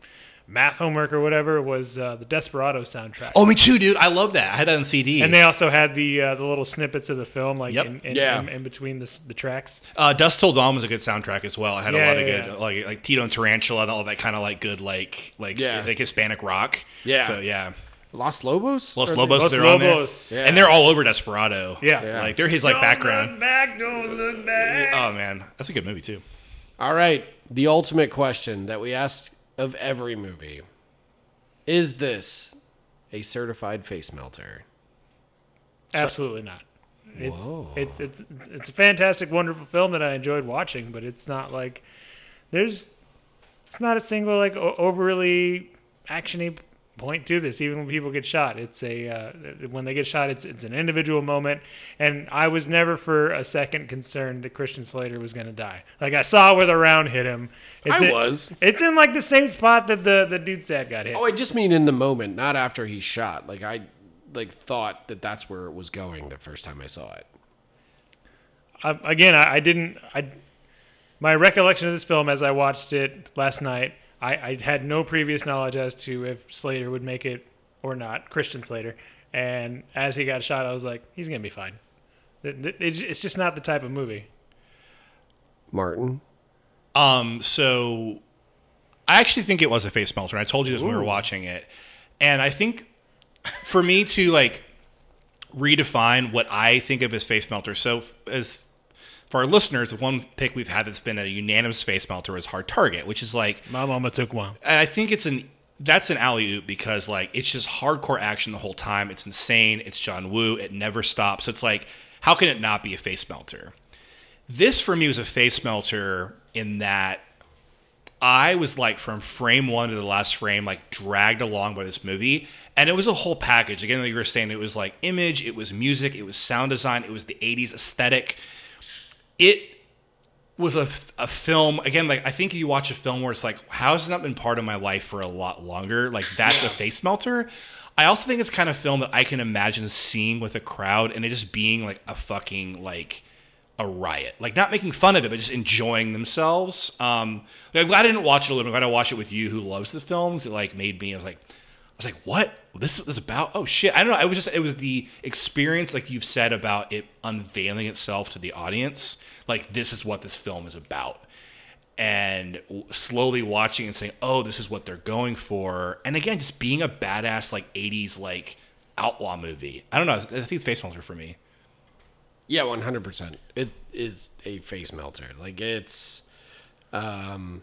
math homework or whatever was uh, the Desperado soundtrack. Oh, me too, dude. I love that. I had that on C D. And they also had the uh, the little snippets of the film, like yep. in, in, yeah. in, in between the, the tracks. Uh, Dust Till Dawn was a good soundtrack as well. It had yeah, a lot yeah, of good, yeah. like like Tito and Tarantula and all that kind of like good, like like yeah. like Hispanic rock. Yeah. So yeah. Los Lobos? Los Lobos, they're Los Lobos. on there. Yeah. And they're all over Desperado. Yeah. yeah. Like, they're his, like, don't background. Don't look back, don't look back. Oh, man. That's a good movie, too. All right. The ultimate question that we ask of every movie. Is this a certified face melter? Absolutely not. It's, it's, it's, it's a fantastic, wonderful film that I enjoyed watching, but it's not, like, there's, it's not a single, like, overly action-y point to this. Even when people get shot, it's a uh, when they get shot, it's it's an individual moment. And I was never for a second concerned that Christian Slater was going to die. Like, I saw where the round hit him. It's I in, was. It's in like the same spot that the the dude's dad got hit. Oh, I just mean in the moment, not after he's shot. Like I like thought that that's where it was going the first time I saw it. I, again, I, I didn't. I my recollection of this film as I watched it last night. I, I had no previous knowledge as to if Slater would make it or not, Christian Slater. And as he got shot, I was like, he's going to be fine. It's just not the type of movie. Martin? Um, so I actually think it was a face melter. I told you this Ooh. when we were watching it. And I think for me to like redefine what I think of as face melter, so as... for our listeners, the one pick we've had that's been a unanimous face melter is Hard Target, which is like my mama took one. And I think it's an that's an alley-oop because like it's just hardcore action the whole time. It's insane. It's John Woo. It never stops. So it's like, how can it not be a face melter? This for me was a face melter in that I was like from frame one to the last frame, like dragged along by this movie, and it was a whole package. Again, like you were saying, it was like image, it was music, it was sound design, it was the eighties aesthetic. It was a, a film, again, like, I think you watch a film where it's like, how has it not been part of my life for a lot longer? Like, that's a face melter. I also think it's kind of film that I can imagine seeing with a crowd and it just being, like, a fucking, like, a riot. Like, not making fun of it, but just enjoying themselves. Um, like, I'm glad I didn't watch it alone. I'm glad I watched it with you, who loves the films. It, like, made me, I was like, I was like, what? This is about, oh, shit. I don't know. I was just, it was the experience, like you've said, about it unveiling itself to the audience. Like, this is what this film is about. And slowly watching and saying, oh, this is what they're going for. And again, just being a badass, like, eighties, like, outlaw movie. I don't know. I think it's face melter for me. Yeah, one hundred percent. It is a face melter. Like, it's, um,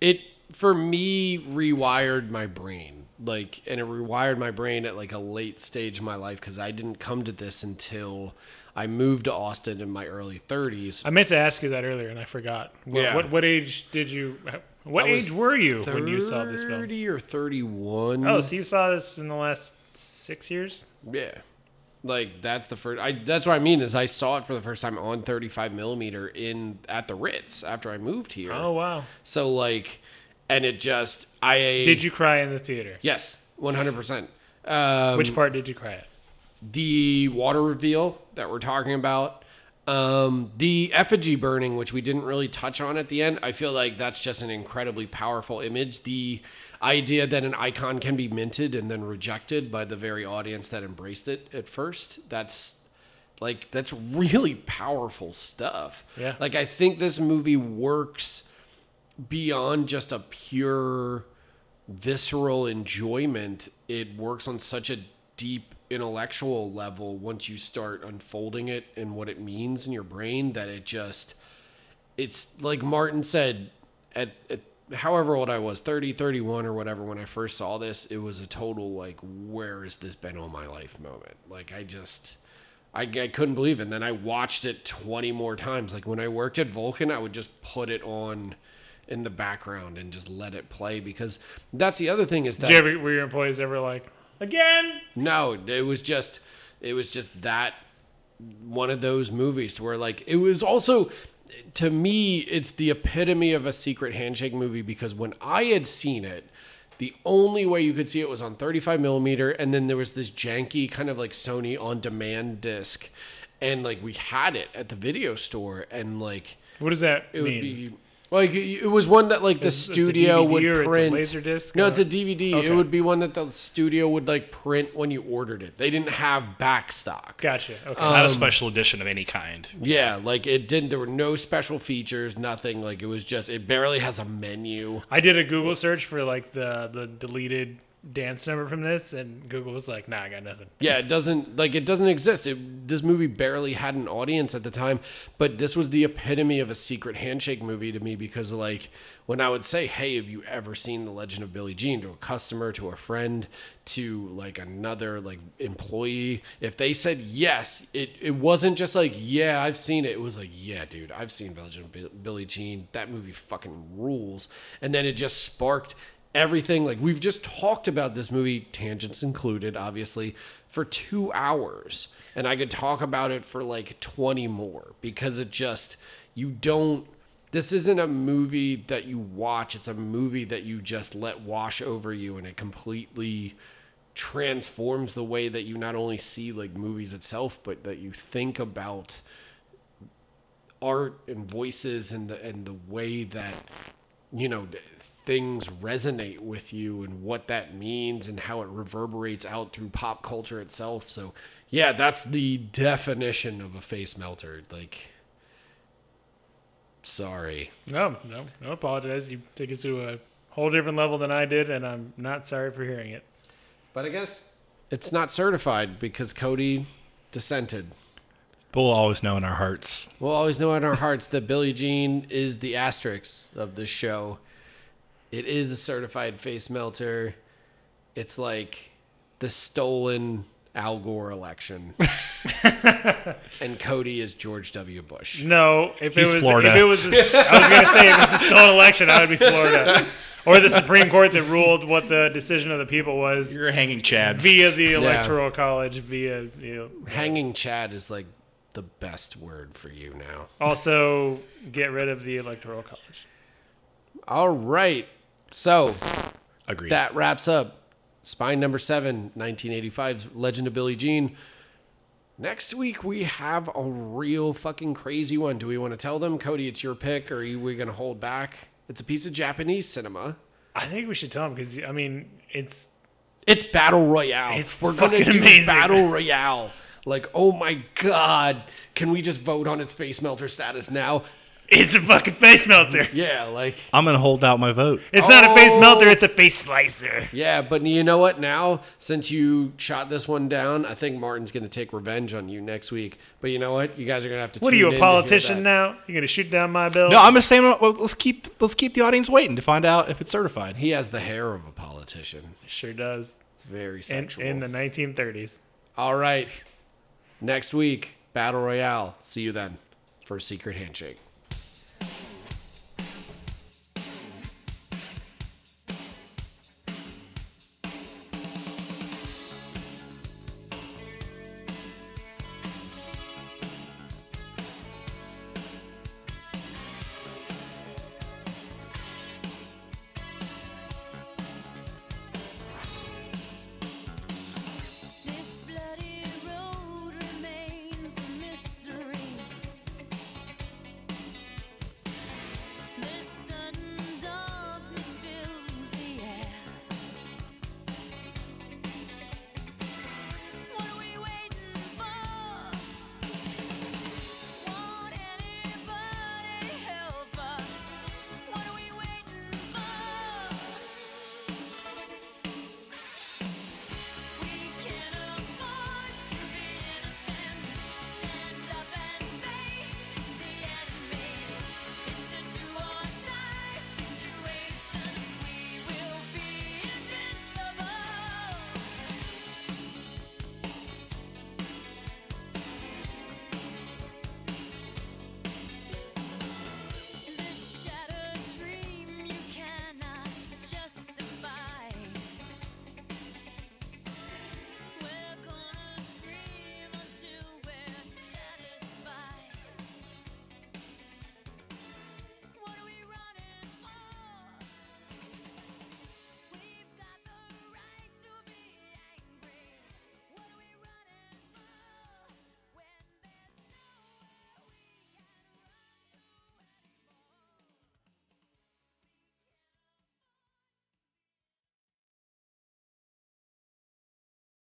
it, for me, rewired my brain. Like, and it rewired my brain at like a late stage in my life because I didn't come to this until I moved to Austin in my early thirties. I meant to ask you that earlier and I forgot. What, yeah. what, what age did you, what I age were you when you saw this film? thirty or thirty-one. Oh, so you saw this in the last six years? Yeah. Like, that's the first, I, that's what I mean is I saw it for the first time on thirty-five millimeter in, at the Ritz after I moved here. Oh, wow. So like, and it just, I... Did you cry in the theater? Yes, one hundred percent. Um, Which part did you cry at? The water reveal that we're talking about. Um, the effigy burning, which we didn't really touch on at the end. I feel like that's just an incredibly powerful image. The idea that an icon can be minted and then rejected by the very audience that embraced it at first. That's, like, that's really powerful stuff. Yeah. Like, I think this movie works... beyond just a pure visceral enjoyment, it works on such a deep intellectual level once you start unfolding it and what it means in your brain that it just, it's like Martin said, at, at however old I was, thirty, thirty-one or whatever, when I first saw this, it was a total like, where has this been all my life moment? Like I just... I, I couldn't believe it. And then I watched it twenty more times. Like when I worked at Vulcan, I would just put it on in the background and just let it play because that's the other thing is that... Did you ever, were your employees ever like, again? No, it was just, it was just that one of those movies to where like, it was also, to me, it's the epitome of a Secret Handshake movie because when I had seen it, the only way you could see it was on thirty-five millimeter, and then there was this janky kind of like Sony on-demand disc, and like we had it at the video store, and like... What does that it mean? Would be, Like, it was one that, like, the it's, studio it's a D V D would or print. It's a Laserdisc? No, or... it's a D V D. Okay. It would be one that the studio would, like, print when you ordered it. They didn't have back stock. Gotcha. Okay. Um, Not a special edition of any kind. Yeah, like, it didn't. There were no special features, nothing. Like, it was just, it barely has a menu. I did a Google search for, like, the, the deleted dance number from this, and Google was like, nah, I got nothing. Yeah, it doesn't, like, it doesn't exist. It, this movie barely had an audience at the time, but this was the epitome of a Secret Handshake movie to me, because, like, when I would say, hey, have you ever seen The Legend of Billie Jean, to a customer, to a friend, to, like, another, like, employee, if they said yes, it, it wasn't just like, yeah, I've seen it. It was like, yeah, dude, I've seen The Legend of Billie Jean. That movie fucking rules. And then it just sparked everything. Like, we've just talked about this movie, tangents included, obviously, for two hours. And I could talk about it for like twenty more, because it just, you don't, this isn't a movie that you watch. It's a movie that you just let wash over you, and it completely transforms the way that you not only see, like, movies itself, but that you think about art and voices and the, and the way that, you know, things resonate with you and what that means and how it reverberates out through pop culture itself. So yeah, that's the definition of a face melter. Like, sorry. No, no, no, apologize. You took it to a whole different level than I did, and I'm not sorry for hearing it. But I guess it's not certified because Cody dissented. But we'll always know in our hearts. We'll always know in our hearts that Billie Jean is the asterisk of this show. It is a certified face melter. It's like the stolen Al Gore election. And Cody is George W. Bush. No, if He's it was Florida. If it was a, I was going to say, if it was a stolen election, I would be Florida. Or the Supreme Court that ruled what the decision of the people was. You're hanging Chads. Via the Electoral yeah. College, via... You know, hanging Chad is like the best word for you now. Also, get rid of the Electoral College. All right. So, agreed. That wraps up Spine Number seven, nineteen eighty-five's Legend of Billie Jean. Next week, we have a real fucking crazy one. Do we want to tell them? Cody, it's your pick, or are we going to hold back? It's a piece of Japanese cinema. I think we should tell them, because, I mean, it's... It's Battle Royale. It's We're going to do amazing. Battle Royale. Like, oh my God. Can we just vote on its face melter status now? It's a fucking face melter. Yeah, like... I'm going to hold out my vote. It's oh. not a face melter, it's a face slicer. Yeah, but you know what? Now, since you shot this one down, I think Martin's going to take revenge on you next week. But you know what? You guys are going to have to tune in. What are you, a politician now? You're going to shoot down my bill? No, I'm just saying, well, let's keep let's keep the audience waiting to find out if it's certified. He has the hair of a politician. Sure does. It's very sexual. In, in the nineteen thirties. All right. Next week, Battle Royale. See you then for Secret Handshake.